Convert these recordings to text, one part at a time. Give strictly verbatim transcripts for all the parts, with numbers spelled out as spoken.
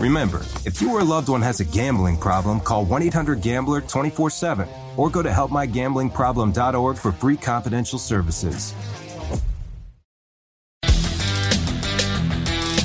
Remember, if you or a loved one has a gambling problem, call one eight hundred gambler twenty-four seven or go to help my gambling problem dot org for free confidential services.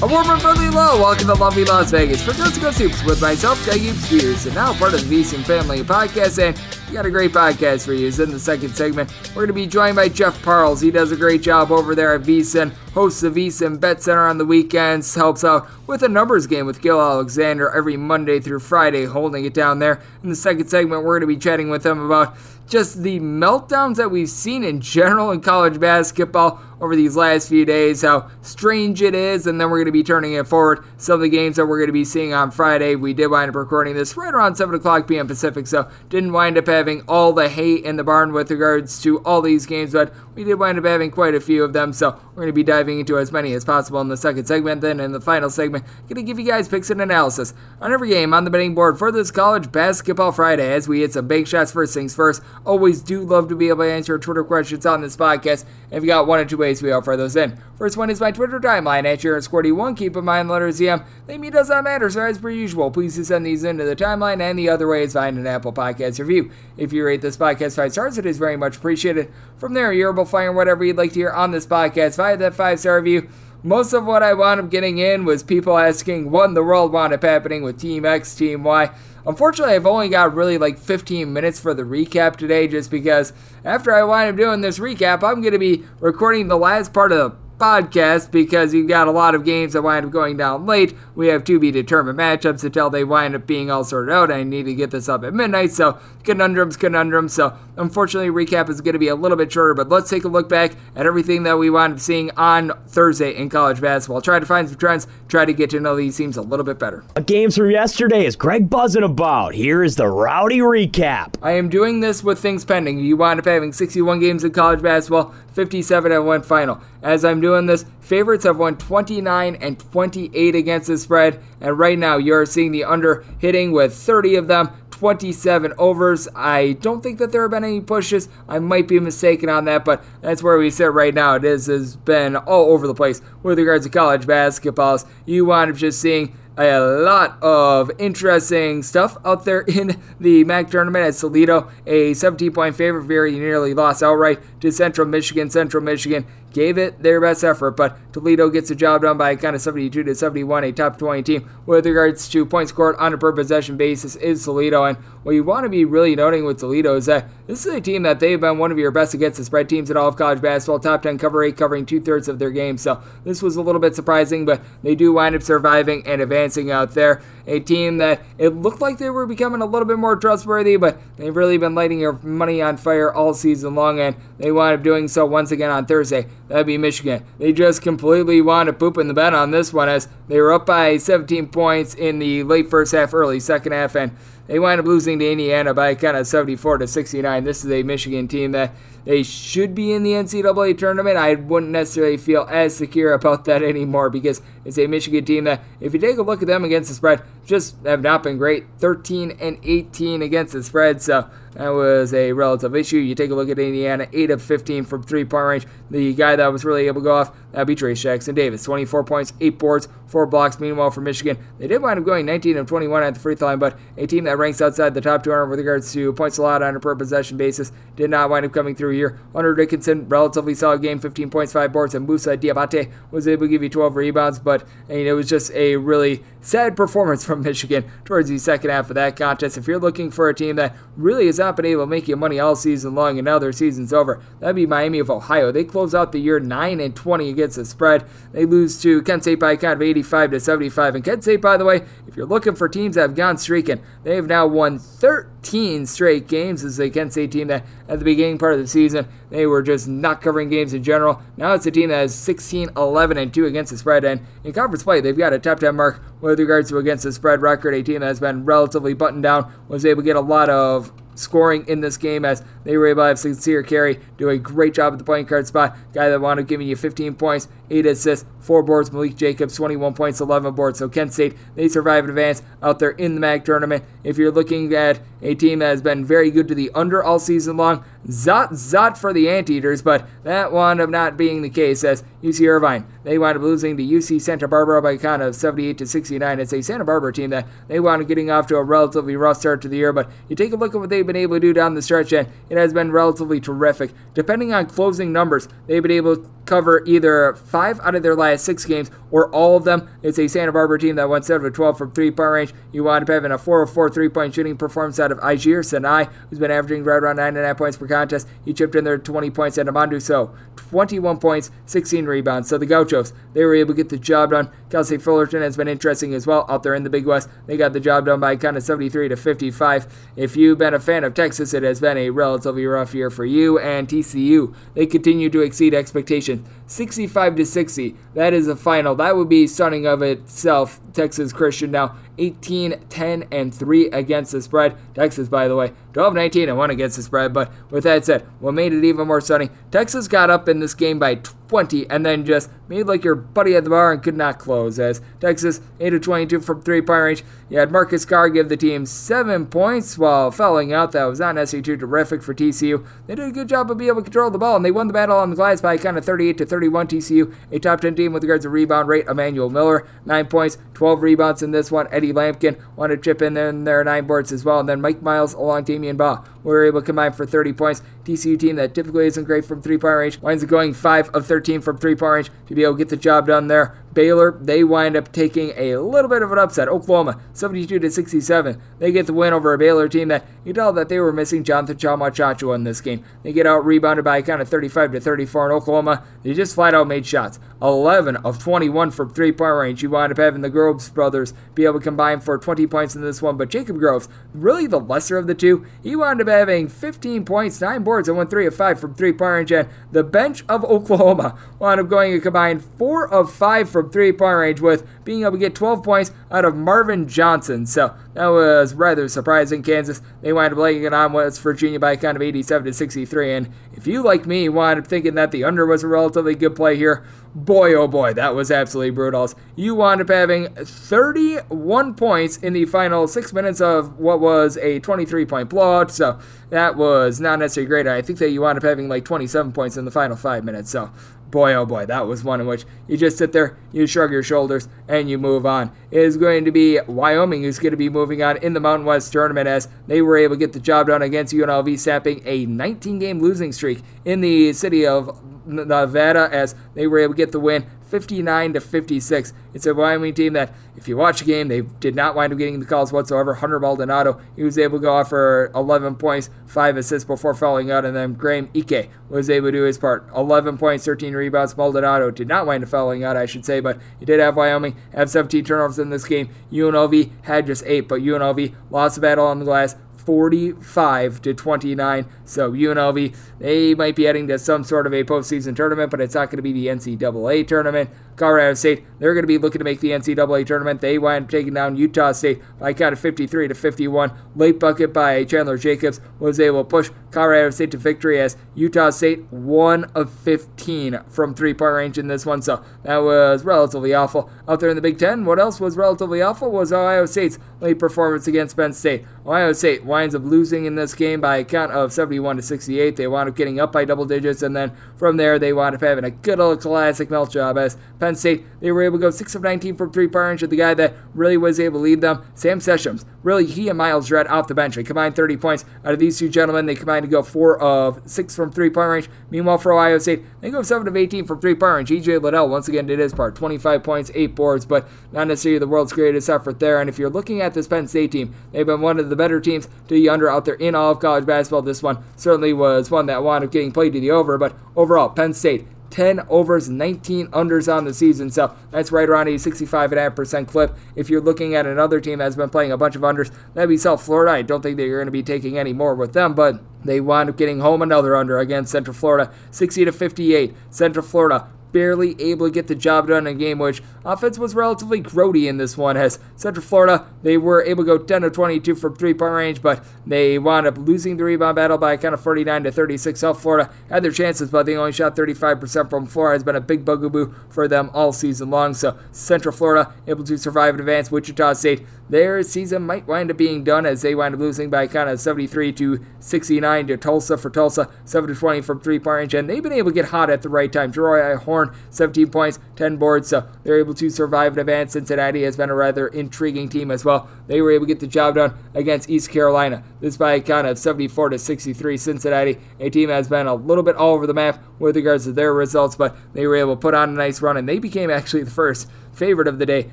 A warm and friendly hello. Welcome to lovely Las Vegas for Go to Go Soups with myself, Dayoub Spears, and now part of the VSiN Family Podcast. And we got a great podcast for you. It's in the second segment. We're going to be joined by Jeff Parles. He does a great job over there at VSiN, hosts the VSiN Bet Center on the weekends, helps out with a numbers game with Gil Alexander every Monday through Friday, holding it down there. In the second segment, we're going to be chatting with him about just the meltdowns that we've seen in general in college basketball over these last few days, how strange it is, and then we're going to be turning it forward. Some of the games that we're going to be seeing on Friday. We did wind up recording this right around seven o'clock p.m. Pacific, so didn't wind up having all the hate in the barn with regards to all these games, but we did wind up having quite a few of them, so we're going to be diving into as many as possible in the second segment. Then in the final segment, I'm going to give you guys picks and analysis on every game on the betting board for this college basketball Friday as we hit some big shots. First things first, always do love to be able to answer Twitter questions on this podcast. If you got one or two ways, we offer those in. First one is my Twitter timeline at Jaron Squirty one. Keep in mind, letters E M. They mean does not matter, so as per usual, please do send these into the timeline. And the other way is find an Apple Podcast review. If you rate this podcast five stars, it is very much appreciated. From there, you're able to find whatever you'd like to hear on this podcast via that five-star review. Most of what I wound up getting in was people asking what in the world wound up happening with Team X, Team Y. Unfortunately, I've only got really like fifteen minutes for the recap today just because after I wind up doing this recap, I'm going to be recording the last part of the podcast because you've got a lot of games that wind up going down late. We have to be determined matchups until they wind up being all sorted out. I need to get this up at midnight, so conundrums, conundrums. So unfortunately, recap is going to be a little bit shorter, but let's take a look back at everything that we wound up seeing on Thursday in college basketball. Try to find some trends, try to get to know these teams a little bit better. Games from yesterday is Greg buzzing about. Here is the rowdy recap. I am doing this with things pending. You wind up having sixty-one games in college basketball, fifty-seven at one final. As I'm doing this, favorites have won twenty-nine and twenty-eight against the spread, and right now you're seeing the under hitting with thirty of them, twenty-seven overs. I don't think that there have been any pushes. I might be mistaken on that, but that's where we sit right now. It is, has been all over the place with regards to college basketballs. You wind up just seeing a lot of interesting stuff out there in the M A C tournament as Toledo, a seventeen-point favorite, very nearly lost outright to Central Michigan. Central Michigan gave it their best effort, but Toledo gets the job done by a count of seventy-two to seventy-one, a top twenty team. With regards to points scored on a per-possession basis is Toledo, and what you want to be really noting with Toledo is that this is a team that they've been one of your best against the spread teams in all of college basketball, top ten cover eight, covering two-thirds of their game, so this was a little bit surprising, but they do wind up surviving and advancing out there. A team that it looked like they were becoming a little bit more trustworthy, but they've really been lighting their money on fire all season long, and they wound up doing so once again on Thursday. That'd be Michigan. They just completely wound up pooping the bed on this one, as they were up by seventeen points in the late first half, early second half, and they wind up losing to Indiana by a count of seventy-four to sixty-nine. This is a Michigan team that they should be in the N C double A tournament. I wouldn't necessarily feel as secure about that anymore, because it's a Michigan team that, if you take a look at them against the spread, just have not been great. thirteen and eighteen against the spread, so that was a relative issue. You take a look at Indiana, eight of fifteen from three-point range. The guy that was really able to go off, that'd be Trace Jackson Davis. twenty-four points, eight boards, four blocks. Meanwhile, for Michigan, they did wind up going nineteen of twenty-one at the free throw line, but a team that ranks outside the top two hundred with regards to points allowed on a per-possession basis did not wind up coming through here. Hunter Dickinson, relatively solid game, fifteen points, five boards, and Musa Diabate was able to give you twelve rebounds, but I mean, it was just a really sad performance from Michigan towards the second half of that contest. If you're looking for a team that really is not been able to make you money all season long, and now their season's over, that'd be Miami of Ohio. They close out the year nine and twenty against the spread. They lose to Kent State by a count of eighty-five to seventy-five. And Kent State, by the way, if you're looking for teams that have gone streaking, they have now won thirteen straight games. This is a Kent State team that at the beginning part of the season, they were just not covering games in general. Now it's a team that is sixteen, eleven, and two against the spread. And in conference play, they've got a top ten mark with regards to against the spread record. A team that has been relatively buttoned down, was able to get a lot of scoring in this game, as they were able to have Sincere Carey do a great job at the point guard spot. Guy that wound up giving you fifteen points, eight assists, four boards. Malik Jacobs, twenty-one points, eleven boards. So Kent State, they survive and advance out there in the M A C tournament. If you're looking at a team that has been very good to the under all season long, zot zot for the Anteaters, but that wound up not being the case, as U C Irvine, they wound up losing to U C Santa Barbara by a count of seventy-eight to sixty-nine. It's a Santa Barbara team that they wound up getting off to a relatively rough start to the year, but you take a look at what they've been able to do down the stretch, and it has been relatively terrific. Depending on closing numbers, they've been able to cover either five out of their last six games or all of them. It's a Santa Barbara team that went seven of twelve from three-point range. You wound up having a four of four three-point shooting performance out of Ajir Sinai, who's been averaging right around nine point five points per contest. He chipped in their twenty points, and Amandu So, twenty-one points, sixteen rebounds. So the Gauchos, they were able to get the job done. Cal State Fullerton has been interesting as well out there in the Big West. They got the job done by a count of seventy-three to fifty-five. If you've been a fan of Texas, it has been a relatively rough year for you, and T C U, they continue to exceed expectations. sixty-five to sixty, that is the final. That would be stunning of itself. Texas Christian now eighteen, ten, and three against the spread. Texas, by the way, twelve, nineteen, and one against the spread. But with that said, what made it even more stunning, Texas got up in this game by twenty and then just made like your buddy at the bar and could not close, as Texas, eight of twenty-two from three-point range. You had Marcus Carr give the team seven points while fouling out. That was not necessarily terrific for T C U. They did a good job of being able to control the ball, and they won the battle on the glass by a count of thirty-eight to thirty-one. T C U, a top ten team with regards to rebound rate. Emmanuel Miller, nine points, twelve rebounds in this one. Eddie Lampkin wanted to chip in there, and there are nine boards as well. And then Mike Miles along Damian Baugh were able to combine for thirty points. T C U team that typically isn't great from three-point range winds up going five of thirteen from three-point range to be able to get the job done there. Baylor, they wind up taking a little bit of an upset. Oklahoma, seventy-two to sixty-seven. They get the win over a Baylor team that you tell that they were missing Jonathan Chaumachacho in this game. They get out rebounded by a count of thirty-five to thirty-four in Oklahoma. They just flat out made shots. eleven of twenty-one from three-point range. You wind up having the Groves brothers be able to combine for twenty points in this one, but Jacob Groves, really the lesser of the two, he wound up having fifteen points, nine boards, and went three of five from three-point range, and the bench of Oklahoma wound up going a combined four of five from three-point range, with being able to get twelve points out of Marvin Johnson. So that was rather surprising. Kansas, they wind up laying it on West Virginia by a count of eighty-seven to sixty-three. And if you, like me, wind up thinking that the under was a relatively good play here, boy, oh boy, that was absolutely brutal. You wound up having thirty-one points in the final six minutes of what was a twenty-three point blowout. So that was not necessarily great. I think that you wound up having like twenty-seven points in the final five minutes. So boy, oh boy, that was one in which you just sit there, you shrug your shoulders, and you move on. It is going to be Wyoming who's going to be moving on in the Mountain West tournament, as they were able to get the job done against U N L V, snapping a nineteen game losing streak in the city of Nevada as they were able to get the win fifty-nine to fifty-six. It's a Wyoming team that, if you watch the game, they did not wind up getting the calls whatsoever. Hunter Maldonado, he was able to go off for eleven points, five assists before fouling out, and then Graham Ike was able to do his part. eleven points, thirteen rebounds. Maldonado did not wind up fouling out, I should say, but he did have Wyoming have seventeen turnovers in this game. U N L V had just eight, but U N L V lost the battle on the glass, forty-five to twenty-nine. So U N L V, they might be heading to some sort of a postseason tournament, but it's not going to be the N C double A tournament. Colorado State, they're going to be looking to make the N C double A tournament. They wind up taking down Utah State by a count of fifty-three to fifty-one. Late bucket by Chandler Jacobs was able to push Colorado State to victory as Utah State one of fifteen from three-point range in this one. So that was relatively awful. Out there in the Big Ten, what else was relatively awful was Ohio State's late performance against Penn State. Ohio State winds up losing in this game by a count of seventy-one to sixty-eight. They wound up getting up by double digits, and then from there they wound up having a good old classic melt job as Penn State, they were able to go six of nineteen from three-point range. The guy that really was able to lead them, Sam Sessions, really he and Miles Dredd off the bench. They combined thirty points. Out of these two gentlemen, they combined to go four of six from three-point range. Meanwhile, for Ohio State, they go seven of eighteen from three-point range. E J Liddell, once again, did his part. twenty-five points, eight boards, but not necessarily the world's greatest effort there. And if you're looking at this Penn State team, they've been one of the better teams to the under out there in all of college basketball. This one certainly was one that wound up getting played to the over, but overall, Penn State, ten overs, nineteen unders on the season, so that's right around a sixty-five point five percent clip. If you're looking at another team that's been playing a bunch of unders, that'd be South Florida. I don't think that you're going to be taking any more with them, but they wound up getting home another under against Central Florida, sixty to fifty-eight. Central Florida barely able to get the job done in a game which offense was relatively grody in this one, as Central Florida, they were able to go ten of twenty-two from three-point range, but they wound up losing the rebound battle by a count of forty-nine to thirty-six. South Florida had their chances, but they only shot thirty-five percent from floor. Has been a big bugaboo for them all season long, so Central Florida able to survive and advance. Wichita State, their season might wind up being done as they wind up losing by a count of seventy-three to sixty-nine to Tulsa. For Tulsa, seven of twenty from three-point range, and they've been able to get hot at the right time. Jeroy Horn, seventeen points, ten boards, so they're able to survive and advance. Cincinnati has been a rather intriguing team as well. They were able to get the job done against East Carolina. This by a count of seventy-four to sixty-three. Cincinnati, a team has been a little bit all over the map with regards to their results, but they were able to put on a nice run, and they became actually the first favorite of the day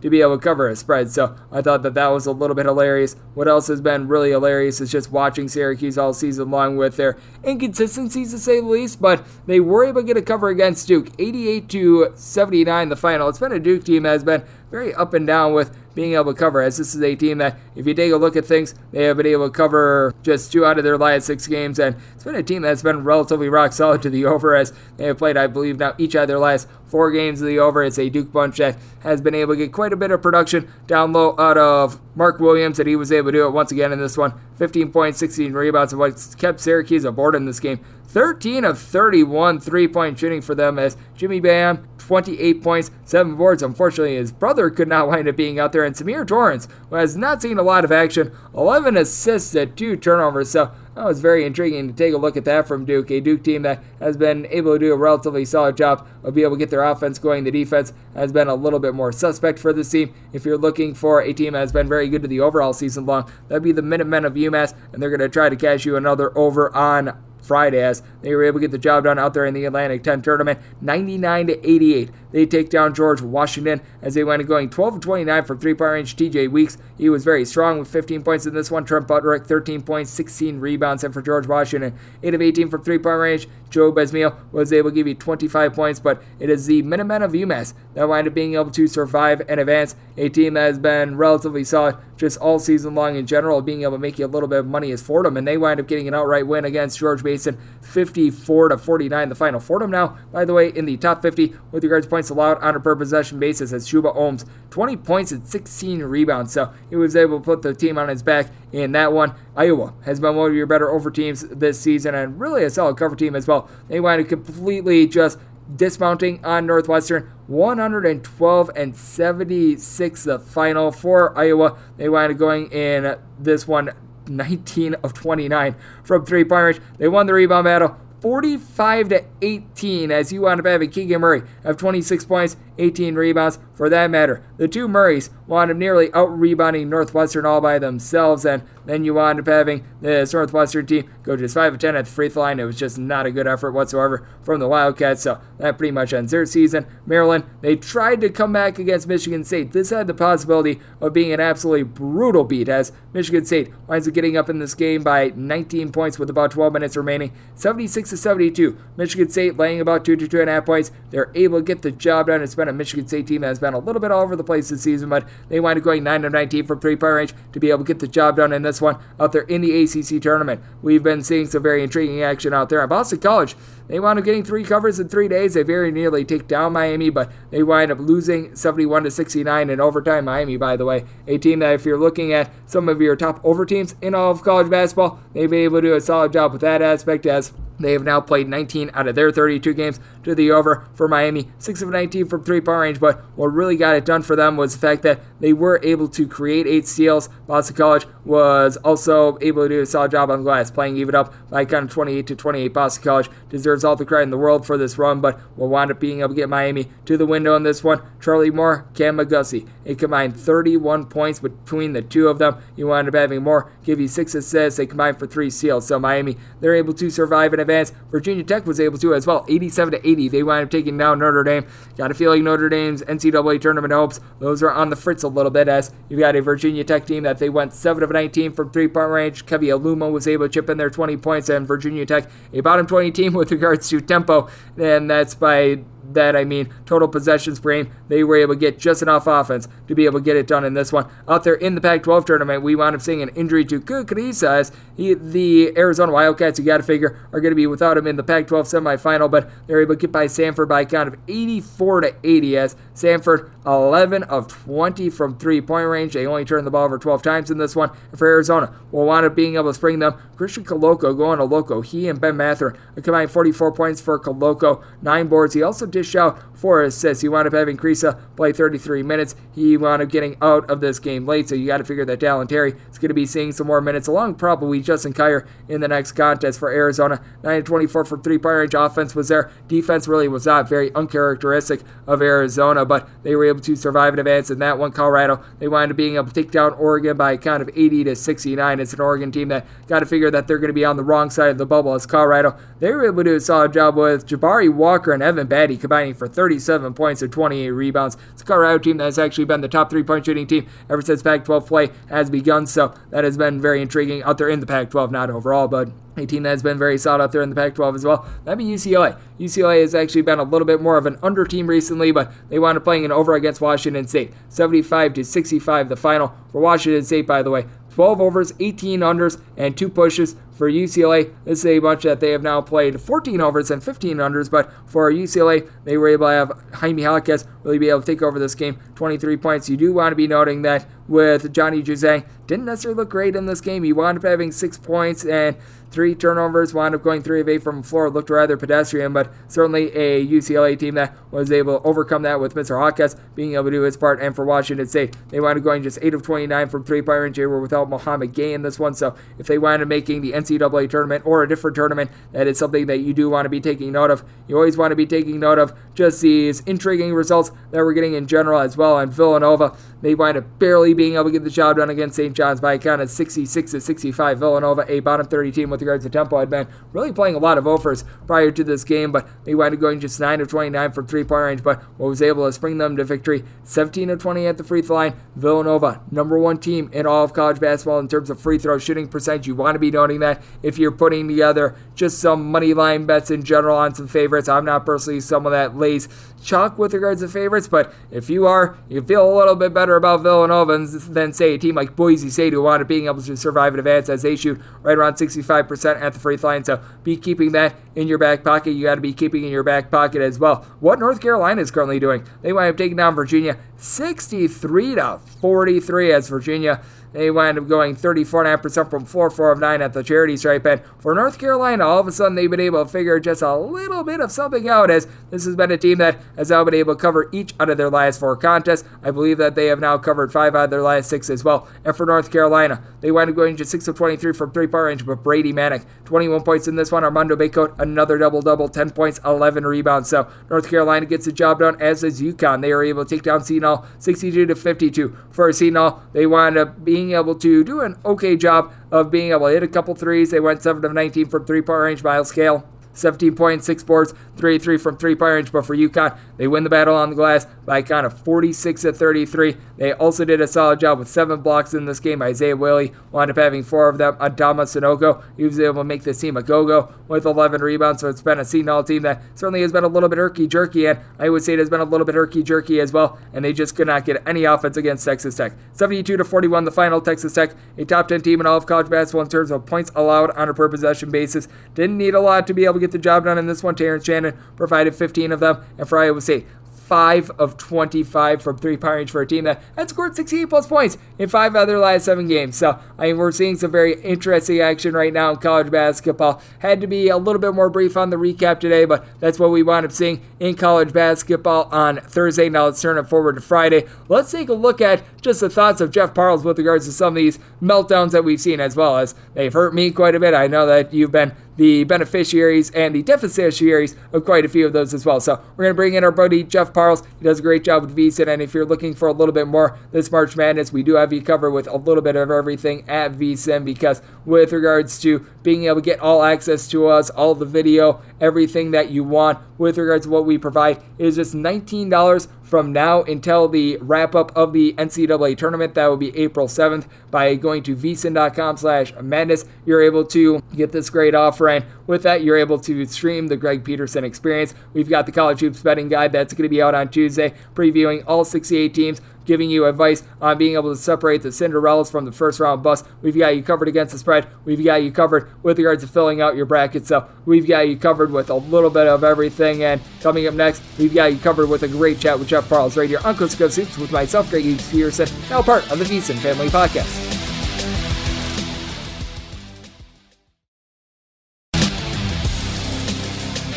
to be able to cover a spread, so I thought that that was a little bit hilarious. What else has been really hilarious is just watching Syracuse all season long with their inconsistencies, to say the least, but they were able to get a cover against Duke, eighty-eight to seventy-nine the final. It's been a Duke team that has been very up and down with being able to cover, as this is a team that, if you take a look at things, they have been able to cover just two out of their last six games, and it's been a team that's been relatively rock solid to the over, as they have played, I believe, now each out of their last four games of the over. It's a Duke bunch that has been able to get quite a bit of production down low out of Mark Williams, and he was able to do it once again in this one. fifteen points, sixteen rebounds, and what kept Syracuse aboard in this game. thirteen of thirty-one three-point shooting for them, as Jimmy Bam, twenty-eight points, seven boards. Unfortunately, his brother could not wind up being out there. And Samir Torrance, who has not seen a lot of action, eleven assists at two turnovers. So that was very intriguing to take a look at that from Duke, a Duke team that has been able to do a relatively solid job of being able to get their offense going. The defense has been a little bit more suspect for this team. If you're looking for a team that has been very good to the overall season long, that'd be the Minutemen of UMass, and they're going to try to cash you another over on Friday, as they were able to get the job done out there in the Atlantic ten tournament, ninety-nine to eighty-eight. They take down George Washington as they went going twelve of twenty-nine from three-point range. T J Weeks, he was very strong with fifteen points in this one. Trent Butterick, thirteen points, sixteen rebounds. And for George Washington, eight of eighteen from three-point range. Joe Besmeo was able to give you twenty-five points, but it is the Minutemen of UMass that wind up being able to survive and advance. A team that has been relatively solid just all season long in general, being able to make you a little bit of money, is Fordham, and they wind up getting an outright win against George Mason, fifty-four to forty-nine the final. Fordham now, by the way, in the top fifty with regards to points allowed on a per possession basis, as Shuba Ohms, twenty points and sixteen rebounds, so he was able to put the team on his back in that one. Iowa has been one of your better over teams this season, and really a solid cover team as well. They wind up completely just dismounting on Northwestern, one hundred twelve and seventy-six the final. For Iowa, they wind up going in this one nineteen of twenty-nine from three-point range. They won the rebound battle forty-five to eighteen, as you wound up having Keegan Murray have twenty-six points eighteen rebounds. For that matter, the two Murrays wound up nearly out-rebounding Northwestern all by themselves, and then you wound up having this Northwestern team go just five of ten at the free throw line. It was just not a good effort whatsoever from the Wildcats, so that pretty much ends their season. Maryland, they tried to come back against Michigan State. This had the possibility of being an absolutely brutal beat, as Michigan State winds up getting up in this game by nineteen points with about twelve minutes remaining, seventy-six to seventy-two. Michigan State laying about two to two and a half points. They're able to get the job done. It's been a Michigan State team that has been a little bit all over the place this season, but they wind up going nine of nineteen from three-point range to be able to get the job done in this one out there in the A C C tournament. We've been seeing some very intriguing action out there. At Boston College, they wound up getting three covers in three days. They very nearly take down Miami, but they wind up losing seventy-one to sixty-nine in overtime. Miami, by the way, a team that if you're looking at some of your top over teams in all of college basketball, they've been able to do a solid job with that aspect, as they have now played nineteen out of their thirty-two games to the over for Miami. six of nineteen from three-point range, but what really got it done for them was the fact that they were able to create eight steals. Boston College was also able to do a solid job on the glass, playing even up by kind of twenty-eight to twenty-eight. Boston College deserves all the credit in the world for this run, but will wind up being able to get Miami to the window in this one. Charlie Moore, Cam McGussie, they combined thirty-one points between the two of them. You wind up having Moore give you six assists. They combined for three steals. So Miami, they're able to survive and advance. Virginia Tech was able to as well, eighty-seven to eighty. They wind up taking down Notre Dame. Got a feeling Notre Dame's N C double A tournament hopes, those are on the fritz a little bit, as you've got a Virginia Tech team that they went seven of nineteen from three-point range. Kevy Aluma was able to chip in their twenty points, and Virginia Tech, a bottom twenty team with regards to tempo, and that's by that I mean total possessions per game. They were able to get just enough offense to be able to get it done in this one. Out there in the Pac twelve tournament, we wound up seeing an injury to Kukurisa, as he, the Arizona Wildcats, you got to figure, are going to be without him in the Pac twelve semifinal, but they're able to get by Samford by a count of eighty-four to eighty, as Samford eleven of twenty from three-point range. They only turned the ball over twelve times in this one. And for Arizona, we'll wind up being able to spring them. Christian Koloko going to Loco. He and Ben Mathurin combined forty-four points for Koloko, nine boards. He also dished out four assists. He wound up having Krisa play thirty-three minutes. He wound up getting out of this game late, so you got to figure that Dallin Terry is going to be seeing some more minutes, along probably Justin Kiyer in the next contest for Arizona. nine of twenty-four from three-point range. Offense was there. Defense really was not very uncharacteristic of Arizona, but they were able to survive and advance in that one. Colorado, they wound up being able to take down Oregon by a count of eighty to sixty-nine. It's an Oregon team that got to figure that they're going to be on the wrong side of the bubble, as Colorado, they were able to do a solid job with Jabari Walker and Evan Batty combining for thirty-seven points and twenty-eight rebounds. It's a Colorado team that has actually been the top three-point shooting team ever since Pac twelve play has begun, so that has been very intriguing out there in the Pac twelve, not overall, but a team that has been very solid out there in the Pac twelve as well. That'd be U C L A. U C L A has actually been a little bit more of an under team recently, but they wound up playing an over against Washington State. seventy-five to sixty-five the final for Washington State, by the way. twelve overs, eighteen unders, and two pushes for U C L A. This is a bunch that they have now played fourteen overs and fifteen unders, but for U C L A, they were able to have Jaime Jaquez really be able to take over this game, twenty-three points. You do want to be noting that with Johnny Juzang, didn't necessarily look great in this game. He wound up having six points and three turnovers, wound up going three of eight from the floor. Looked rather pedestrian, but certainly a U C L A team that was able to overcome that with Mister Jaquez being able to do his part. And for Washington State, they wound up going just eight of twenty-nine from three-point range. They were without Mohamed Gay in this one, so if they wind up making the N C double A tournament or a different tournament, that is something that you do want to be taking note of. You always want to be taking note of just these intriguing results that we're getting in general as well. And Villanova, they wind up barely being able to get the job done against Saint John's by a count of sixty-six to sixty-five. Villanova, a bottom thirty team with regards to tempo, had been really playing a lot of offers prior to this game, but they wound up going just nine of twenty-nine from three-point range, but what was able to spring them to victory, seventeen of twenty at the free throw line. Villanova, number one team in all of college basketball in terms of free throw shooting percentage. You want to be noting that if you're putting together just some money line bets in general on some favorites. I'm not personally someone that lays chalk with regards to favorites, but if you are, you feel a little bit better about Villanova than, say, a team like Boise State, who wound up being able to survive and advance as they shoot right around sixty-five percent at the free throw line. So be keeping that in your back pocket. You got to be keeping in your back pocket as well what North Carolina is currently doing. They wind up taking down Virginia sixty-three to forty-three, as Virginia, they wind up going thirty-four point five percent from four, four of nine at the charity stripe. And for North Carolina, all of a sudden, they've been able to figure just a little bit of something out, as this has been a team that has now been able to cover each out of their last four contests. I believe that they have now covered five out of their last six as well. And for North Carolina, they wind up going to six of twenty-three from three-point range, but Brady Manick, twenty-one points in this one. Armando Baycote, another double-double, ten points, eleven rebounds. So North Carolina gets the job done, as is UConn. They are able to take down Seton Hall sixty-two to fifty-two. For Seton Hall, they wind up being able to do an okay job of being able to hit a couple threes. They went seven of nineteen from three-point range. Miles Cale, seventeen points, six boards, three of three from three-point range. But for UConn, they win the battle on the glass by a count of forty-six to thirty-three. They also did a solid job with seven blocks in this game. Isaiah Willie wound up having four of them. Adama Sanogo, he was able to make this team a go-go with eleven rebounds. So it's been a Seton Hall team that certainly has been a little bit herky-jerky, and I would say it has been a little bit herky-jerky as well, and they just could not get any offense against Texas Tech. seventy-two to forty-one, the final. Texas Tech, a top ten team in all of college basketball in terms of points allowed on a per-possession basis. Didn't need a lot to be able to get the job done in this one. Terrence Shannon provided fifteen of them, and for Iowa State, five of twenty-five from three-point range for a team that had scored sixteen-plus points in five out of their last seven games. So, I mean, we're seeing some very interesting action right now in college basketball. Had to be a little bit more brief on the recap today, but that's what we wound up seeing in college basketball on Thursday. Now, let's turn it forward to Friday. Let's take a look at just the thoughts of Jeff Parles with regards to some of these meltdowns that we've seen, as well as they've hurt me quite a bit. I know that you've been the beneficiaries and the deficitaries of quite a few of those as well. So we're going to bring in our buddy Jeff Parles. He does a great job with V SIN, and if you're looking for a little bit more this March Madness, we do have you covered with a little bit of everything at V SIN, because with regards to being able to get all access to us, all the video, everything that you want with regards to what we provide, is just nineteen dollars from now until the wrap-up of the N C double A tournament. That will be April seventh. By going to vsin.com slash madness, you're able to get this great offer, and with that, you're able to stream the Greg Peterson Experience. We've got the College Hoops Betting Guide that's going to be out on Tuesday, previewing all sixty-eight teams, giving you advice on being able to separate the Cinderellas from the first-round bust. We've got you covered against the spread. We've got you covered with regards to filling out your bracket. So we've got you covered with a little bit of everything. And coming up next, we've got you covered with a great chat with Jeff Parles right here on Coast to Coast Hoops with myself, Greg Peterson, now part of the VSiN Family Podcast.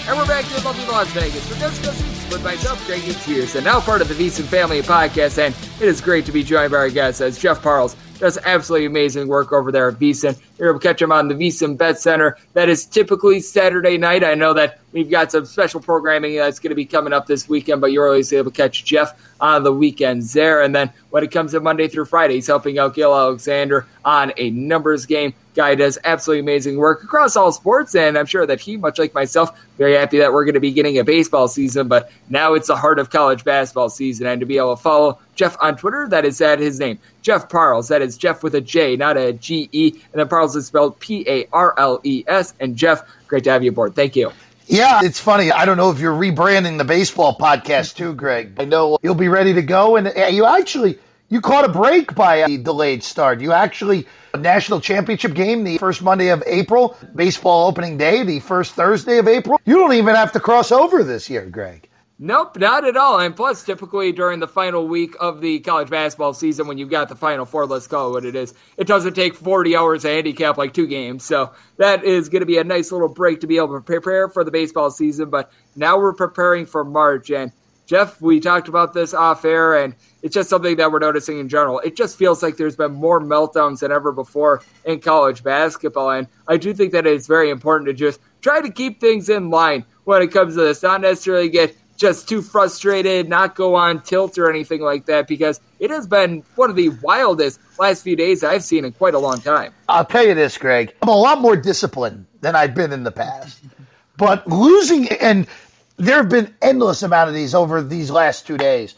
And we're back to lovely Las Vegas for Coast to Coast Hoops with myself, Greg Peterson, now part of the VSiN Family Podcast. And it is great to be joined by our guest, as Jeff Parles does absolutely amazing work over there at VSiN. You're able to catch him on the VSiN Bet Center. That is typically Saturday night. I know that we've got some special programming that's going to be coming up this weekend, but you're always able to catch Jeff on the weekends there. And then when it comes to Monday through Friday, he's helping out Gil Alexander on a numbers game. Guy does absolutely amazing work across all sports, and I'm sure that he, much like myself, very happy that we're going to be getting a baseball season, but now it's the heart of college basketball season, and to be able to follow Jeff on Twitter, that is at his name, Jeff Parles. That is Jeff with a J, not a G E, and then Parles is spelled P A R L E S, and Jeff, great to have you aboard. Thank you. Yeah, it's funny. I don't know if you're rebranding the baseball podcast too, Greg. I know you'll be ready to go, and you actually, you caught a break by a delayed start. You actually, national championship game, the first Monday of April, baseball opening day, the first Thursday of April. You don't even have to cross over this year, Greg. Nope, not at all. And plus, typically during the final week of the college basketball season, when you've got the Final Four, let's call it what it is, it doesn't take forty hours to handicap like two games. So that is going to be a nice little break to be able to prepare for the baseball season. But now we're preparing for March. And Jeff, we talked about this off air, and it's just something that we're noticing in general. It just feels like there's been more meltdowns than ever before in college basketball. And I do think that it's very important to just try to keep things in line when it comes to this, not necessarily get just too frustrated, not go on tilt or anything like that, because it has been one of the wildest last few days I've seen in quite a long time. I'll tell you this, Greg. I'm a lot more disciplined than I've been in the past. But losing, and there have been endless amount of these over these last two days.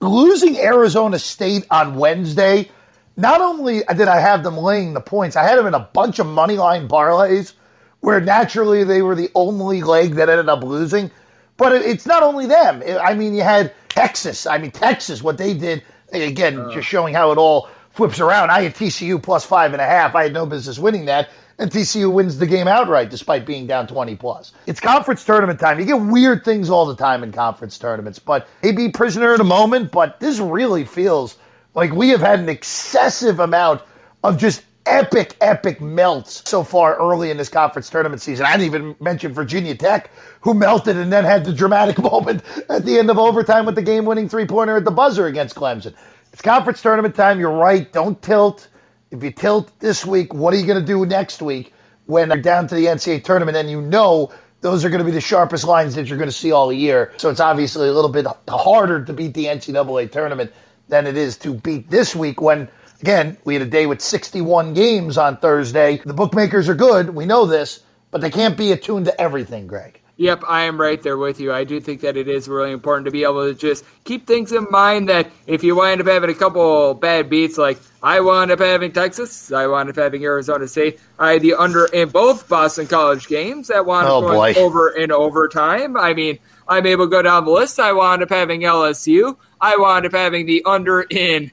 Losing Arizona State on Wednesday, not only did I have them laying the points, I had them in a bunch of money line parlays where naturally they were the only leg that ended up losing. But it's not only them. I mean, you had Texas. I mean, Texas, what they did, again, uh, just showing how it all flips around. I had T C U plus five and a half. I had no business winning that. And T C U wins the game outright despite being down twenty plus. It's conference tournament time. You get weird things all the time in conference tournaments. But they be prisoner in a moment. But this really feels like we have had an excessive amount of just epic, epic melts so far early in this conference tournament season. I didn't even mention Virginia Tech, who melted and then had the dramatic moment at the end of overtime with the game-winning three-pointer at the buzzer against Clemson. It's conference tournament time. You're right. Don't tilt. If you tilt this week, what are you going to do next week when you're down to the N C double A tournament and you know those are going to be the sharpest lines that you're going to see all year. So it's obviously a little bit harder to beat the N C double A tournament than it is to beat this week when, again, we had a day with sixty-one games on Thursday. The bookmakers are good. We know this, but they can't be attuned to everything, Greg. Yep, I am right there with you. I do think that it is really important to be able to just keep things in mind that if you wind up having a couple bad beats, like I wound up having Texas, I wound up having Arizona State, I had the under in both Boston College games that wound up oh, going boy. over in overtime. I mean, I'm able to go down the list. I wound up having L S U. I wound up having the under in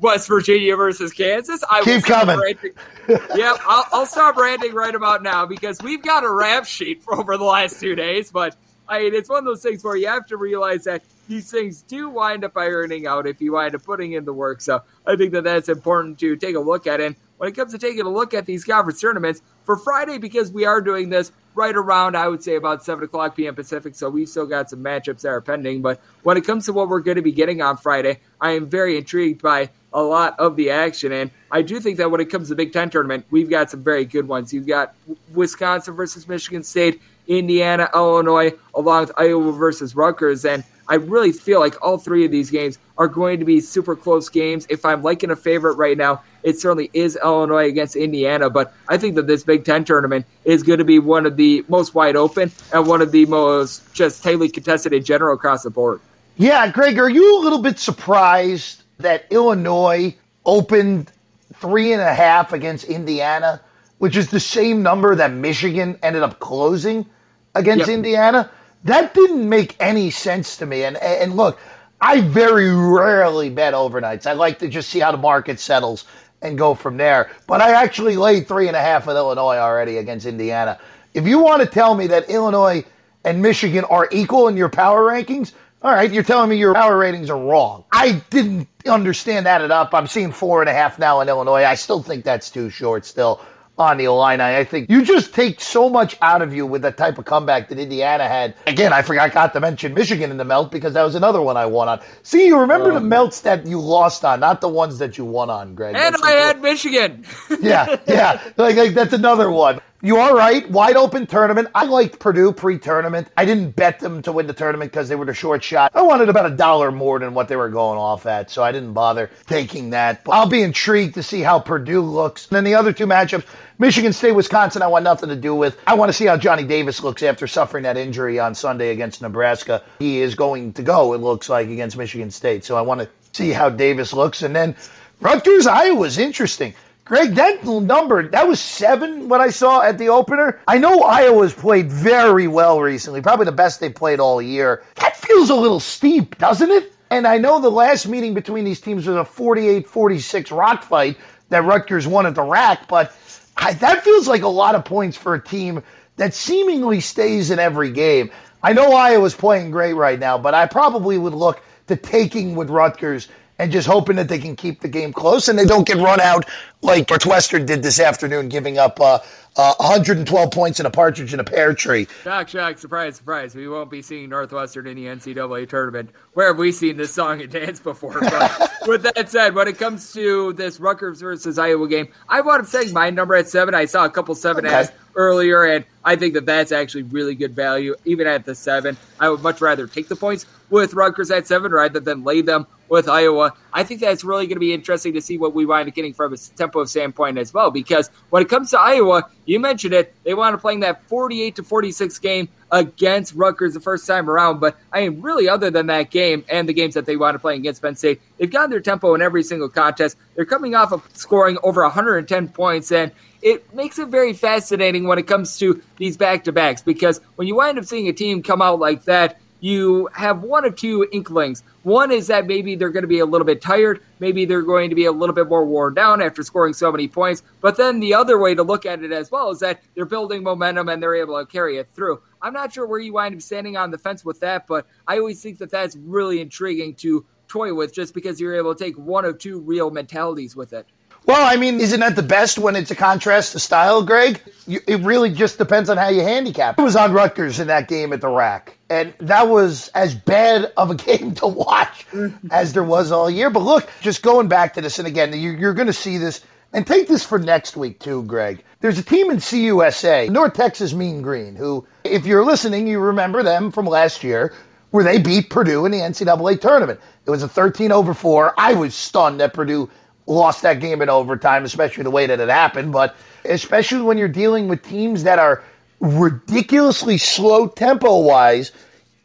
West Virginia versus Kansas. I Keep coming. Ranting. Yep, I'll, I'll stop ranting right about now because we've got a rap sheet for over the last two days. But, I mean, it's one of those things where you have to realize that these things do wind up ironing out if you wind up putting in the work. So I think that that's important to take a look at. And when it comes to taking a look at these conference tournaments, for Friday, because we are doing this right around, I would say, about seven o'clock p.m. Pacific, so we've still got some matchups that are pending. But when it comes to what we're going to be getting on Friday, I am very intrigued by a lot of the action. And I do think that when it comes to the Big Ten tournament, we've got some very good ones. You've got Wisconsin versus Michigan State, Indiana, Illinois, along with Iowa versus Rutgers. And I really feel like all three of these games are going to be super close games. If I'm liking a favorite right now, it certainly is Illinois against Indiana. But I think that this Big Ten tournament is going to be one of the most wide open and one of the most just tightly contested in general across the board. Yeah, Greg, are you a little bit surprised that Illinois opened three and a half against Indiana, which is the same number that Michigan ended up closing against yep. Indiana? That didn't make any sense to me. And, and look, I very rarely bet overnights. I like to just see how the market settles and go from there. But I actually laid three and a half with Illinois already against Indiana. If you want to tell me that Illinois and Michigan are equal in your power rankings, all right, you're telling me your power ratings are wrong. I didn't understand that at up. I'm seeing four and a half now in Illinois. I still think that's too short still on the Illini. I think you just take so much out of you with the type of comeback that Indiana had. Again, I forgot got to mention Michigan in the melt because that was another one I won on. See, you remember um, the melts that you lost on, not the ones that you won on, Greg. And that's I important. had Michigan. yeah, yeah. Like, like that's another one. You are right. Wide open tournament. I liked Purdue pre-tournament. I didn't bet them to win the tournament because they were the short shot. I wanted about a dollar more than what they were going off at, so I didn't bother taking that. But I'll be intrigued to see how Purdue looks. And then the other two matchups, Michigan State, Wisconsin, I want nothing to do with. I want to see how Johnny Davis looks after suffering that injury on Sunday against Nebraska. He is going to go, it looks like, against Michigan State. So I want to see how Davis looks. And then Rutgers, Iowa's interesting. Greg, that number, that was seven when I saw at the opener. I know Iowa's played very well recently, probably the best they played all year. That feels a little steep, doesn't it? And I know the last meeting between these teams was a forty-eight forty-six rock fight that Rutgers won at the rack, but I, that feels like a lot of points for a team that seemingly stays in every game. I know Iowa's playing great right now, but I probably would look to taking with Rutgers and just hoping that they can keep the game close and they don't get run out like Northwestern did this afternoon, giving up uh, uh, one hundred twelve points in a partridge in a pear tree. Shock, shock, surprise, surprise. We won't be seeing Northwestern in the N C double A tournament. Where have we seen this song and dance before? But with that said, when it comes to this Rutgers versus Iowa game, I wound up saying my number at seven. I saw a couple seven okay. as earlier, and I think that that's actually really good value, even at the seven. I would much rather take the points with Rutgers at seven rather than lay them with Iowa. I think that's really going to be interesting to see what we wind up getting from a tempo standpoint as well, because when it comes to Iowa, you mentioned it, they wound up playing that forty-eight to forty-six game against Rutgers the first time around, but I am really, other than that game and the games that they wound up playing against Penn State, they've gotten their tempo in every single contest. They're coming off of scoring over one hundred ten points, and it makes it very fascinating when it comes to these back-to-backs, because when you wind up seeing a team come out like that, you have one of two inklings. One is that maybe they're going to be a little bit tired. Maybe they're going to be a little bit more worn down after scoring so many points. But then the other way to look at it as well is that they're building momentum and they're able to carry it through. I'm not sure where you wind up standing on the fence with that, but I always think that that's really intriguing to toy with just because you're able to take one of two real mentalities with it. Well, I mean, isn't that the best when it's a contrast to style, Greg? You, it really just depends on how you handicap. I was on Rutgers in that game at the rack, and that was as bad of a game to watch as there was all year. But look, just going back to this, and again, you're, you're going to see this And take this for next week, too, Greg. There's a team in C U S A, North Texas Mean Green, who, if you're listening, you remember them from last year, where they beat Purdue in the N C double A tournament. It was a thirteen over four. I was stunned that Purdue lost that game in overtime, especially the way that it happened. But especially when you're dealing with teams that are ridiculously slow tempo-wise.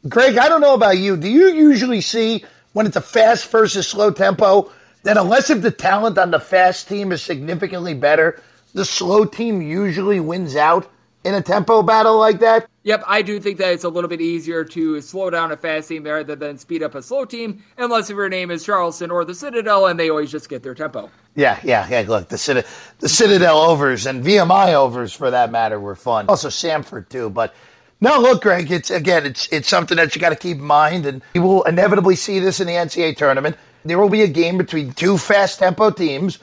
Greg, I don't know about you. Do you usually see, when it's a fast versus slow tempo, that unless if the talent on the fast team is significantly better, the slow team usually wins out in a tempo battle like that? Yep, I do think that it's a little bit easier to slow down a fast team rather than speed up a slow team, unless your name is Charleston or the Citadel, and they always just get their tempo. Yeah, yeah, yeah. Look, the, Cita- the Citadel overs and V M I overs, for that matter, were fun. Also, Samford, too, but... No, look, Greg, it's again, it's it's something that you got to keep in mind, and you will inevitably see this in the N C double A tournament. There will be a game between two fast-tempo teams,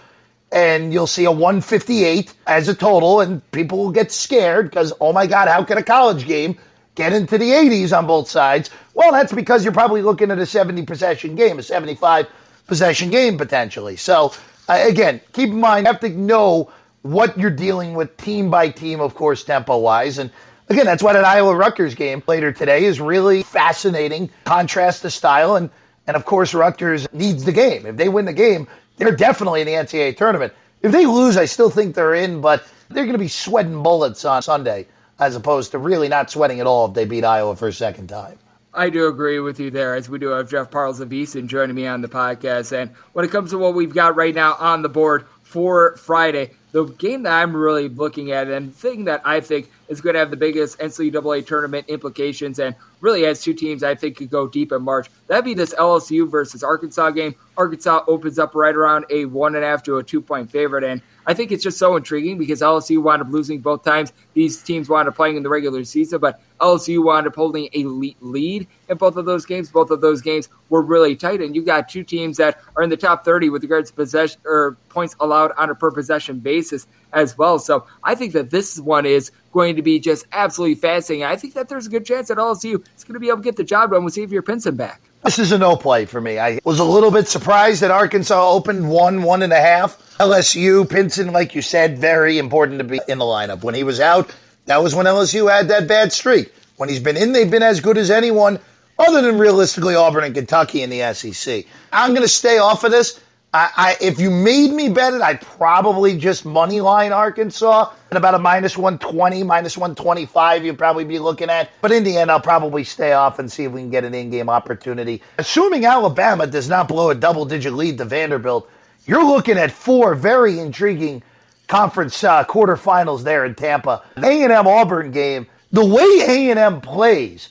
and you'll see a one fifty-eight as a total, and people will get scared because, oh, my God, how can a college game get into the eighties on both sides? Well, that's because you're probably looking at a seventy-possession game, a seventy-five-possession game potentially. So, uh, again, keep in mind, you have to know what you're dealing with team by team, of course, tempo-wise, and again, that's why that Iowa-Rutgers game later today is really fascinating. Contrast the style, and, and of course, Rutgers needs the game. If they win the game, they're definitely in the N C double A tournament. If they lose, I still think they're in, but they're going to be sweating bullets on Sunday as opposed to really not sweating at all if they beat Iowa for a second time. I do agree with you there, as we do have Jeff Parles of VSiN joining me on the podcast. And when it comes to what we've got right now on the board for Friday, the game that I'm really looking at and the thing that I think is going to have the biggest N C double A tournament implications and really has two teams I think could go deep in March, that'd be this L S U versus Arkansas game. Arkansas opens up right around a one and a half to a two-point favorite, and I think it's just so intriguing because L S U wound up losing both times. These teams wound up playing in the regular season, but L S U wound up holding a lead in both of those games. Both of those games were really tight, and you've got two teams that are in the top thirty with regards to possession or points allowed on a per-possession basis as well. So I think that this one is going to be just absolutely fascinating. I think that there's a good chance that L S U is going to be able to get the job done with Xavier Pinson back. This is a no play for me. I was a little bit surprised that Arkansas opened one, one and a half. L S U, Pinson, like you said, very important to be in the lineup. When he was out, that was when L S U had that bad streak. When he's been in, they've been as good as anyone other than realistically Auburn and Kentucky in the S E C. I'm going to stay off of this. I, I, if you made me bet it, I'd probably just money line Arkansas at about a minus one twenty, minus one twenty-five you'd probably be looking at. But in the end, I'll probably stay off and see if we can get an in-game opportunity. Assuming Alabama does not blow a double-digit lead to Vanderbilt, you're looking at four very intriguing conference uh, quarterfinals there in Tampa. The A and M Auburn game, the way A and M plays,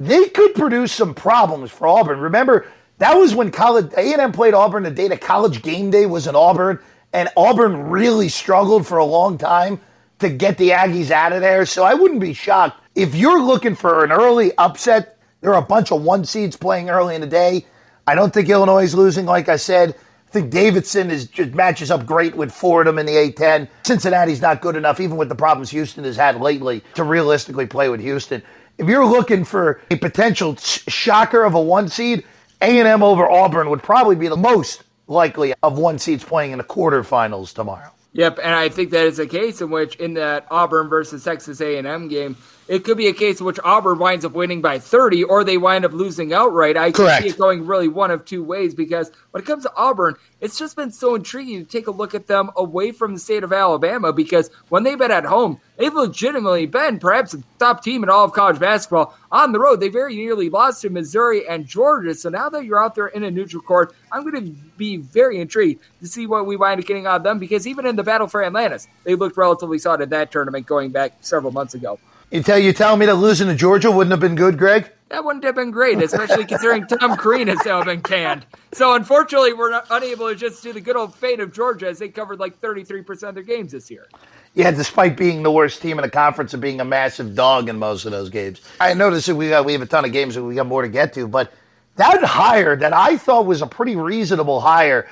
they could produce some problems for Auburn. Remember, that was when college A and M played Auburn the day that College Game Day was in Auburn, and Auburn really struggled for a long time to get the Aggies out of there. So I wouldn't be shocked. If you're looking for an early upset, there are a bunch of one seeds playing early in the day. I don't think Illinois is losing, like I said. I think Davidson is just matches up great with Fordham in the A ten. Cincinnati's not good enough, even with the problems Houston has had lately, to realistically play with Houston. If you're looking for a potential shocker of a one seed, A and M over Auburn would probably be the most likely of one seeds playing in the quarterfinals tomorrow. Yep, and I think that is a case in which in that Auburn versus Texas A and M game, it could be a case in which Auburn winds up winning by thirty or they wind up losing outright. I Correct. Could see it going really one of two ways because when it comes to Auburn, it's just been so intriguing to take a look at them away from the state of Alabama because when they've been at home, they've legitimately been perhaps the top team in all of college basketball. On the road, they very nearly lost to Missouri and Georgia. So now that you're out there in a neutral court, I'm going to be very intrigued to see what we wind up getting out of them because even in the battle for Atlantis, they looked relatively solid in that tournament going back several months ago. You tell you tell me that losing to Georgia wouldn't have been good, Greg? That wouldn't have been great, especially considering Tom Crean has now been canned. So unfortunately, we're not unable to just do the good old fate of Georgia as they covered like thirty-three percent of their games this year. Yeah, despite being the worst team in the conference and being a massive dog in most of those games. I noticed that we got, we have a ton of games and we got more to get to, but that hire that I thought was a pretty reasonable hire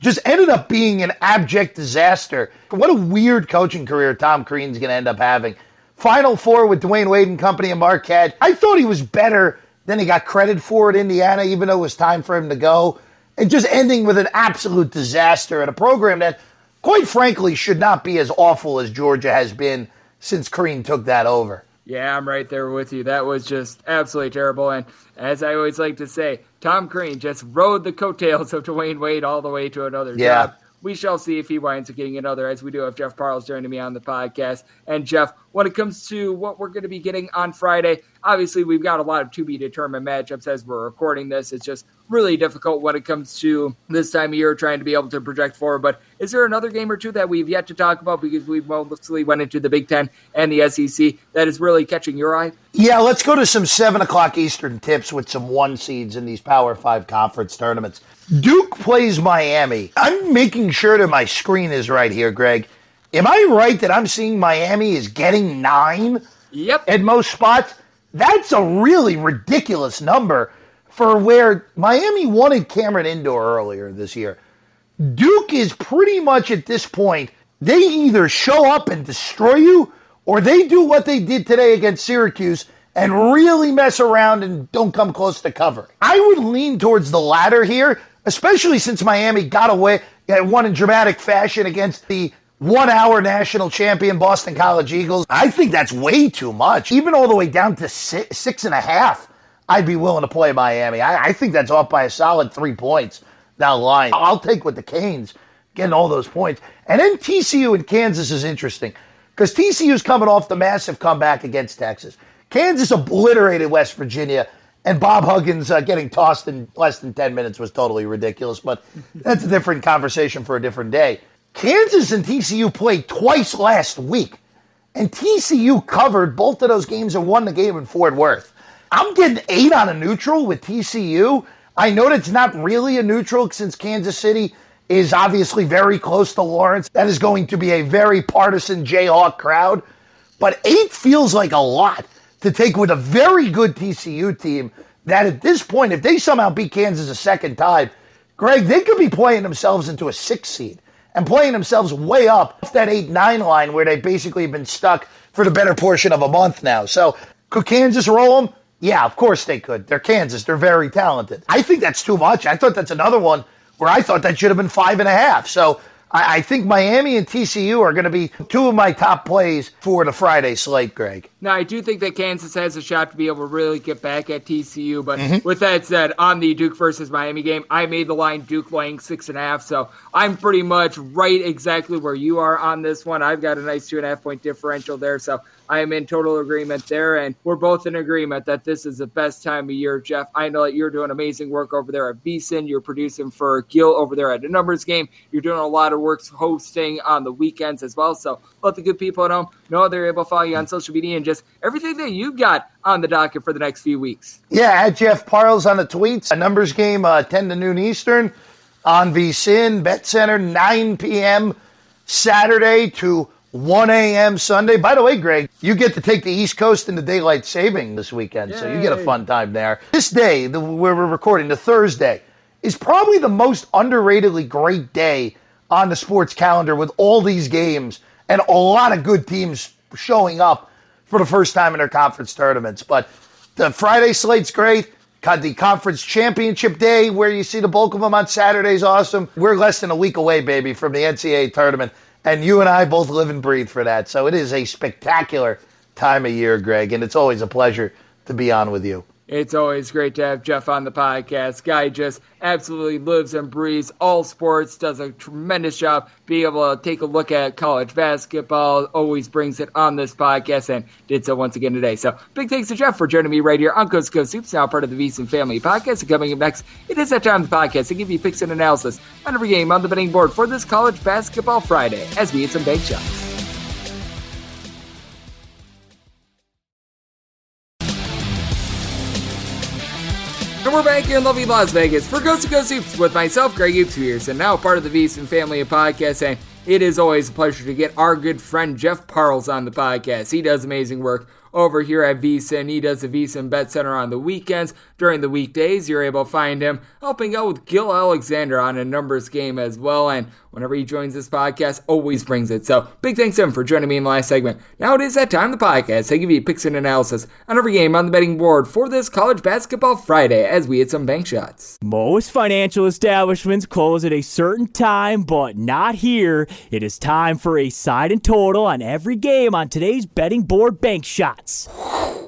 just ended up being an abject disaster. What a weird coaching career Tom Crean's going to end up having. Final Four with Dwayne Wade and company and Marquette. I thought he was better than he got credit for at Indiana, even though it was time for him to go. And just ending with an absolute disaster at a program that quite frankly, should not be as awful as Georgia has been since Crean took that over. Yeah, I'm right there with you. That was just absolutely terrible. And as I always like to say, Tom Crean just rode the coattails of Dwayne Wade all the way to another yeah. job. We shall see if he winds up getting another, as we do have Jeff Parles joining me on the podcast. And, Jeff, when it comes to what we're going to be getting on Friday, obviously we've got a lot of to-be-determined matchups as we're recording this. It's just really difficult when it comes to this time of year trying to be able to project forward. But is there another game or two that we've yet to talk about, because we mostly went into the Big Ten and the S E C, that is really catching your eye? Yeah, let's go to some seven o'clock Eastern tips with some one seeds in these Power Five conference tournaments. Duke plays Miami. I'm making sure that my screen is right here, Greg. Am I right that I'm seeing Miami is getting nine? Yep. At most spots? That's a really ridiculous number for where Miami wanted Cameron Indoor earlier this year. Duke is pretty much at this point, they either show up and destroy you, or they do what they did today against Syracuse and really mess around and don't come close to cover. I would lean towards the latter here, especially since Miami got away and won in dramatic fashion against the one-hour national champion Boston College Eagles. I think that's way too much. Even all the way down to six, six and a half, I'd be willing to play Miami. I, I think that's off by a solid three points down the line. I'll take with the Canes, getting all those points. And then T C U and Kansas is interesting, because T C U's coming off the massive comeback against Texas. Kansas obliterated West Virginia, and Bob Huggins uh, getting tossed in less than ten minutes was totally ridiculous, but that's a different conversation for a different day. Kansas and T C U played twice last week, and T C U covered both of those games and won the game in Fort Worth. I'm getting eight on a neutral with T C U. I know that's not really a neutral, since Kansas City is obviously very close to Lawrence. That is going to be a very partisan Jayhawk crowd, but eight feels like a lot to take with a very good T C U team that at this point, if they somehow beat Kansas a second time, Greg, they could be playing themselves into a six seed and playing themselves way up off that eight nine line where they basically have been stuck for the better portion of a month now. So could Kansas roll them? Yeah, of course they could. They're Kansas. They're very talented. I think that's too much. I thought that's another one where I thought that should have been five and a half. So I think Miami and T C U are going to be two of my top plays for the Friday slate, Greg. Now, I do think that Kansas has a shot to be able to really get back at T C U, but mm-hmm. with that said, on the Duke versus Miami game, I made the line Duke laying six and a half, so I'm pretty much right exactly where you are on this one. I've got a nice two and a half point differential there, so I am in total agreement there, and we're both in agreement that this is the best time of year, Jeff. I know that you're doing amazing work over there at V S I N. You're producing for Gil over there at the Numbers Game. You're doing a lot of work hosting on the weekends as well, so let the good people at home know they're able to follow you on social media and just everything that you've got on the docket for the next few weeks. Yeah, at Jeff Parles on the tweets, a Numbers Game, uh, ten to noon Eastern on V S I N Bet Center, nine p.m. Saturday to one a.m. Sunday. By the way, Greg, you get to take the East Coast into daylight saving this weekend, Yay. So you get a fun time there. This day, the, where we're recording, the Thursday, is probably the most underratedly great day on the sports calendar, with all these games and a lot of good teams showing up for the first time in their conference tournaments. But the Friday slate's great. The conference championship day, where you see the bulk of them on Saturday, is awesome. We're less than a week away, baby, from the N C double A tournament. And you and I both live and breathe for that. So it is a spectacular time of year, Greg, and it's always a pleasure to be on with you. It's always great to have Jeff on the podcast. Guy just absolutely lives and breathes all sports, does a tremendous job being able to take a look at college basketball, always brings it on this podcast, and did so once again today. So big thanks to Jeff for joining me right here on Coast to Coast Hoops, now part of the VSiN Family Podcast. And coming up next, it is that time of the podcast to give you picks and analysis on every game on the betting board for this college basketball Friday as we hit some bank shots. And we're back here in lovely Las Vegas for Coast to Coast Hoops with myself, Greg Hoops, and now part of the VSiN Family Podcast. And it is always a pleasure to get our good friend Jeff Parles on the podcast. He does amazing work over here at VSiN. He does the VSiN Bet Center on the weekends. During the weekdays, you're able to find him helping out with Gil Alexander on a Numbers Game as well. And whenever he joins this podcast, always brings it. So big thanks to him for joining me in the last segment. Now it is that time of the podcast. I give you picks and analysis on every game on the betting board for this college basketball Friday as we hit some bank shots. Most financial establishments close at a certain time, but not here. It is time for a side and total on every game on today's betting board bank shots.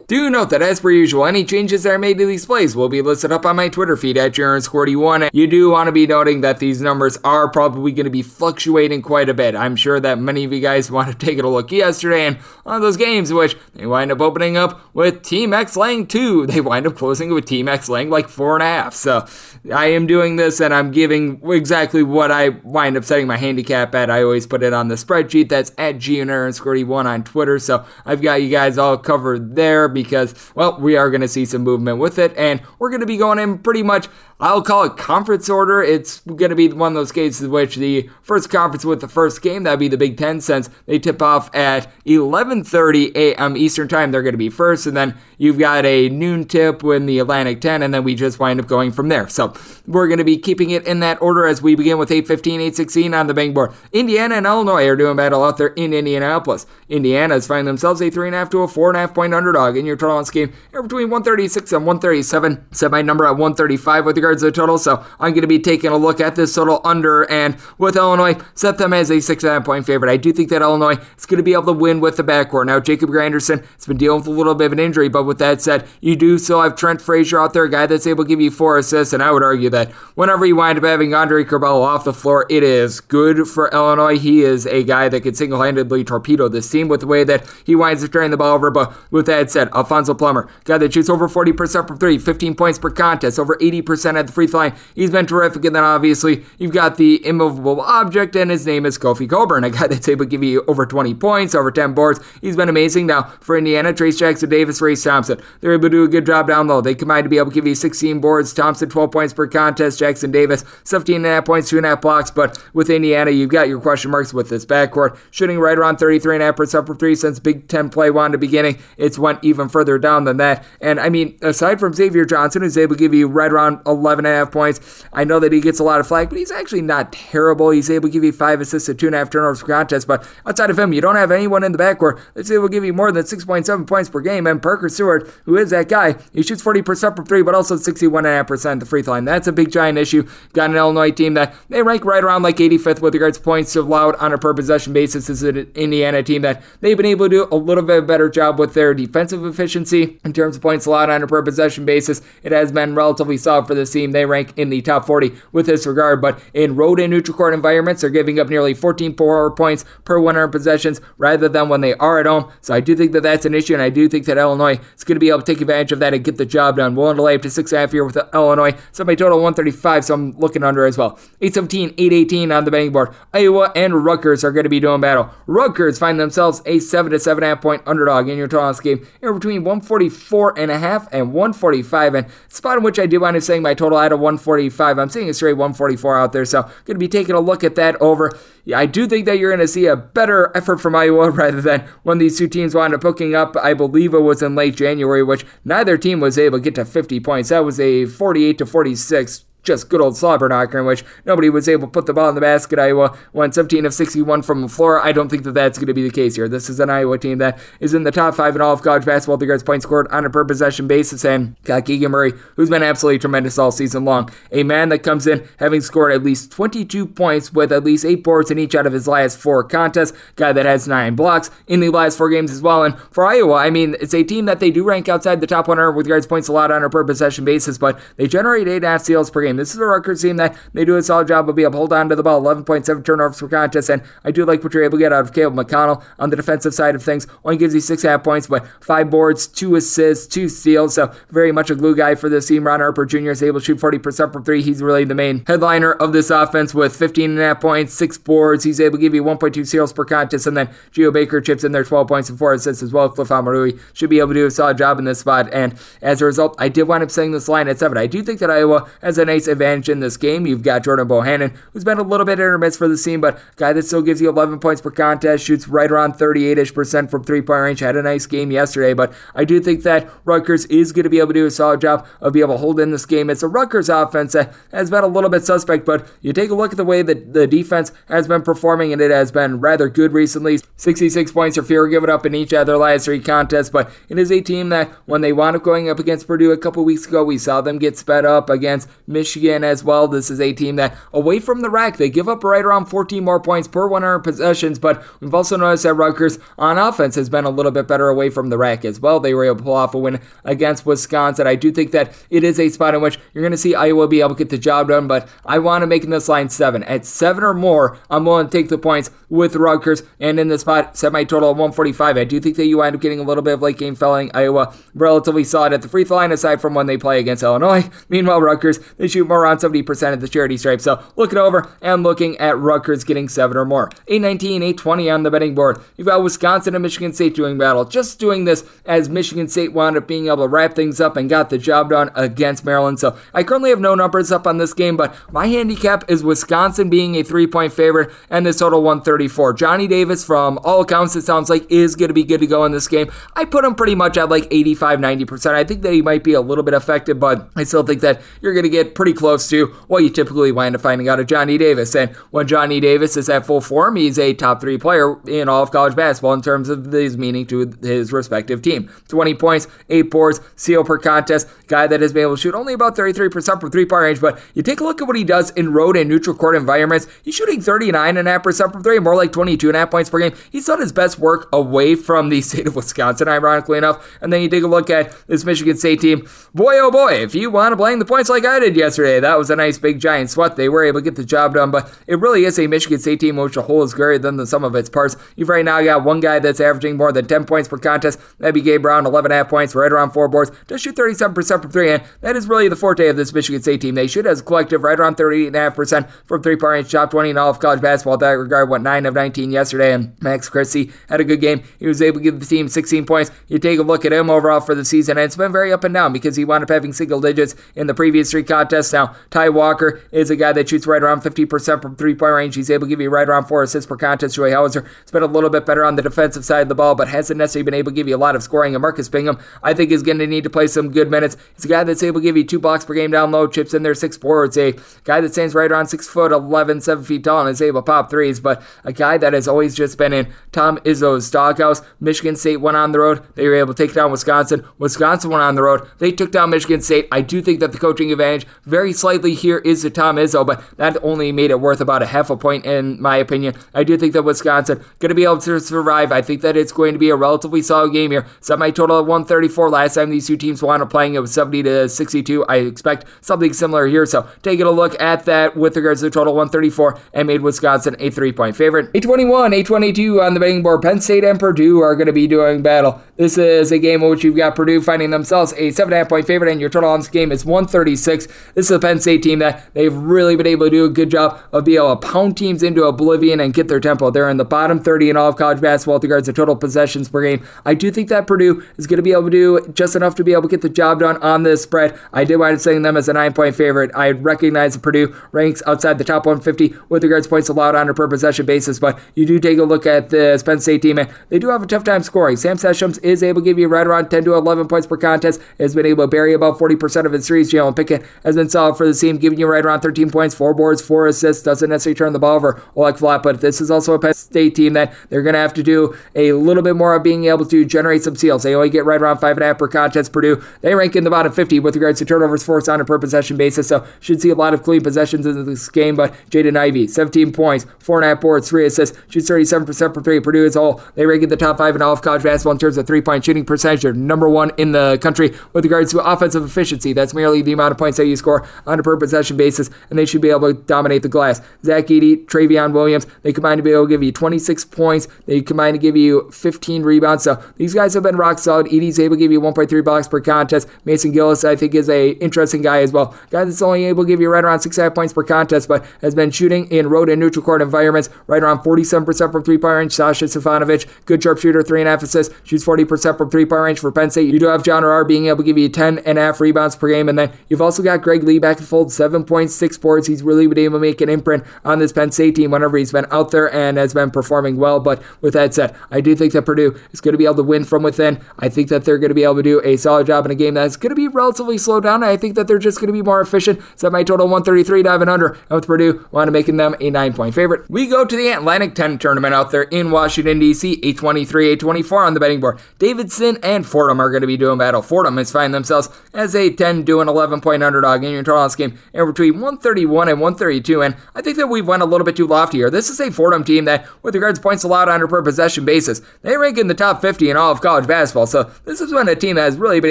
Do note that as per usual, any changes that are made to these plays will be listed up on my Twitter feed at Jaren Squirty one. You do want to be noting that these numbers are probably going to be fluctuating quite a bit. I'm sure that many of you guys want to take a look yesterday and on those games in which they wind up opening up with Team X laying two. They wind up closing with Team X laying like four and a half. So I am doing this and I'm giving exactly what I wind up setting my handicap at. I always put it on the spreadsheet. That's at Jaren Squirty one on Twitter. So I've got you guys all covered there, because, well, we are going to see some movement with it, and we're going to be going in pretty much, I'll call it conference order. It's going to be one of those cases in which the first conference with the first game, that would be the Big Ten, since they tip off at eleven thirty a.m. Eastern Time. They're going to be first, and then you've got a noon tip in the Atlantic ten, and then we just wind up going from there. So we're going to be keeping it in that order as we begin with eight fifteen, eight sixteen on the betting board. Indiana and Illinois are doing battle out there in Indianapolis. Indiana is finding themselves a three point five to a four point five point underdog in your total on this game, are between one thirty-six and one thirty-seven. Set my number at one thirty-five with regards to the total, so I'm going to be taking a look at this total under, and with Illinois, set them as a six and a half point favorite. I do think that Illinois is going to be able to win with the backcourt. Now, Jacob Granderson has been dealing with a little bit of an injury, but with that said, you do still have Trent Frazier out there, a guy that's able to give you four assists, and I would argue that whenever you wind up having Andre Curbelo off the floor, it is good for Illinois. He is a guy that could single-handedly torpedo this team with the way that he winds up turning the ball over, but with that said, Alfonso Plummer, guy that shoots over forty percent from three, fifteen points per contest, over eighty percent at the free throw line. He's been terrific, and then obviously you've got the immovable object, and his name is Kofi Coburn, a guy that's able to give you over twenty points, over ten boards. He's been amazing. Now, for Indiana, Trace Jackson Davis, Ray Thompson, they're able to do a good job down low. They combine to be able to give you sixteen boards, Thompson twelve points per contest, Jackson Davis seventeen point five points, two point five blocks, but with Indiana, you've got your question marks with this backcourt, shooting right around thirty-three point five percent from three since Big Ten play wound to beginning. It's went even further down than that. And I mean, aside from Xavier Johnson, who's able to give you right around eleven point five points, I know that he gets a lot of flack, but he's actually not terrible. He's able to give you five assists to two point five turnovers per contest, but outside of him, you don't have anyone in the backcourt that's able to give you more than six point seven points per game. And Parker Seward, who is that guy, he shoots forty percent from three, but also sixty-one point five percent at the free throw line. That's a big, giant issue. Got an Illinois team that they rank right around like eighty-fifth with regards to points allowed on a per possession basis. This is an Indiana team that they've been able to do a little bit better job with their defensive efficiency in terms of points allowed on a per possession basis. It has been relatively solid for this team. They rank in the top forty with this regard, but in road and neutral court environments, they're giving up nearly fourteen point four points per one hundred possessions rather than when they are at home. So I do think that that's an issue, and I do think that Illinois is going to be able to take advantage of that and get the job done. Willing to lay up to six and a half here with Illinois. So my total one thirty-five, so I'm looking under as well. eight seventeen, eight eighteen on the betting board. Iowa and Rutgers are going to be doing battle. Rutgers find themselves a seven to seven and a half point underdog in your total on this game, in between one forty-four and a half and one forty-five, and spot in which I do wind up saying my total out of one forty-five. I'm seeing a straight one forty-four out there, so going to be taking a look at that over. Yeah, I do think that you're going to see a better effort from Iowa rather than when these two teams wound up hooking up. I believe it was in late January, which neither team was able to get to fifty points. That was a forty-eight to forty-six. Just good old slobber knocker in which nobody was able to put the ball in the basket. Iowa went seventeen of sixty-one from the floor. I don't think that that's going to be the case here. This is an Iowa team that is in the top five in all of college basketball with regards to points scored on a per possession basis, and got Keegan Murray, who's been absolutely tremendous all season long. A man that comes in having scored at least twenty-two points with at least eight boards in each out of his last four contests. Guy that has nine blocks in the last four games as well. And for Iowa, I mean, it's a team that they do rank outside the top one hundred with regards to points allowed on a per possession basis, but they generate eight and a half steals per game. This is a Rutgers team that they do a solid job of being able to hold on to the ball, eleven point seven turnovers per contest, and I do like what you're able to get out of Caleb McConnell on the defensive side of things. Only gives you six and a half points, but five boards, two assists, two steals, so very much a glue guy for this team. Ron Harper Junior is able to shoot forty percent from three. He's really the main headliner of this offense with fifteen and a half points, six boards. He's able to give you one point two steals per contest, and then Geo Baker chips in there twelve points and four assists as well. Cliff Amarui should be able to do a solid job in this spot, and as a result, I did wind up setting this line at seven. I do think that Iowa has an nice advantage in this game. You've got Jordan Bohannon, who's been a little bit intermittent for the team, but a guy that still gives you eleven points per contest, shoots right around thirty-eight-ish percent from three-point range, had a nice game yesterday, but I do think that Rutgers is going to be able to do a solid job of being able to hold in this game. It's a Rutgers offense that has been a little bit suspect, but you take a look at the way that the defense has been performing, and it has been rather good recently. sixty-six points or fewer given up in each of their last three contests, but it is a team that when they wound up going up against Purdue a couple weeks ago, we saw them get sped up against Michigan as well. This is a team that, away from the rack, they give up right around fourteen more points per one hundred possessions, but we've also noticed that Rutgers on offense has been a little bit better away from the rack as well. They were able to pull off a win against Wisconsin. I do think that it is a spot in which you're going to see Iowa be able to get the job done, but I want to make this line seven. At seven or more, I'm willing to take the points with Rutgers, and in this spot, set my total at one forty-five. I do think that you wind up getting a little bit of late game fouling. Iowa relatively solid at the free throw line aside from when they play against Illinois. Meanwhile, Rutgers, they shoot more around seventy percent of the charity stripe, so looking over and looking at Rutgers getting seven or more. eight nineteen, eight twenty on the betting board. You've got Wisconsin and Michigan State doing battle. Just doing this as Michigan State wound up being able to wrap things up and got the job done against Maryland, so I currently have no numbers up on this game, but my handicap is Wisconsin being a three-point favorite and this total one thirty-four. Johnny Davis, from all accounts it sounds like, is going to be good to go in this game. I put him pretty much at like eighty-five, ninety percent. I think that he might be a little bit affected, but I still think that you're going to get pretty close to what you typically wind up finding out of Johnny Davis. And when Johnny Davis is at full form, he's a top three player in all of college basketball in terms of his meaning to his respective team. twenty points, eight boards, steal per contest. Guy that has been able to shoot only about thirty-three percent from three-point range, but you take a look at what he does in road and neutral court environments. He's shooting thirty-nine point five percent from three, more like twenty-two point five points per game. He's done his best work away from the state of Wisconsin, ironically enough. And then you take a look at this Michigan State team. Boy, oh boy, if you want to blank the points like I did yesterday, that was a nice big giant sweat. They were able to get the job done, but it really is a Michigan State team which the whole is greater than the sum of its parts. You've right now got one guy that's averaging more than ten points per contest. That'd be Gabe Brown, eleven point five points, right around four boards. Does shoot thirty-seven percent from three, and that is really the forte of this Michigan State team. They shoot as a collective right around thirty-eight point five percent from three-point range, top twenty in all of college basketball. That regard went nine of nineteen yesterday, and Max Christie had a good game. He was able to give the team sixteen points. You take a look at him overall for the season, and it's been very up and down because he wound up having single digits in the previous three contests. Now, Ty Walker is a guy that shoots right around fifty percent from three-point range. He's able to give you right around four assists per contest. Joey Hauser has been a little bit better on the defensive side of the ball, but hasn't necessarily been able to give you a lot of scoring. And Marcus Bingham, I think, is going to need to play some good minutes. He's a guy that's able to give you two blocks per game down low, chips in there, six boards. A guy that stands right around six foot eleven, seven feet tall, and is able to pop threes, but a guy that has always just been in Tom Izzo's doghouse. Michigan State went on the road. They were able to take down Wisconsin. Wisconsin went on the road. They took down Michigan State. I do think that the coaching advantage very slightly here is to Tom Izzo, but that only made it worth about a half a point in my opinion. I do think that Wisconsin going to be able to survive. I think that it's going to be a relatively solid game here. Set my total at one thirty-four. Last time these two teams wound up playing, it was seventy to sixty-two. I expect something similar here, so taking a look at that with regards to the total one thirty-four and made Wisconsin a three-point favorite. eight twenty-one, eight twenty-two on the betting board. Penn State and Purdue are going to be doing battle. This is a game in which you've got Purdue finding themselves a seven point five point favorite, and your total on this game is one thirty-six. This is a Penn State team that they've really been able to do a good job of being able to pound teams into oblivion and get their tempo. They're in the bottom thirty in all of college basketball with regards to total possessions per game. I do think that Purdue is going to be able to do just enough to be able to get the job done on this spread. I did wind up setting them as a nine-point favorite. I recognize that Purdue ranks outside the top one fifty with regards to points allowed on a per possession basis, but you do take a look at this Penn State team, and they do have a tough time scoring. Sam Sessoms is able to give you right around ten to eleven points per contest, has been able to bury about forty percent of his threes. Jalen Pickett has been solid for the team, giving you right around thirteen points, four boards, four assists, doesn't necessarily turn the ball over like Flop, but this is also a Penn State team that they're going to have to do a little bit more of being able to generate some steals. They only get right around five and a half per contest. Purdue, they rank in the bottom fifty with regards to turnovers forced on a per possession basis, so should see a lot of clean possessions in this game, but Jaden Ivey, seventeen points, four and a half boards, three assists, shoots thirty-seven percent for three. Purdue as a whole, they rank in the top five in all of college basketball in terms of three-point shooting percentage. They're number one in the country with regards to offensive efficiency. That's merely the amount of points that you score on a per possession basis, and they should be able to dominate the glass. Zach Edey, Travion Williams, they combine to be able to give you twenty-six points. They combine to give you fifteen rebounds. So these guys have been rock solid. Edey's able to give you one point three blocks per contest. Mason Gillis, I think, is a interesting guy as well. Guy that's only able to give you right around six and a half points per contest, but has been shooting in road and neutral court environments right around forty-seven percent from three-point range. Sasha Stefanovic, good sharpshooter, three and a half assists, shoots forty percent from three-point range for Penn State. You do have John Rar being able to give you ten and a half rebounds per game, and then you've also got Greg lead back in the fold, seven points, six boards. He's really been able to make an imprint on this Penn State team whenever he's been out there and has been performing well. But with that said, I do think that Purdue is going to be able to win from within. I think that they're going to be able to do a solid job in a game that's going to be relatively slowed down. I think that they're just going to be more efficient. So my total one thirty-three, dive and under. And with Purdue, want to making them a nine-point favorite. We go to the Atlantic ten tournament out there in Washington, D C, eight twenty-three, eight twenty-four on the betting board. Davidson and Fordham are going to be doing battle. Fordham is finding themselves as a ten to an eleven-point underdog in your total on this game, and between one thirty-one and one thirty-two, and I think that we went a little bit too lofty here. This is a Fordham team that, with regards to points allowed on a per-possession basis, they rank in the top fifty in all of college basketball, so this is when a team has really been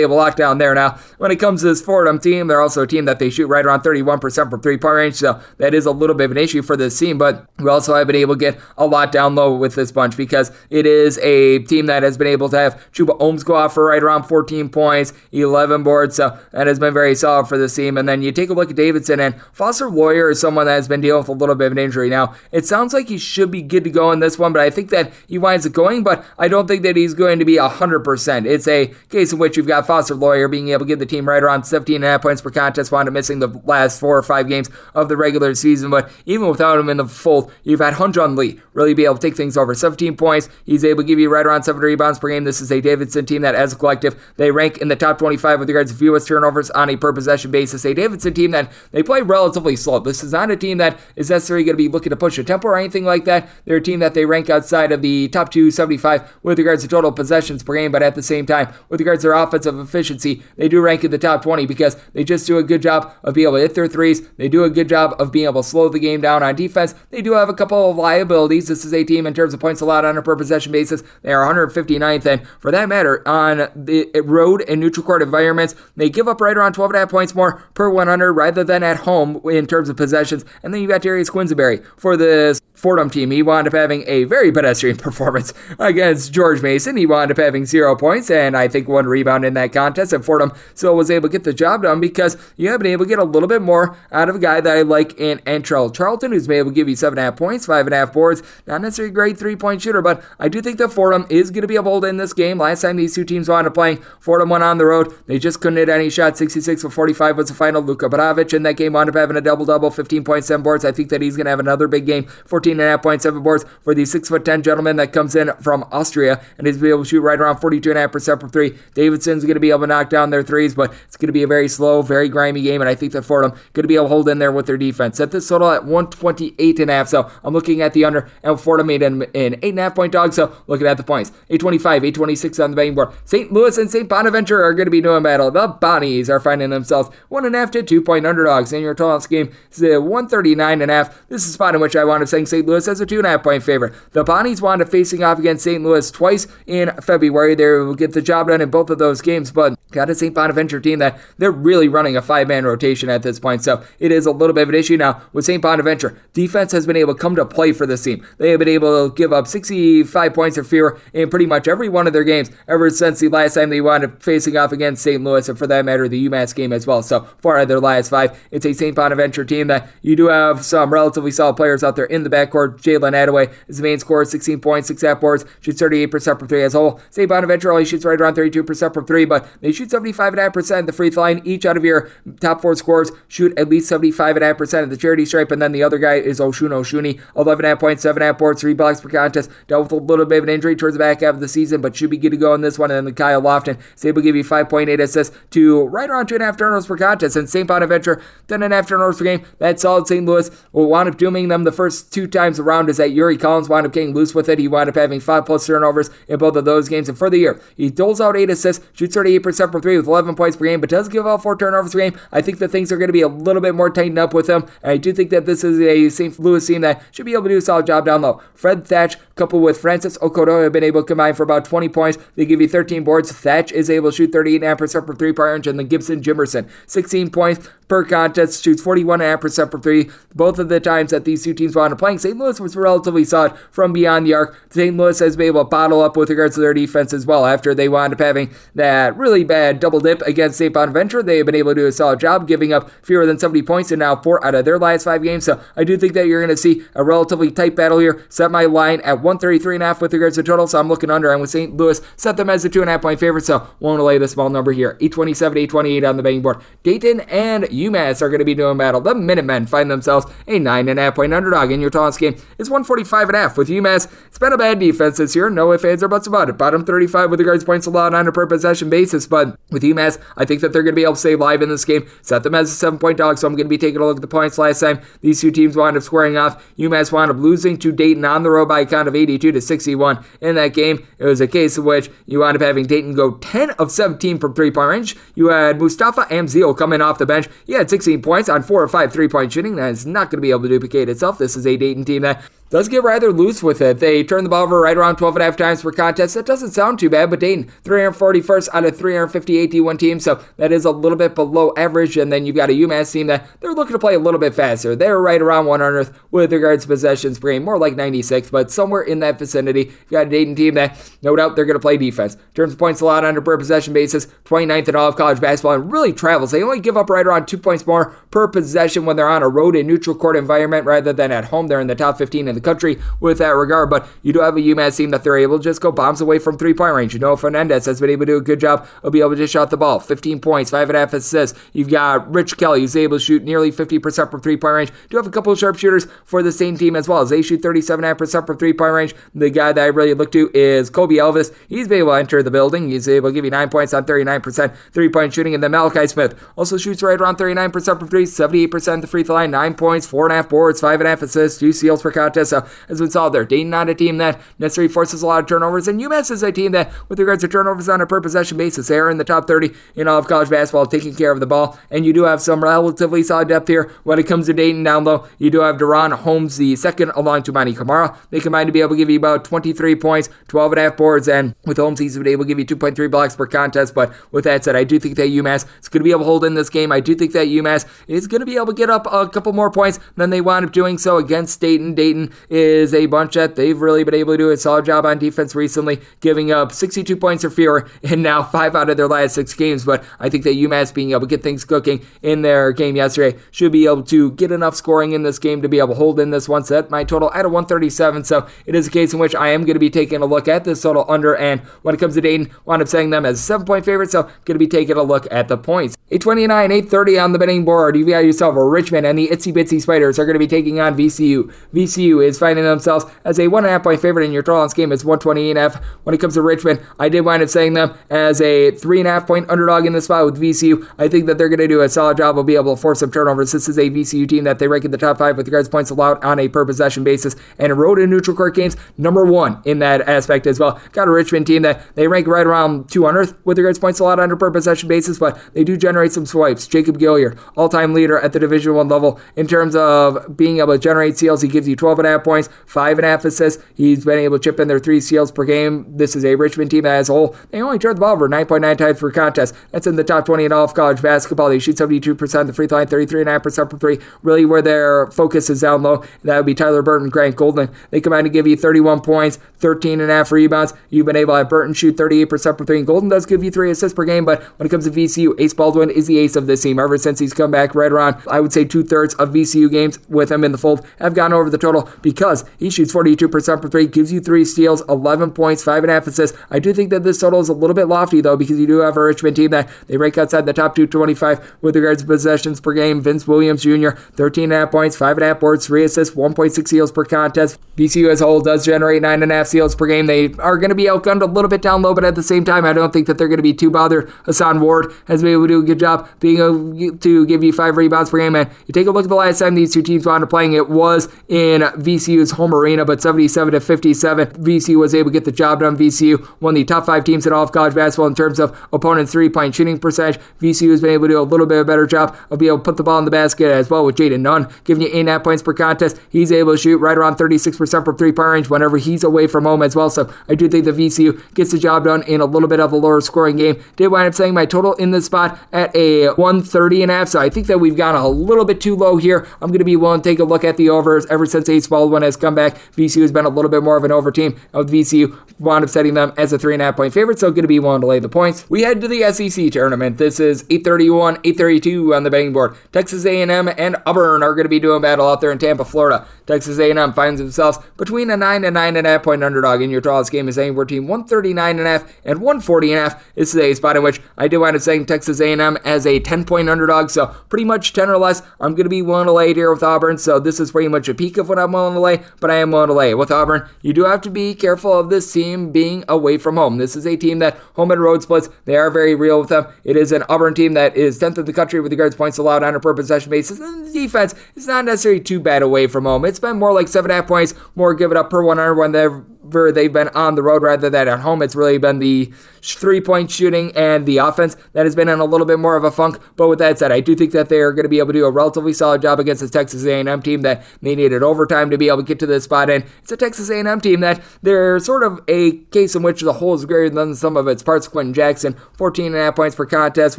able to lock down there. Now, when it comes to this Fordham team, they're also a team that they shoot right around thirty-one percent from three-point range, so that is a little bit of an issue for this team, but we also have been able to get a lot down low with this bunch because it is a team that has been able to have Chuba Ohms go off for right around fourteen points, eleven boards, so that has been very solid for this team. And then you take a look at Davidson, and Foster Lawyer is someone that has been dealing with a little bit of an injury. Now, it sounds like he should be good to go in this one, but I think that he winds up going, but I don't think that he's going to be one hundred percent. It's a case in which you've got Foster Lawyer being able to give the team right around seventeen point five points per contest, wound up missing the last four or five games of the regular season, but even without him in the fold, you've had Hunjun Lee really be able to take things over. seventeen points, he's able to give you right around seven rebounds per game. This is a Davidson team that, as a collective, they rank in the top twenty-five with regards to fewest turnovers on a per-possession basis. A Davidson team that they play relatively slow. This is not a team that is necessarily going to be looking to push a tempo or anything like that. They're a team that they rank outside of the top two seventy-five with regards to total possessions per game, but at the same time, with regards to their offensive efficiency, they do rank in the top twenty because they just do a good job of being able to hit their threes. They do a good job of being able to slow the game down on defense. They do have a couple of liabilities. This is a team in terms of points allowed on a per-possession basis. They are one hundred fifty-ninth, and for that matter, on the road and neutral court environments, they give up right around twelve point five points more per one hundred rather than at home in terms of possessions. And then you've got Darius Quisenberry for this Fordham team. He wound up having a very pedestrian performance against George Mason. He wound up having zero points and I think one rebound in that contest, and Fordham still was able to get the job done because you have been able to get a little bit more out of a guy that I like in Antrell Charlton, who's been able to give you seven and a half points, five and a half boards, not necessarily a great three-point shooter, but I do think that Fordham is going to be able to win this game. Last time these two teams wound up playing, Fordham went on the road. They just couldn't hit any shot. sixty-six for forty-five was the final. Luka Brodovich in that game wound up having a double-double, fifteen point seven boards. I think that he's going to have another big game, fourteen point seven boards for the six foot ten gentleman that comes in from Austria, and he's going to be able to shoot right around forty-two point five percent from three. Davidson's going to be able to knock down their threes, but it's going to be a very slow, very grimy game, and I think that Fordham going to be able to hold in there with their defense. Set this total at one twenty-eight point five, so I'm looking at the under, and Fordham made an, an eight point five point dog, so looking at the points. eight twenty-five, eight twenty-six on the betting board. Saint Louis and Saint Bonaventure are going to be doing battle. The Bonnies are finding themselves one point five to two-point underdogs, and your total on this game is one thirty-nine point five. This is the spot in which I wound up saying Saint Louis as a two point five point favorite. The Bonnies wound up facing off against Saint Louis twice in February. They will get the job done in both of those games, but got a Saint Bonaventure team that they're really running a five-man rotation at this point, so it is a little bit of an issue. Now, with Saint Bonaventure, defense has been able to come to play for this team. They have been able to give up sixty-five points or fewer in pretty much every one of their games ever since the last time they wound up facing off against Saint Louis, and for that matter, the UMass game as well. So far out of their last five, it's a Saint Bonaventure team that you do have some relatively solid players out there in the backcourt. Jalen Attaway is the main scorer, sixteen points, six half boards, shoots thirty-eight percent from three as a whole. Saint Bonaventure only shoots right around thirty-two percent from three, but they shoot seventy-five point five percent at the free throw line. Each out of your top four scorers shoot at least seventy-five point five percent at the charity stripe, and then the other guy is Oshun Oshuni, eleven point five points, seven point five boards, three blocks per contest. Dealt with a little bit of an injury towards the back half of the season, but should be good to go in this one. And then the Kyle Lofton is able to give you five point eight assists to right around two point five turnovers per contest. And Saint Bonaventure, ten point five turnovers per game. That's solid. Saint Louis will wound up dooming them the first two times around is that Yuri Collins wound up getting loose with it. He wound up having five plus turnovers in both of those games. And for the year, he doles out eight assists, shoots thirty-eight percent from three with eleven points per game, but does give out four turnovers per game. I think that things are going to be a little bit more tightened up with him. And I do think that this is a Saint Louis team that should be able to do a solid job down low. Fred Thatch coupled with Francis Okodo have been able to combine for about twenty points. They give you thirteen boards. Thatch is able to shoot thirty-eight point five percent from three-point range, and then Gibson Jimerson, sixteen points per contest, shoots forty-one point five percent from three. Both of the times that these two teams wound up playing scoring, Saint Louis was relatively solid from beyond the arc. Saint Louis has been able to bottle up with regards to their defense as well. After they wound up having that really bad double dip against Saint Bonaventure, they have been able to do a solid job, giving up fewer than seventy points in now four out of their last five games. So I do think that you're going to see a relatively tight battle here. Set my line at one thirty-three and a half with regards to total, so I'm looking under. I'm with Saint Louis, set them as a two and a half point favorite, so won't lay the small number here. eight twenty-seven, eight twenty-eight on the betting board. Dayton and UMass are going to be doing battle. The Minutemen find themselves a nine and a half point underdog in your tallest game. It's one forty-five and a half with UMass. It's been a bad defense this year. No ifs, ands, or buts about it. Bottom thirty-five with regards to points allowed on a per possession basis, but with UMass, I think that they're going to be able to stay live in this game. Set them as a seven point dog, so I'm going to be taking a look at the points. Last time these two teams wound up squaring off, UMass wound up losing to Dayton on the road by a count of eighty-two to sixty-one. In that game, it was a case in which you wound up having Dayton go ten of seventeen from three-point range. You had Mustafa Amzil coming off the bench. He had sixteen points on four or five three-point shooting. That is not going to be able to duplicate itself. This is a Dayton team that does get rather loose with it. They turn the ball over right around twelve and a half times per contest. That doesn't sound too bad, but Dayton, three forty-first out of three fifty-eight D one teams, so that is a little bit below average, and then you've got a UMass team that they're looking to play a little bit faster. They're right around one hundredth with regards to possessions per game, more like ninety-six, but somewhere in that vicinity. You've got a Dayton team that, no doubt, they're going to play defense. In terms of points allowed on a per possession basis, twenty-ninth in all of college basketball, and really travels. They only give up right around two points more per possession when they're on a road and neutral court environment rather than at home. They're in the top fifteen in the country with that regard, but you do have a UMass team that they're able to just go bombs away from three-point range. You know, Fernandez has been able to do a good job of being able to shot the ball. fifteen points, five and a half assists. You've got Rich Kelly, who's able to shoot nearly fifty percent from three-point range. You do have a couple of sharpshooters for the same team as well, as they shoot thirty-seven and a half percent from three-point range. The guy that I really look to is Kobe Elvis. He's been able to enter the building. He's able to give you nine points on thirty-nine percent three-point shooting, and then Malachi Smith also shoots right around thirty-nine percent from three, seventy-eight percent at the free throw line, nine points, four and a half boards, five and a half assists, two steals per contest. So as we saw there, Dayton not a team that necessarily forces a lot of turnovers, and UMass is a team that, with regards to turnovers on a per possession basis, they are in the top thirty in all of college basketball, taking care of the ball. And you do have some relatively solid depth here when it comes to Dayton down low. You do have Deron Holmes the second along to Monty Kamara. They combined to be able to give you about twenty-three points, twelve and a half boards, and with Holmes he's been able to give you two point three blocks per contest. But with that said, I do think that UMass is going to be able to hold in this game. I do think that UMass is going to be able to get up a couple more points than they wound up doing so against Dayton. Dayton is a bunch that they've really been able to do a solid job on defense recently, giving up sixty-two points or fewer in now five out of their last six games. But I think that UMass being able to get things cooking in their game yesterday should be able to get enough scoring in this game to be able to hold in this one. Set my total at a one thirty-seven. So it is a case in which I am going to be taking a look at this total under, and when it comes to Dayton, wound up setting them as a seven point favorite. So going to be taking a look at the points. eight twenty-nine, eight thirty on the betting board. You've got yourself a Richmond, and the Itsy Bitsy Spiders are going to be taking on V C U. V C U is finding themselves as a one and a half point favorite in your total on this game. It's one twenty-eight and a half. When it comes to Richmond, I did wind up saying them as a three and a half point underdog in the spot with V C U. I think that they're going to do a solid job of being able to force some turnovers. This is a V C U team that they rank in the top five with regards to points allowed on a per possession basis, and road and neutral court games, number one in that aspect as well. Got a Richmond team that they rank right around two hundredth with regards to points allowed on a per possession basis, but they do generate some swipes. Jacob Gilliard, all-time leader at the Division One level in terms of being able to generate steals. He gives you twelve and a half points, five and a half assists. He's been able to chip in their three steals per game. This is a Richmond team that, as a whole, they only turn the ball over nine point nine times per contest. That's in the top twenty in all of college basketball. They shoot seventy-two percent of the free throw line, thirty-three and a half percent from three. Really, where their focus is down low, that would be Tyler Burton, Grant Golden. They combine to give you thirty-one points, thirteen and a half rebounds. You've been able to have Burton shoot thirty-eight percent from three, and Golden does give you three assists per game. But when it comes to V C U, Ace Baldwin is the ace of this team. Ever since he's come back, right around, I would say, two-thirds of V C U games with him in the fold have gone over the total because he shoots forty-two percent for three, gives you three steals, eleven points, five and a half assists. I do think that this total is a little bit lofty, though, because you do have a Richmond team that they rank outside the top two twenty-five with regards to possessions per game. Vince Williams Junior, thirteen and a half points, five and a half boards, three assists, one point six steals per contest. V C U as a whole does generate nine and a half steals per game. They are going to be outgunned a little bit down low, but at the same time, I don't think that they're going to be too bothered. Hassan Ward has been able to do a good job being able to give you five rebounds per game. And you take a look at the last time these two teams wound up playing, it was in V C U's home arena, but seventy-seven to fifty-seven, V C U was able to get the job done. V C U, one of the top five teams in all of college basketball in terms of opponent's three-point shooting percentage. V C U has been able to do a little bit of a better job of being able to put the ball in the basket as well, with Jaden Nunn giving you eight and a half points per contest. He's able to shoot right around thirty-six percent from three-point range whenever he's away from home as well, so I do think the V C U gets the job done in a little bit of a lower scoring game. Did wind up setting my total in this spot at a one thirty and a half, so I think that we've gone a little bit too low here. I'm going to be willing to take a look at the overs ever since Ace Ball Baldwin has come back. V C U has been a little bit more of an over team. V C U wound up setting them as a three and a half point favorite, so going to be willing to lay the points. We head to the S E C tournament. This is eight thirty-one, eight thirty-two on the betting board. Texas A and M and Auburn are going to be doing battle out there in Tampa, Florida. Texas A and M finds themselves between a nine and nine and a half point underdog, and your tallest game is anywhere between one thirty-nine and a half and one forty and a half. This is a spot in which I do wind up saying Texas A and M as a ten point underdog, so pretty much ten or less. I'm going to be willing to lay it here with Auburn, so this is pretty much a peak of what I'm willing to lay, but I am willing to lay it with Auburn. You do have to be careful of this team being away from home. This is a team that home and road splits, they are very real with them. It is an Auburn team that is tenth in the country with regards to points allowed on a per possession basis, and the defense is not necessarily too bad away from home. It's been more like seven and a half points, more given up per one hundred when they're they've been on the road rather than at home. It's really been the three-point shooting and the offense that has been in a little bit more of a funk. But with that said, I do think that they are going to be able to do a relatively solid job against the Texas A and M team that they needed overtime to be able to get to this spot. And it's a Texas A and M team that they're sort of a case in which the whole is greater than the sum of its parts. Quentin Jackson, fourteen point five points per contest,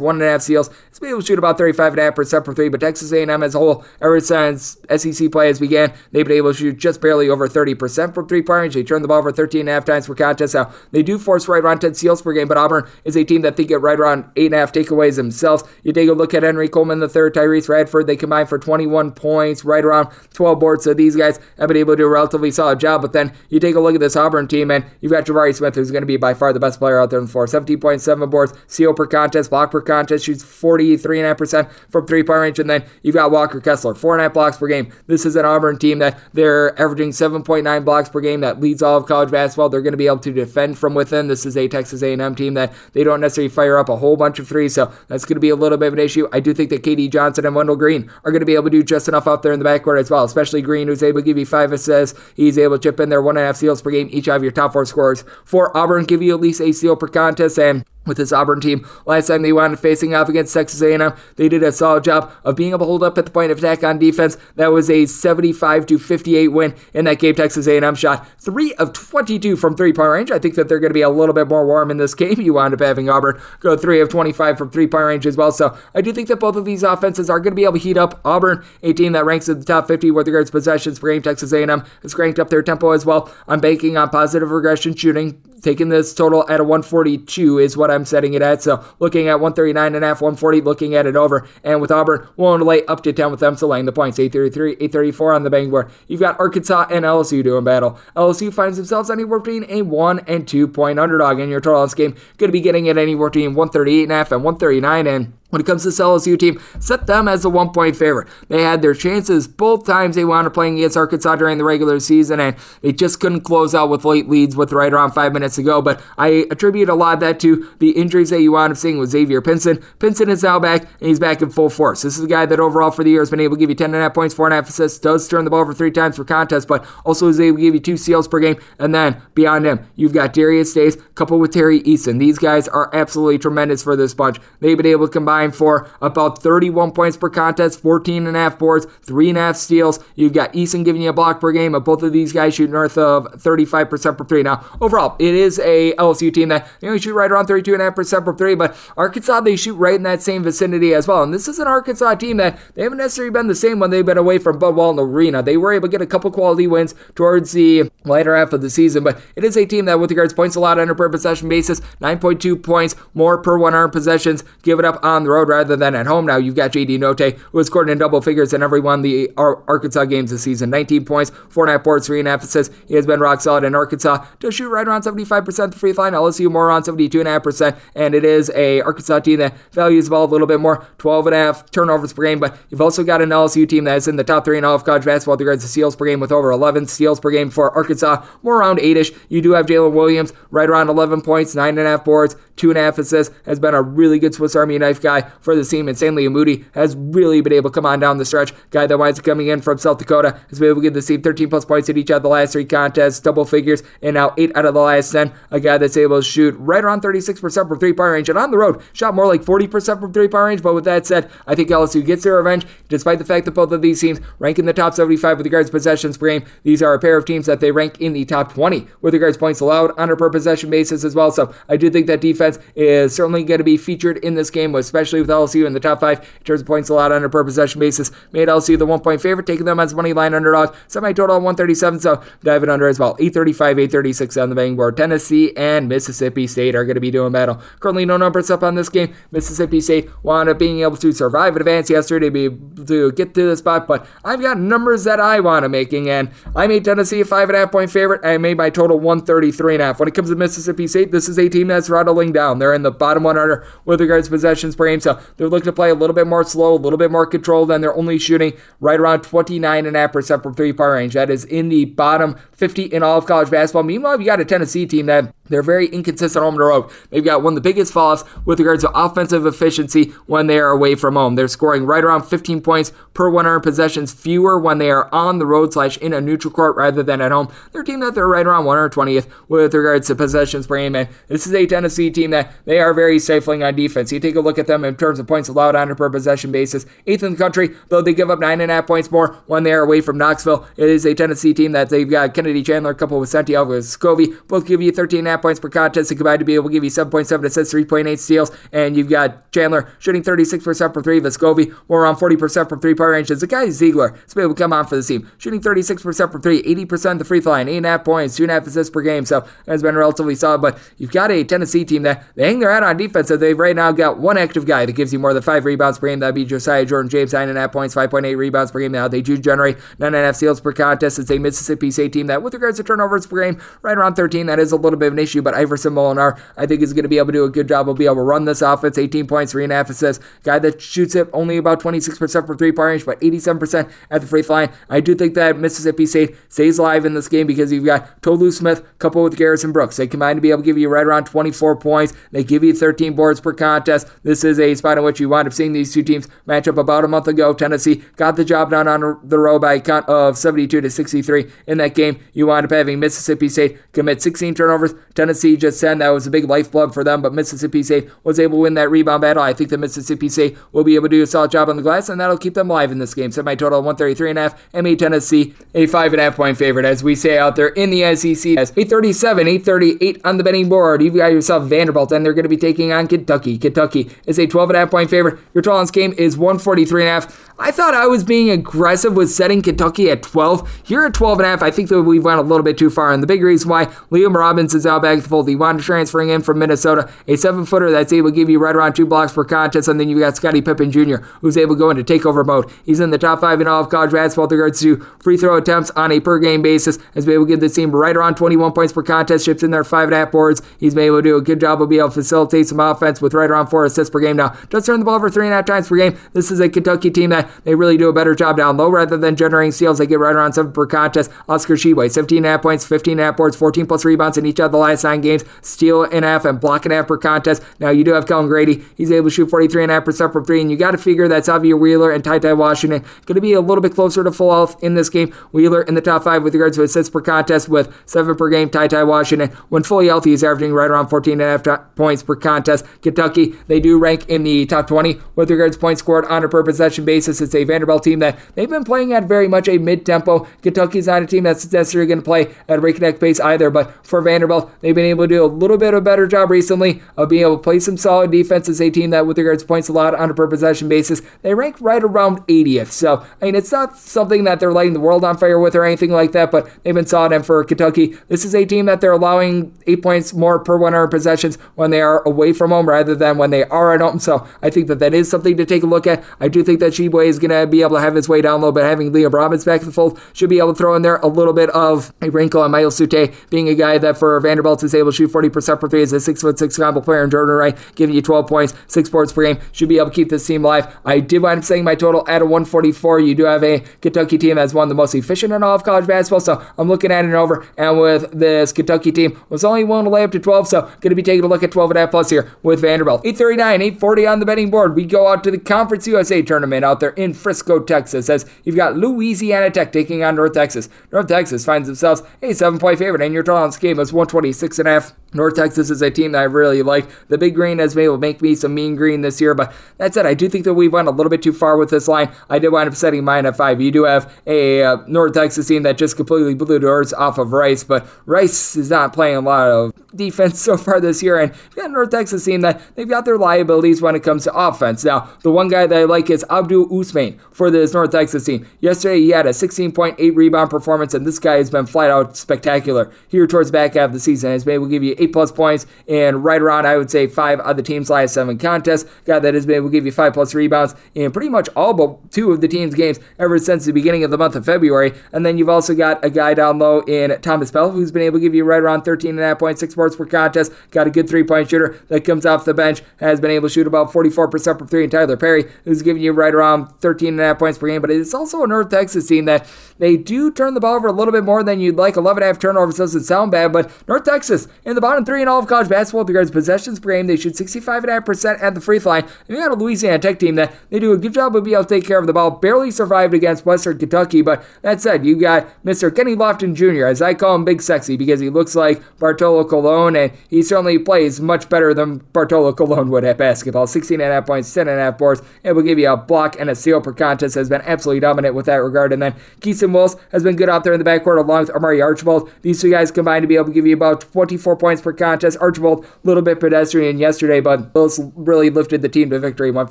one point five steals. He's been able to shoot about thirty-five point five percent per three, but Texas A and M as a whole, ever since S E C play has began, they've been able to shoot just barely over thirty percent from three-point range. They turned the ball over thirteen point five times per contest. Now, they do force right around ten steals per game, but Auburn is a team that they get right around eight point five takeaways themselves. You take a look at Henry Coleman the third, Tyrese Radford, they combine for twenty-one points, right around twelve boards, so these guys have been able to do a relatively solid job, but then you take a look at this Auburn team, and you've got Jabari Smith, who's going to be by far the best player out there on the floor. seventeen point seven boards, C O per contest, block per contest, shoots forty-three point nine percent from three-point range, and then you've got Walker Kessler, four point five blocks per game. This is an Auburn team that they're averaging seven point nine blocks per game, that leads all of college basketball. They're going to be able to defend from within. This is a Texas A and M team that they don't necessarily fire up a whole bunch of threes, so that's going to be a little bit of an issue. I do think that K D Johnson and Wendell Green are going to be able to do just enough out there in the backcourt as well, especially Green, who's able to give you five assists. He's able to chip in there one and a half steals per game. Each of your top four scorers for Auburn give you at least a steal per contest, and with this Auburn team, last time they wound up facing off against Texas A and M, they did a solid job of being able to hold up at the point of attack on defense. That was a seventy-five to fifty-eight win in that game. Texas A and M shot three of twenty-two from three-point range. I think that they're going to be a little bit more warm in this game. You wound up having Auburn go three of twenty-five from three-point range as well. So I do think that both of these offenses are going to be able to heat up. Auburn, a team that ranks in the top fifty with regards to possessions per game. Texas A and M has cranked up their tempo as well. I'm banking on positive regression shooting. Taking this total at a one forty-two is what I'm setting it at. So looking at one thirty-nine and a half, one forty, looking at it over. And with Auburn, willing to lay up to ten with them, so laying the points. eight thirty-three, eight thirty-four on the betting board. You've got Arkansas and L S U doing battle. L S U finds themselves anywhere between a one and two point underdog. And your total in this game could be getting it anywhere between one thirty-eight and a half and one thirty-nine. And when it comes to this L S U team, set them as a one-point favorite. They had their chances both times they wound up playing against Arkansas during the regular season, and they just couldn't close out with late leads with right around five minutes to go. But I attribute a lot of that to the injuries that you wound up seeing with Xavier Pinson. Pinson is now back, and he's back in full force. This is a guy that overall for the year has been able to give you ten point five points, four point five assists, does turn the ball over three times per contest, but also is able to give you two steals per game. And then beyond him, you've got Darius Days coupled with Terry Eason. These guys are absolutely tremendous for this bunch. They've been able to combine for about thirty-one points per contest, fourteen point five boards, three point five steals. You've got Eason giving you a block per game, but both of these guys shoot north of thirty-five percent per three. Now, overall, it is a L S U team that they only shoot right around thirty-two point five percent per three, but Arkansas, they shoot right in that same vicinity as well. And this is an Arkansas team that they haven't necessarily been the same when they've been away from Bud Walton Arena. They were able to get a couple quality wins towards the latter half of the season, but it is a team that, with regards to points allowed on a per possession basis, nine point two points more per one hundred possessions, give it up on the road rather than at home. Now you've got J D Notte, who has scored in double figures in every one of the Ar- Arkansas games this season. nineteen points, four point five boards, three point five assists. He has been rock solid in Arkansas. Does shoot right around seventy-five percent of the free line. L S U more around seventy-two point five percent, and it is a Arkansas team that values the ball a little bit more, twelve point five turnovers per game, but you've also got an L S U team that is in the top three in all of college basketball with regards to steals per game with over eleven steals per game for Arkansas, more around eight-ish. You do have Jalen Williams right around eleven points, nine point five boards, two point five assists. Has been a really good Swiss Army knife guy for the team, and Stanley Moody has really been able to come on down the stretch. Guy that winds up coming in from South Dakota has been able to give the team thirteen plus points in each of the last three contests, double figures, and now eight out of the last ten. A guy that's able to shoot right around thirty-six percent from three-point range, and on the road, shot more like forty percent from three-point range. But with that said, I think L S U gets their revenge, despite the fact that both of these teams rank in the top seventy-five with regards to possessions per game. These are a pair of teams that they rank in the top twenty with regards to points allowed on a per possession basis as well. So I do think that defense defense is certainly going to be featured in this game, especially with L S U in the top five in terms of points allowed on a per possession basis. Made L S U the one-point favorite, taking them as money line underdogs. Semi-total one thirty-seven, so diving under as well. eight thirty-five, eight thirty-six on the betting board. Tennessee and Mississippi State are going to be doing battle. Currently no numbers up on this game. Mississippi State wound up being able to survive in advance yesterday to, be, to get to the spot, but I've got numbers that I want to making, and I made Tennessee a five and a half point favorite. I made my total one thirty-three and a half. When it comes to Mississippi State, this is a team that's rattling down. They're in the bottom one hundred with regards to possessions per game, so they're looking to play a little bit more slow, a little bit more controlled, and they're only shooting right around twenty-nine and a half percent from three-point range. That is in the bottom fifty in all of college basketball. Meanwhile, you got a Tennessee team that they're very inconsistent home to road. They've got one of the biggest falls with regards to offensive efficiency when they are away from home. They're scoring right around fifteen points per one hundred possessions fewer when they are on the road slash in a neutral court rather than at home. They're a team that they're right around one hundred twentieth with regards to possessions per game, and this is a Tennessee team that they are very stifling on defense. You take a look at them in terms of points allowed on a per possession basis. Eighth in the country, though they give up nine and a half points more when they are away from Knoxville. It is a Tennessee team that they've got Kennedy Chandler coupled with Santiago Scovey, both give you thirteen and a half points per contest, and combined to be able to give you seven point seven assists, three point eight steals, and you've got Chandler shooting thirty-six percent from three, Vescovi more around forty percent from three-point range. It's a guy Ziegler has been able to come on for this team, shooting thirty-six percent from three, eighty percent of the free throw line, eight point five points, two point five assists per game, so that's been relatively solid, but you've got a Tennessee team that they hang their hat on defense, so they've right now got one active guy that gives you more than five rebounds per game. That'd be Josiah Jordan-James, nine point five points, five point eight rebounds per game. Now they do generate nine point five steals per contest. It's a Mississippi State team that, with regards to turnovers per game, right around thirteen, that is a little bit of an issue, but Iverson Molinar, I think, is going to be able to do a good job. Will be able to run this offense, eighteen points, three and a half assists. Guy that shoots it only about twenty-six percent from three-point range, but eighty-seven percent at the free throw line. I do think that Mississippi State stays alive in this game because you've got Tolu Smith coupled with Garrison Brooks. They combine to be able to give you right around twenty-four points. They give you thirteen boards per contest. This is a spot in which you wind up seeing these two teams match up about a month ago. Tennessee got the job done on the road by a count of seventy-two to sixty-three. In that game, you wind up having Mississippi State commit sixteen turnovers. Tennessee just ten. That was a big lifeblood for them, but Mississippi State was able to win that rebound battle. I think that Mississippi State will be able to do a solid job on the glass, and that'll keep them live in this game. Set my total one thirty-three and a half, and made Tennessee a five and a half point favorite, as we say out there in the S E C. As eight thirty-seven, eight thirty-eight on the betting board, you've got yourself Vanderbilt, and they're going to be taking on Kentucky. Kentucky is a twelve and a half point favorite. Your total on this game is one forty-three and a half. I thought I was being aggressive with setting Kentucky at twelve. Here at twelve and a half, I think that we've went a little bit too far, and the big reason why Liam Robbins is out back at the fold. He wound up transferring in from Minnesota, a seven-footer that's able to give you right around two blocks per contest, and then you've got Scottie Pippen Junior, who's able to go into takeover mode. He's in the top five in all of college basketball with regards to free throw attempts on a per-game basis, has been able to give the team right around twenty-one points per contest, ships in their five and a half boards. He's been able to do a good job of being able to facilitate some offense with right around four assists per game now. Does turn the ball over three and a half times per game. This is a Kentucky team that they really do a better job down low rather than generating steals. They get right around seven per contest. Oscar Sheway, seventeen and a half points, fifteen and a half boards, fourteen plus rebounds in each of the last nine games, steal and a half and block and a half per contest. Now you do have Kellen Grady. He's able to shoot forty-three and a half percent from three, and you got to figure that's Xavier Wheeler and Ty Ty Washington going to be a little bit closer to full health in this game. Wheeler in the top five with regards to assists per contest with seven per game. Ty Ty Washington, when fully healthy, is averaging right around fourteen and a half t- points per contest. Kentucky, they do rank in the top twenty with regards to points scored on a per possession basis. It's a Vanderbilt team that they've been playing at very much a mid-tempo. Kentucky's not a team that's necessarily going to play at a breakneck pace either, but for Vanderbilt, they've been able to do a little bit of a better job recently of being able to play some solid defense as a team that, with regards to points allowed on a per possession basis, they rank right around eightieth. So, I mean, it's not something that they're lighting the world on fire with or anything like that, but they've been solid. And for Kentucky, this is a team that they're allowing eight points more per one hundred possessions when they are away from home rather than when they are at home. So, I think that that is something to take a look at. I do think that Sheboy is going to be able to have his way down low, but having Liam Robbins back in the fold should be able to throw in there a little bit of a wrinkle on Miles Sute, being a guy that for Vanderbilt is able to shoot forty percent per three as a six foot six combo player, and Jordan Wright giving you twelve points, six boards per game. Should be able to keep this team live. I did wind up saying my total at a one forty-four. You do have a Kentucky team that's one of the most efficient in all of college basketball, so I'm looking at an over, and with this Kentucky team, was only willing to lay up to twelve, so going to be taking a look at twelve and a half plus here with Vanderbilt. eight thirty-nine, eight forty on the betting board. We go out to the Conference U S A tournament out there in Frisco, Texas, as you've got Louisiana Tech taking on North Texas. North Texas finds themselves a seven-point favorite, and your total on this game is one twenty-six and a half. North Texas is a team that I really like. The Big Green has been able to make me some mean green this year, but that said, I do think that we went a little bit too far with this line. I did wind up setting mine at five. You do have a uh, North Texas team that just completely blew the doors off of Rice, but Rice is not playing a lot of defense so far this year, there, and you got a North Texas team that they've got their liabilities when it comes to offense. Now, the one guy that I like is Abdul Usman for this North Texas team. Yesterday, he had a sixteen point eight rebound performance, and this guy has been flat out spectacular here towards the back half of the season. He's been able to give you eight plus points and right around, I would say, five of the team's last seven contests. Guy that has been able to give you five plus rebounds in pretty much all but two of the team's games ever since the beginning of the month of February. And then you've also got a guy down low in Thomas Pell, who's been able to give you right around thirteen point five points, six boards per contest. Got a good three-point shooter that comes off the bench, has been able to shoot about forty-four percent per three. And Tyler Perry, who's giving you right around thirteen point five points per game. But it's also a North Texas team that they do turn the ball over a little bit more than you'd like. eleven point five turnovers doesn't sound bad, but North Texas in the bottom three in all of college basketball with regards to possessions per game. They shoot sixty-five point five percent at the free throw line. And you got a Louisiana Tech team that they do a good job of being able to take care of the ball. Barely survived against Western Kentucky, but that said, you got Mister Kenny Lofton Junior, as I call him Big Sexy, because he looks like Bartolo Colon, and he certainly plays much better than Bartolo Colon would at basketball. sixteen point five points, ten point five boards, and will give you a block and a steal per contest. Has been absolutely dominant with that regard. And then Keeson Wills has been good out there in the backcourt along with Amari Archibald. These two guys combined to be able to give you about twenty-four points per contest. Archibald, a little bit pedestrian yesterday, but Wills really lifted the team to victory. Went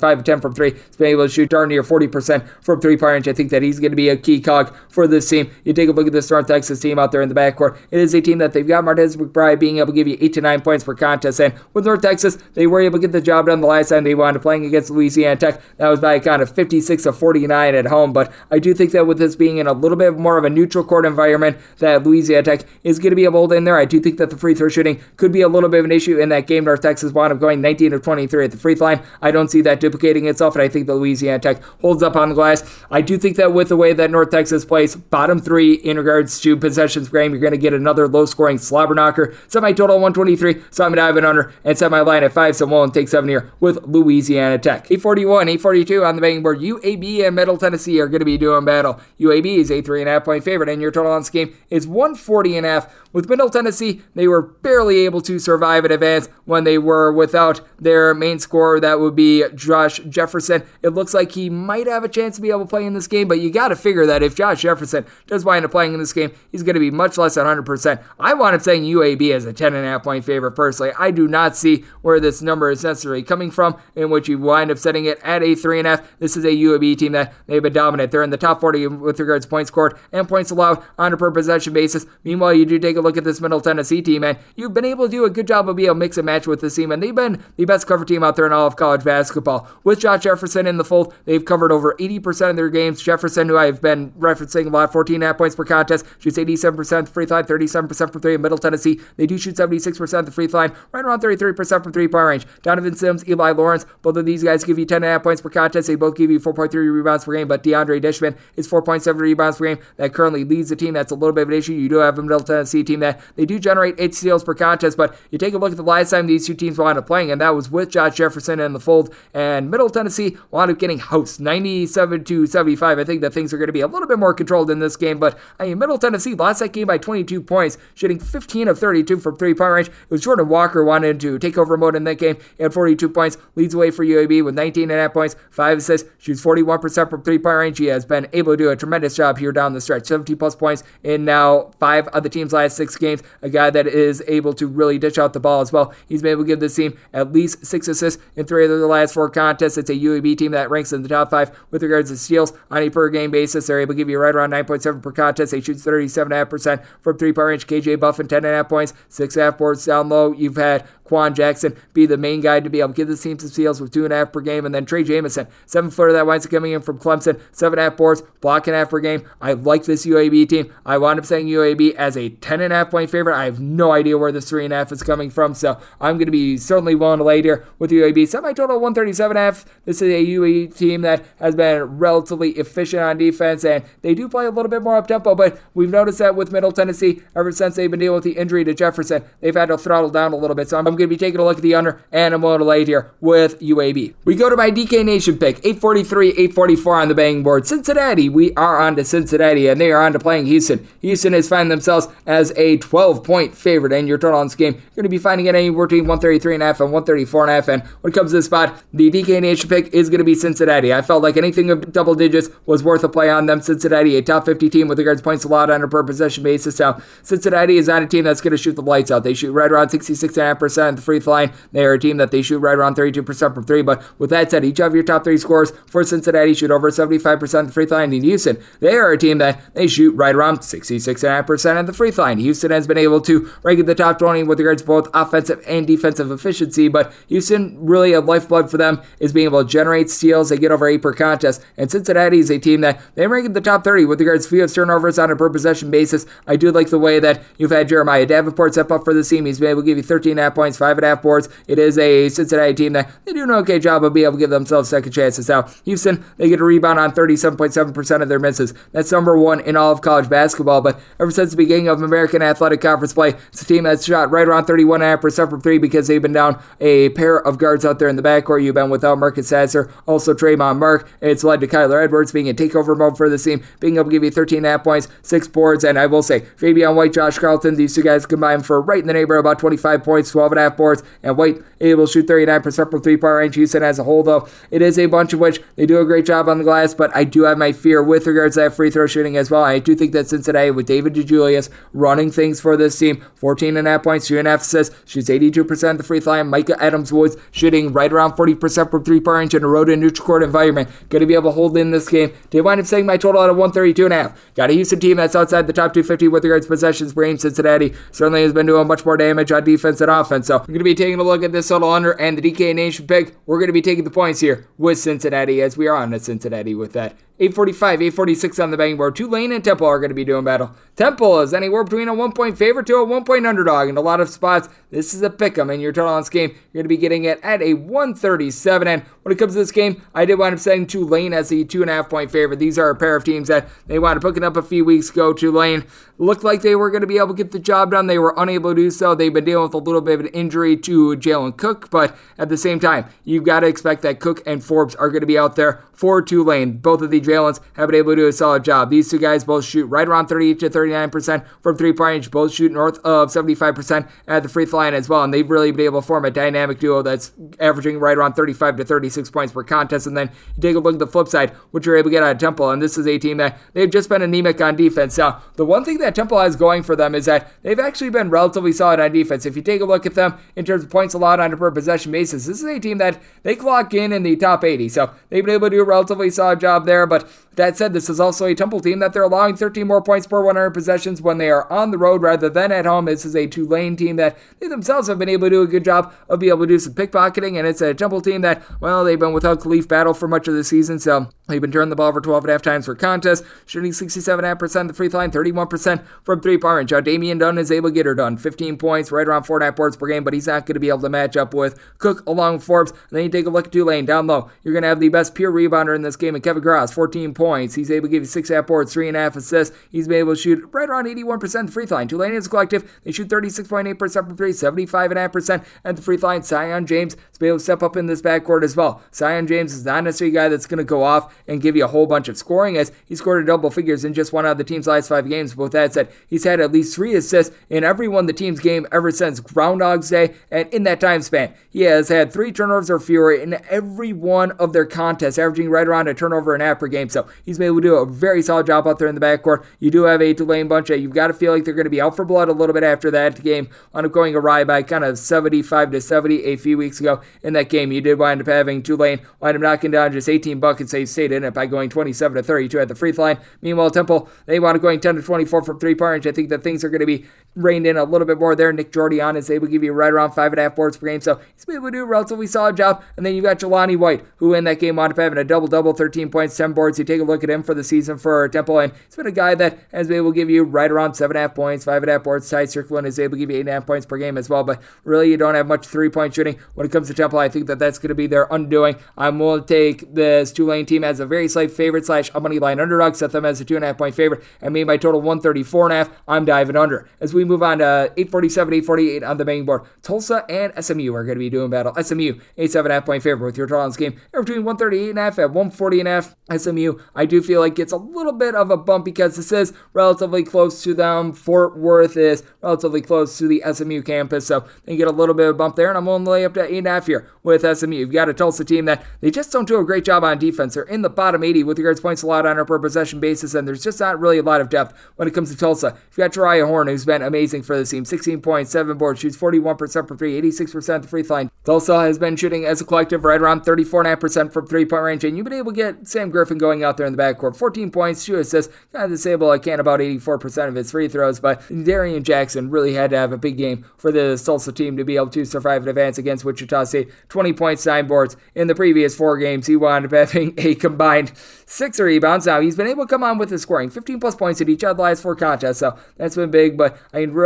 five of ten from three. He's been able to shoot darn near forty percent from three-point. I think that he's going to be a key cog for this team. You take a look at this North Texas team out there in the backcourt. It is a team that they've got Martez McBride being able to give you eight to nine points per contest. And with North Texas, they were able to get the job done the last time they wound up playing against Louisiana Tech. That was by a count of fifty-six to forty-nine at home. But I do think that with this being in a little bit more of a neutral court environment, that Louisiana Tech is going to be able to hold in there. I do think that the free throw shooting could be a little bit of an issue in that game. North Texas wound up going nineteen of twenty-three at the free throw line. I don't see that duplicating itself, and I think that Louisiana Tech holds up on the glass. I do think that with the way that North Texas plays bottom three in regards to possessions per game, you're going to get another low-scoring slobber knocker. Semi-total one twenty-three, so I'm going to dive in under, and set my line at five, so we'll and take seven here with Louisiana Tech. eight forty-one, eight forty-two on the betting board. U A B and Middle Tennessee are going to be doing battle. U A B is a three point five point favorite, and your total on this game is one forty point five. With Middle Tennessee, they were barely able to survive in advance when they were without their main scorer. That would be Josh Jefferson. It looks like he might have a chance to be able to play in this game, but you got to figure that if Josh Jefferson does wind up playing in this game, he's going to be much less than one hundred percent. I wound up saying U A B as a ten point five point favorite personally. I do not see where this number is necessarily coming from, in which you wind up setting it at a three point five. This is a U A B team that they've been dominant. They're in the top forty with regards to points scored and points allowed on a per possession basis. Meanwhile, you do take a look at this Middle Tennessee team, and you've been able to do a good job of being able to mix and match with this team, and they've been the best cover team out there in all of college basketball. With Josh Jefferson in the fold, they've covered over eighty percent of their games. Jefferson, who I've been referencing a lot, fourteen point five points per contest, shoots eighty-seven percent free throw line, thirty-seven percent from three. In Middle Tennessee, they do shoot seventy-six percent the free throw line, right around thirty-three percent from three-point range. Donovan Sims, Eli Lawrence, both of these guys give you ten point five points per contest. They both give you four point three rebounds per game, but DeAndre Dishman is four point seven rebounds per game. That currently leads the team. That's a little bit of an issue. You do have a Middle Tennessee team that they do generate eight steals per contest, but you take a look at the last time these two teams wound up playing, and that was with Josh Jefferson in the fold, and Middle Tennessee wound up getting housed ninety-seven to seventy-five. I think that things are going to be a little bit more controlled in this game, but I mean, Middle Tennessee lost that game by twenty-two points, shooting fifteen of thirty-two from three-point range. It was Jordan Walker wanted to take over mode in that game. He had forty-two points, leads away for U A B with nineteen point five points, five assists, shoots forty-one percent from three-point range. He has been able to do a tremendous job here down the stretch, seventeen plus points in now five of the team's last six games. A guy that is able to really dish out the ball as well. He's been able to give this team at least six assists in three of their last four contests. It's a U A B team that ranks in the top five with regards to steals on a per-game basis. They're able to give you right around nine point seven per contest. They shoot thirty-seven point five percent from three-point range. K J Buffin, ten point five points, six point five boards down low. You've had Quan Jackson be the main guy to be able to give this team some steals with two point five per game. And then Trey Jamison, seven-footer that winds up coming in from Clemson, seven point five boards, block and a half per game. I like this U A B team. I wound up saying U A B as a ten point five point favorite. I have no idea where this three point five is coming from, so I'm going to be certainly willing to lay here with U A B. Semi-total one thirty-seven point five. This is a U A B team that has been relatively efficient on defense, and they do play a little bit more up-tempo, but we've noticed that with Middle Tennessee, ever since they've been dealing with the injury to Jefferson, they've had to throttle down a little bit, so I'm going to be taking a look at the under, and I'm going to lay here with U A B. We go to my D K Nation pick, eight forty-three, eight forty-four on the betting board. Cincinnati, we are on to Cincinnati, and they are on to playing Houston. Houston is finding themselves as a twelve point favorite, and your total on this game, you're going to be finding it anywhere between one thirty-three point five and one thirty-four point five, and when it comes to this spot, the D K Nation pick is going to be Cincinnati. I felt like anything of double digits was worth a play on them. Cincinnati, a top fifty team with regards to points allowed on a per possession basis. Now, Cincinnati is not a team that's going to shoot the lights out. They shoot right around sixty-six point five percent. thirty-two percent at the free throw line. They are a team that they shoot right around thirty-two percent from three. But with that said, each of your top three scorers for Cincinnati shoot over seventy-five percent at the free throw line. In Houston, they are a team that they shoot right around sixty-six point five percent at the free throw line. Houston has been able to rank in the top twenty with regards to both offensive and defensive efficiency, but Houston, really a lifeblood for them is being able to generate steals. They get over eight per contest, and Cincinnati is a team that they rank in the top thirty with regards to few of turnovers on a per possession basis. I do like the way that you've had Jeremiah Davenport step up for the team. He's been able to give you thirteen point five points, five point five boards. It is a Cincinnati team that they do an okay job of being able to give themselves second chances. Now, Houston, they get a rebound on thirty-seven point seven percent of their misses. That's number one in all of college basketball, but ever since the beginning of American Athletic Conference play, it's a team that's shot right around thirty-one point five percent from three because they've been down a pair of guards out there in the backcourt. You've been without Marcus Sasser, also Trayvon Mark. It's led to Kyler Edwards being in takeover mode for this team, being able to give you thirteen point five points, six boards, and I will say Fabian White, Josh Carlton, these two guys combined for right in the neighborhood about twenty-five points, twelve point five boards, and White able to shoot thirty-nine percent from three-point range. Houston as a whole, though, it is a bunch of which they do a great job on the glass, but I do have my fear with regards to that free throw shooting as well. I do think that Cincinnati, with David DeJulius running things for this team, fourteen point five points, two point five assists, shoots eighty-two percent at the free throw line. Micah Adams-Woods shooting right around forty percent from three-point range in a road and neutral court environment. Going to be able to hold in this game. They wind up setting my total out of one thirty-two point five. Got a Houston team that's outside the top two fifty with regards to possessions per game. Cincinnati certainly has been doing much more damage on defense than offense. So I'm going to be taking a look at this total under and the D K Nation pick. We're going to be taking the points here with Cincinnati as we are on to Cincinnati with that. eight forty-five, eight forty-six on the betting board. Tulane and Temple are going to be doing battle. Temple is anywhere between a one-point favorite to a one-point underdog in a lot of spots. This is a pick'em, and your total on this game, you're going to be getting it at a one thirty-seven. And when it comes to this game, I did wind up setting Tulane as a two-and-a-half-point favorite. These are a pair of teams that they wound up picking up a few weeks ago. Tulane looked like they were going to be able to get the job done. They were unable to do so. They've been dealing with a little bit of an injury to Jalen Cook, but at the same time, you've got to expect that Cook and Forbes are going to be out there for Tulane. Both of the Jalen's have been able to do a solid job. These two guys both shoot right around thirty-eight to thirty-nine percent from three-point range. Both shoot north of seventy-five percent at the free throw line as well, and they've really been able to form a dynamic duo that's averaging right around thirty-five to thirty-six points per contest. And then you take a look at the flip side, which you're able to get out of Temple, and this is a team that they've just been anemic on defense. Now, the one thing that Temple has going for them is that they've actually been relatively solid on defense. If you take a look at them in terms of points allowed on a per possession basis, this is a team that they clock in in the top eighty, so they've been able to do a relatively solid job there. But that said, this is also a Temple team that they're allowing thirteen more points per one hundred possessions when they are on the road rather than at home. This is a Tulane team that they themselves have been able to do a good job of being able to do some pickpocketing, and it's a Temple team that, well, they've been without Khalif Battle for much of the season, so they've been turning the ball over twelve and a half times per contest, shooting sixty-seven point five percent at the free throw line, thirty-one percent from three-point range. Now, Damian Dunn is able to get her done. fifteen points, right around four point five boards per game, but he's not going to be able to match up with Cook along with Forbes. And then you take a look at Tulane down low. You're going to have the best pure rebounder in this game in Kevin Gross, fourteen points. He's able to give you six point five boards, three point five assists. He's been able to shoot right around eighty-one percent at the free throw line. Tulane is a collective. They shoot thirty-six point eight percent from three, seventy-five point five percent at the free throw line. Zion James has been able to step up in this backcourt as well. Zion James is not necessarily a guy that's going to go off and give you a whole bunch of scoring, as he scored a double figures in just one out of the team's last five games. But with that said, he's had at least three assists in every one of the team's game ever since Groundhog's Day, and in that time span, he has had three turnovers or fewer in every one of their contests, averaging right around a turnover and a half per game. So he's been able to do a very solid job out there in the backcourt. You do have a Tulane bunch that you've got to feel like they're going to be out for blood a little bit after that game. Wound up going awry by kind of seventy-five to seventy a few weeks ago in that game. You did wind up having Tulane wind up knocking down just eighteen buckets. They stayed in it by going twenty-seven to thirty-two at the free throw line. Meanwhile, Temple, they wound up going ten to twenty-four from three-point range. I think that things are going to be reined in a little bit more there. Nick Jordan is able to give you right around five and a half boards per game, so he's been able to do a relatively solid job. And then you've got Jelani White, who in that game wound up having a double-double, thirteen points, ten boards. You take a look at him for the season for Temple, and he's been a guy that has been able to give you right around seven and a half points, five and a half boards. Ty Strickland is able to give you eight and a half points per game as well, but really you don't have much three-point shooting when it comes to Temple. I think that that's going to be their undoing. I'm willing to take this Tulane team as a very slight favorite slash a money line underdog, set them as a two and a half point favorite, and made my total one thirty-four and a half. I'm diving under. As we move on to eight forty-seven, eight forty-eight on the betting board, Tulsa and S M U are going to be doing battle. S M U, a seven and a half point favorite with your total on this game, between one thirty-eight and a half at one forty and a half. S M U, I do feel like gets a little bit of a bump because this is relatively close to them. Fort Worth is relatively close to the S M U campus, so they get a little bit of a bump there, and I'm only up to eight and a half here with S M U. You've got a Tulsa team that they just don't do a great job on defense. They're in the bottom eighty with regards to points allowed on a per possession basis, and there's just not really a lot of depth when it comes to Tulsa. You've got Jariah Horn, who's been amazing for this team. sixteen point seven board shoots, forty-one percent from three, eighty-six percent at the free throw line. Tulsa has been shooting as a collective right around thirty-four point nine percent from three-point range, and you've been able to get Sam Griffin going out there in the backcourt. fourteen points, two assists, kind of disabled I can about eighty-four percent of his free throws, but Darian Jackson really had to have a big game for the Tulsa team to be able to survive and advance against Wichita State. twenty points, nine boards. In the previous four games, he wound up having a combined six rebounds. Now, he's been able to come on with his scoring. fifteen-plus points in each of the last four contests, so that's been big, but I mean,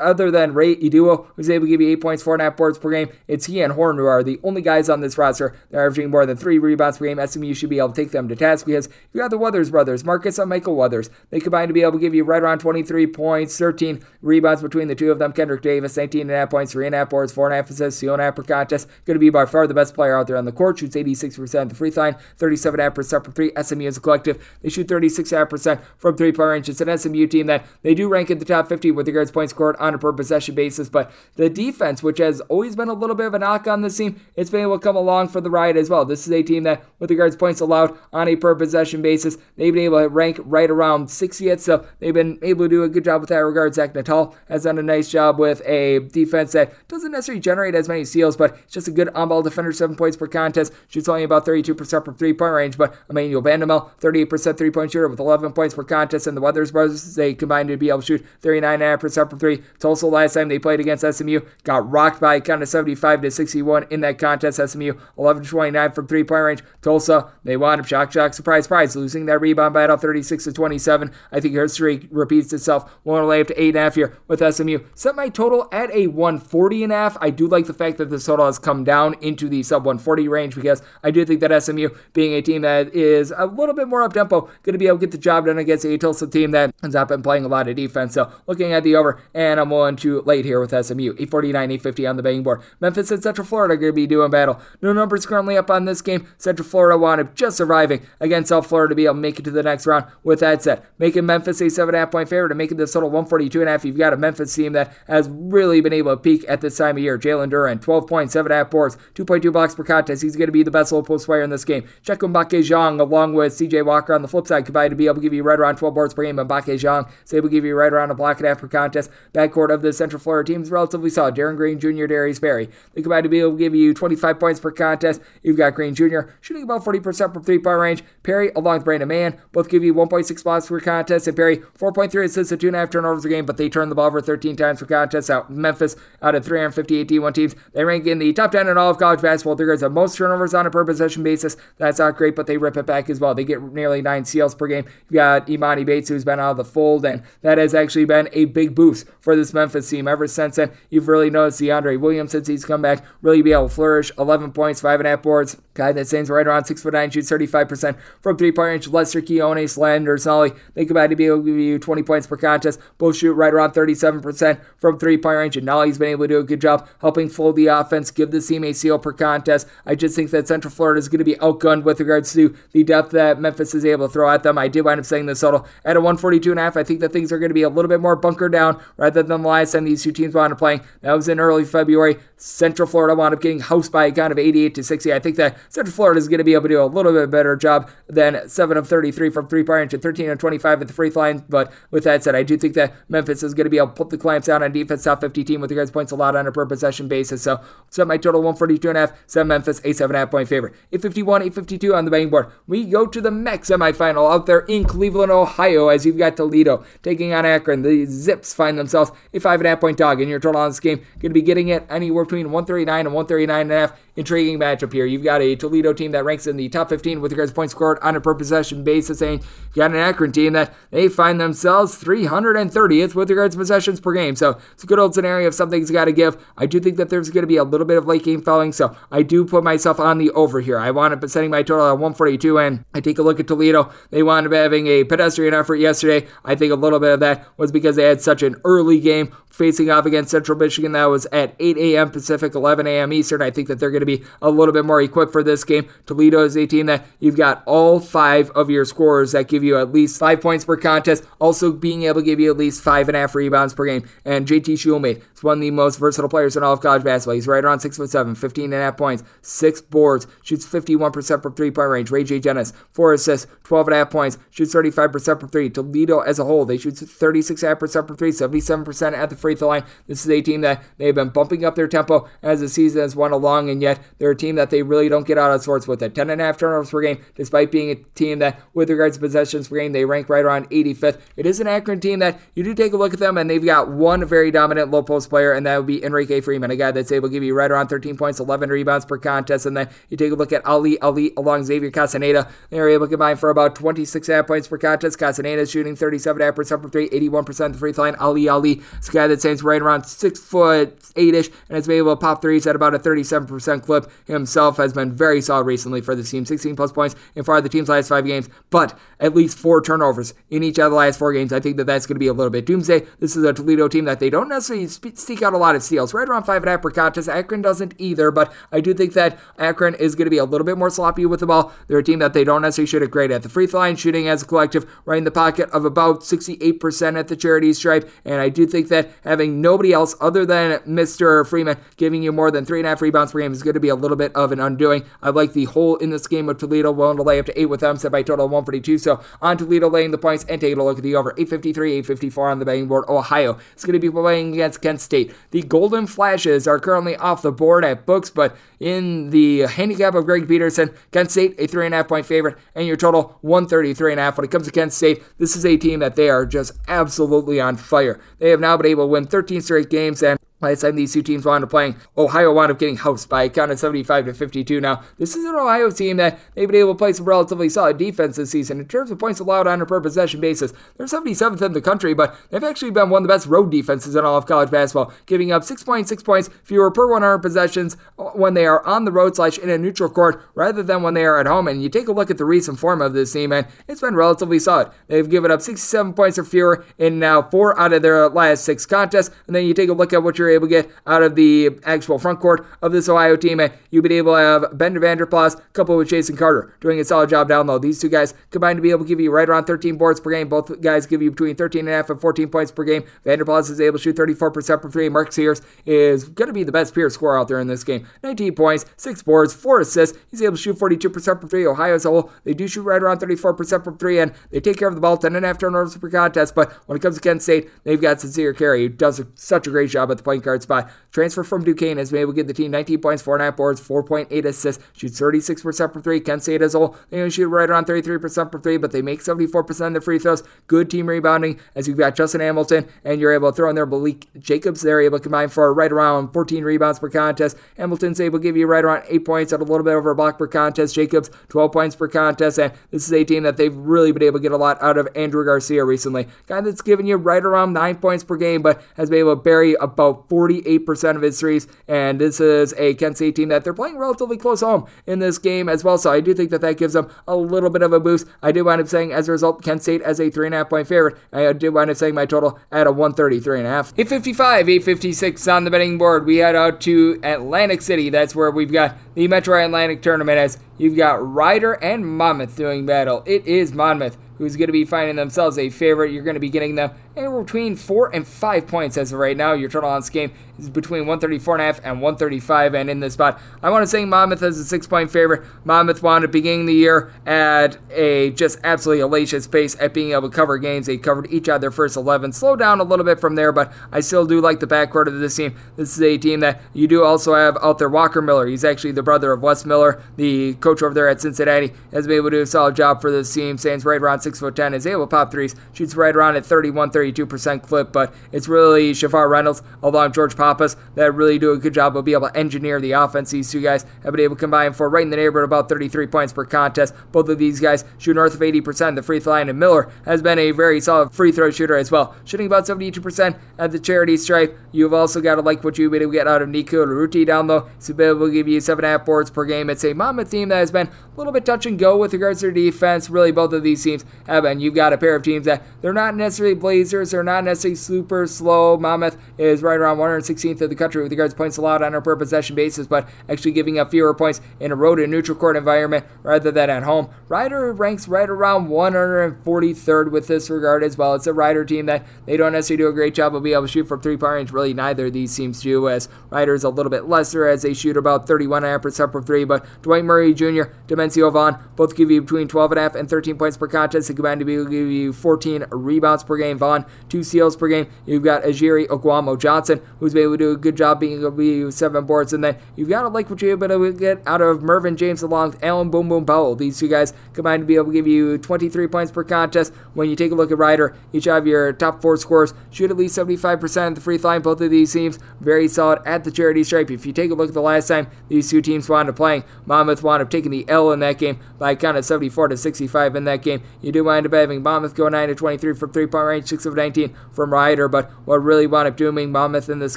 other than Ray Iduo, who's able to give you eight points, four and a half boards per game, it's he and Horn who are the only guys on this roster that are averaging more than three rebounds per game. S M U should be able to take them to task because you got the Weathers brothers, Marcus and Michael Weathers. They combine to be able to give you right around twenty-three points, thirteen rebounds between the two of them. Kendrick Davis, nineteen and a half points, three and a half boards, four and a half assists, two and a half per contest. Going to be by far the best player out there on the court. Shoots eighty-six percent at the free throw line, thirty-seven point five percent from three. S M U as a collective, they shoot thirty-six point five percent from three-point range. It's an S M U team that they do rank in the top fifty with regards to points scored on a per possession basis, but the defense, which has always been a little bit of a knock on this team, it's been able to come along for the ride as well. This is a team that, with regards to points allowed on a per possession basis, they've been able to rank right around sixtieth, so they've been able to do a good job with that regard. Zach Natal has done a nice job with a defense that doesn't necessarily generate as many steals, but it's just a good on-ball defender, seven points per contest, shoots only about thirty-two percent from three-point range, but Emmanuel Bandemel, thirty-eight percent three-point shooter with eleven points per contest, and the Weathers brothers, they combined to be able to shoot thirty-nine point five percent from three. Tulsa, last time they played against S M U, got rocked by a count of seventy-five to sixty-one in that contest. S M U eleven to twenty-nine from three-point range. Tulsa, they wound up shock, shock, surprise, surprise, losing that rebound battle thirty-six to twenty-seven. I think history repeats itself. We'll lay up to eight and a half here with S M U. Set my total at a one forty and a half. I do like the fact that this total has come down into the sub one forty range because I do think that S M U, being a team that is a little bit more up tempo, going to be able to get the job done against a Tulsa team that has not been playing a lot of defense. So looking at the over, and I'm willing to late here with S M U. eight forty-nine, eight fifty on the betting board. Memphis and Central Florida are going to be doing battle. No numbers currently up on this game. Central Florida wound up just arriving against South Florida to be able to make it to the next round with that set, making Memphis a seven and a half point favorite and making this total one forty-two and a half. You've got a Memphis team that has really been able to peak at this time of year. Jalen Duran, twelve points, seven and a half boards, two point two blocks per contest. He's going to be the best low post player in this game. Chukwuemeke Jeong, along with C J Walker on the flip side, combined to be able to give you right around twelve boards per game. And Mbake Jeong is able to give you right around a block and a half per contest. Backcourt of the Central Florida team is relatively solid. Darren Green Junior, Darius Berry, they combined to be able to give you twenty-five points per contest. You've got Green Junior shooting about forty percent from three-point range. Perry, along with Brandon Mann, both give you one point six blocks per contest, and Perry, four point three assists and two and a half turnovers a game, but they turn the ball over thirteen times per contest. Out Memphis, out of three fifty-eight D one teams, they rank in the top ten in all of college basketball. They're going to have most turnovers on a per possession basis. That's not great, but they rip it back as well. They get nearly nine steals per game. You've got Imani Bates, who's been out of the fold, and that has actually been a big boost for this Memphis team. Ever since then, you've really noticed DeAndre Williams, since he's come back, really be able to flourish. eleven points, five and a half boards. Guy that stands right around six foot nine, shoots thirty-five percent from three-point range. Lester Keone, Slander, Solly, they combine to be able to give you twenty points per contest. Both shoot right around thirty-seven percent from three-point range, and Nolly's been able to do a good job helping flow the offense, give the team a steal per contest. I just think that Central Florida is going to be outgunned with regards to the depth that Memphis is able to throw at them. I did wind up saying this total at a one forty-two and a half. I think that things are going to be a little bit more bunkered down rather than the last time these two teams wound up playing. That was in early February. Central Florida wound up getting housed by a count of eighty-eight to sixty. I think that Central Florida is going to be able to do a little bit better job than seven of thirty-three from three-point range and thirteen of twenty-five at the free throw line. But with that said, I do think that Memphis is going to be able to put the clamps down on defense, top fifty team with regards to points allowed on a per possession basis. So set my total one forty-two and a half, set Memphis a seven and a half point favorite. eight fifty-one, eight fifty-two on the betting board. We go to the M E C semifinal out there in Cleveland, Ohio, as you've got Toledo taking on Akron. The Zips find themselves a five and a half point dog, and your total on this game going to be getting it anywhere between one thirty-nine and one thirty-nine and a half. Intriguing matchup here. You've got a Toledo team that ranks in the top fifteen with regards to points scored on a per possession basis, and you got an Akron team that they find themselves three hundred thirtieth with regards to possessions per game. So it's a good old scenario if something's got to give. I do think that there's going to be a little bit of late game fouling, so I do put myself on the over here. I wound up setting my total at one forty-two, and I take a look at Toledo. They wound up having a pedestrian effort yesterday. I think a little bit of that was because they had such an early game facing off against Central Michigan. That was at eight a.m. Pacific, eleven a.m. Eastern. I think that they're going to be a little bit more equipped for this game. Toledo is a team that you've got all five of your scorers that give you at least five points per contest, also being able to give you at least five and a half rebounds per game. And J T Shumate is one of the most versatile players in all of college basketball. He's right around six foot seven, fifteen and a half points, six boards, shoots fifty-one percent from three-point range. Ray J. Dennis, four assists, twelve point five points, shoots thirty-five percent from three. Toledo as a whole, they shoot thirty-six point five percent from three, seventy-seven percent at the free throw line. This is a team that they've been bumping up their tempo as the season has went along, and yet they're a team that they really don't get out of sorts with. At ten point five turnovers per game, despite being a team that, with regards to possessions per game, they rank right around eighty-fifth. It is an Akron team that you do take a look at them, and they've got one very dominant low post player, and that would be Enrique Freeman, a guy that's able to give you right around thirteen points, eleven rebounds per contest. And then you take a look at Ali Ali along Xavier Castaneda. They're able to combine for about twenty-six point five points per contest. Castaneda shooting thirty-seven point five percent from three, eighty-one percent at the free throw line. Ali Ali is a guy that stands right around six foot eight ish and has been able to pop threes at about a thirty-seven percent clip. Himself has been very solid recently for the team, sixteen plus points in four of the team's last five games, but at least four turnovers in each of the last four games. I think that that's going to be a little bit doomsday. This is a Toledo team that they don't necessarily spe- seek out a lot of steals, right around five and a half per contest. Akron doesn't either, but I do think that Akron is going to be a little bit more sloppy with the ball. They're a team that they don't necessarily shoot it great at the free throw line, shooting as a collective right in the pocket of about sixty-eight percent at the charity stripe, and I do think that having nobody else other than Mister Freeman giving you more than three and a half rebounds per game is going to be a little bit of an undoing. I like the hole in this game of Toledo, willing to lay up to eight with them, set by total one forty-two, so on Toledo laying the points and taking a look at the over. eight fifty-three, eight fifty-four on the betting board. Ohio is going to be playing against Kent State. The Golden Flashes are currently off the board at books, but in the handicap of Greg Peterson, Kent State a three and a half point favorite, and your total one thirty-three and a half. When it comes to Kent State, this is a team that they are just absolutely on fire. They have now been able to win thirteen straight games, and last time these two teams wound up playing, Ohio wound up getting housed by a count of seventy-five to fifty-two. Now, this is an Ohio team that they've been able to play some relatively solid defense this season. In terms of points allowed on a per possession basis, they're seventy-seventh in the country, but they've actually been one of the best road defenses in all of college basketball, giving up six point six points fewer per one hundred possessions when they are on the road slash in a neutral court rather than when they are at home. And you take a look at the recent form of this team, and it's been relatively solid. They've given up sixty-seven points or fewer in now four out of their last six contests. And then you take a look at what you're able to get out of the actual front court of this Ohio team, and you've been able to have Bender Vanderplas coupled with Jason Carter doing a solid job down low. These two guys combined to be able to give you right around thirteen boards per game. Both guys give you between thirteen point five and fourteen points per game. Vanderplas is able to shoot thirty-four percent per three. Mark Sears is going to be the best pure scorer out there in this game. nineteen points, six boards, four assists. He's able to shoot forty-two percent per three. Ohio as a whole, they do shoot right around thirty-four percent per three, and they take care of the ball ten point five turnovers per contest, but when it comes to Kent State, they've got Sincere Carey, who does a, such a great job at the point guard spot. Transfer from Duquesne has been able to give the team nineteen points, four point nine boards, four point eight assists, shoots thirty-six percent per three. Kent State as a whole, they only shoot right around thirty-three percent per three, but they make seventy-four percent of the free throws. Good team rebounding as you've got Justin Hamilton, and you're able to throw in there Malik Jacobs. They're able to combine for right around fourteen rebounds per contest. Hamilton's able to give you right around eight points at a little bit over a block per contest. Jacobs, twelve points per contest, and this is a team that they've really been able to get a lot out of Andrew Garcia recently. Guy that's given you right around nine points per game, but has been able to bury about forty-eight percent of his threes, and this is a Kent State team that they're playing relatively close home in this game as well, so I do think that that gives them a little bit of a boost. I did wind up saying, as a result, Kent State as a three and a half point favorite. I did wind up saying my total at a one thirty-three and a half. eight fifty-five, eight fifty-six on the betting board. We head out to Atlantic City. That's where we've got the Metro Atlantic Tournament, as you've got Rider and Monmouth doing battle. It is Monmouth who's going to be finding themselves a favorite. You're going to be getting them anywhere between four and five points as of right now. Your total on this game is between one thirty-four point five and one thirty-five, and in this spot, I want to say Monmouth is a six-point favorite. Monmouth wound up beginning the year at a just absolutely hellacious pace at being able to cover games. They covered each of their first eleven. Slowed down a little bit from there, but I still do like the backcourt of this team. This is a team that you do also have out there Walker Miller. He's actually the brother of Wes Miller, the coach over there at Cincinnati. Has been able to do a solid job for this team. Stands right around six foot ten, is able to pop threes, shoots right around at thirty-one, thirty-two percent clip, but it's really Shavar Reynolds along George Pappas that really do a good job of being able to engineer the offense. These two guys have been able to combine for right in the neighborhood about thirty-three points per contest. Both of these guys shoot north of eighty percent of the free throw line, and Miller has been a very solid free throw shooter as well, shooting about seventy-two percent at the charity stripe. You've also got to like what you've been able to get out of Nico Laruti down low. He's been able to give you seven point five boards per game. It's a Monmouth team that has been a little bit touch and go with regards to their defense. Really, both of these teams have been. You've got a pair of teams that they're not necessarily blazers, they're not necessarily super slow. Monmouth is right around 160 sixteenth of the country with regards to points allowed on a per possession basis, but actually giving up fewer points in a road and neutral court environment rather than at home. Rider ranks right around one hundred forty-third with this regard as well. It's a Rider team that they don't necessarily do a great job of being able to shoot from three-point range. Really, neither of these teams do, as Rider's a little bit lesser as they shoot about thirty-one point five percent from three, but Dwight Murray Junior, Demencio Vaughn, both give you between twelve point five and thirteen points per contest. They combined to be, give you fourteen rebounds per game. Vaughn, two steals per game. You've got Ajiri Okwuamo-Johnson, who's been able to do a good job being able to give you seven boards, and then you've got to like what you're able to get out of Mervyn James along with Allen Boom Boom Powell. These two guys combined to be able to give you twenty-three points per contest. When you take a look at Rider, each of your top four scorers shoot at least seventy-five percent at the free throw line. Both of these teams very solid at the charity stripe. If you take a look at the last time these two teams wound up playing, Monmouth wound up taking the L in that game by a count of seventy-four to sixty-five in that game. You do wind up having Monmouth go nine to twenty-three from three-point range, six of nineteen from Rider, but what really wound up doing Monmouth in this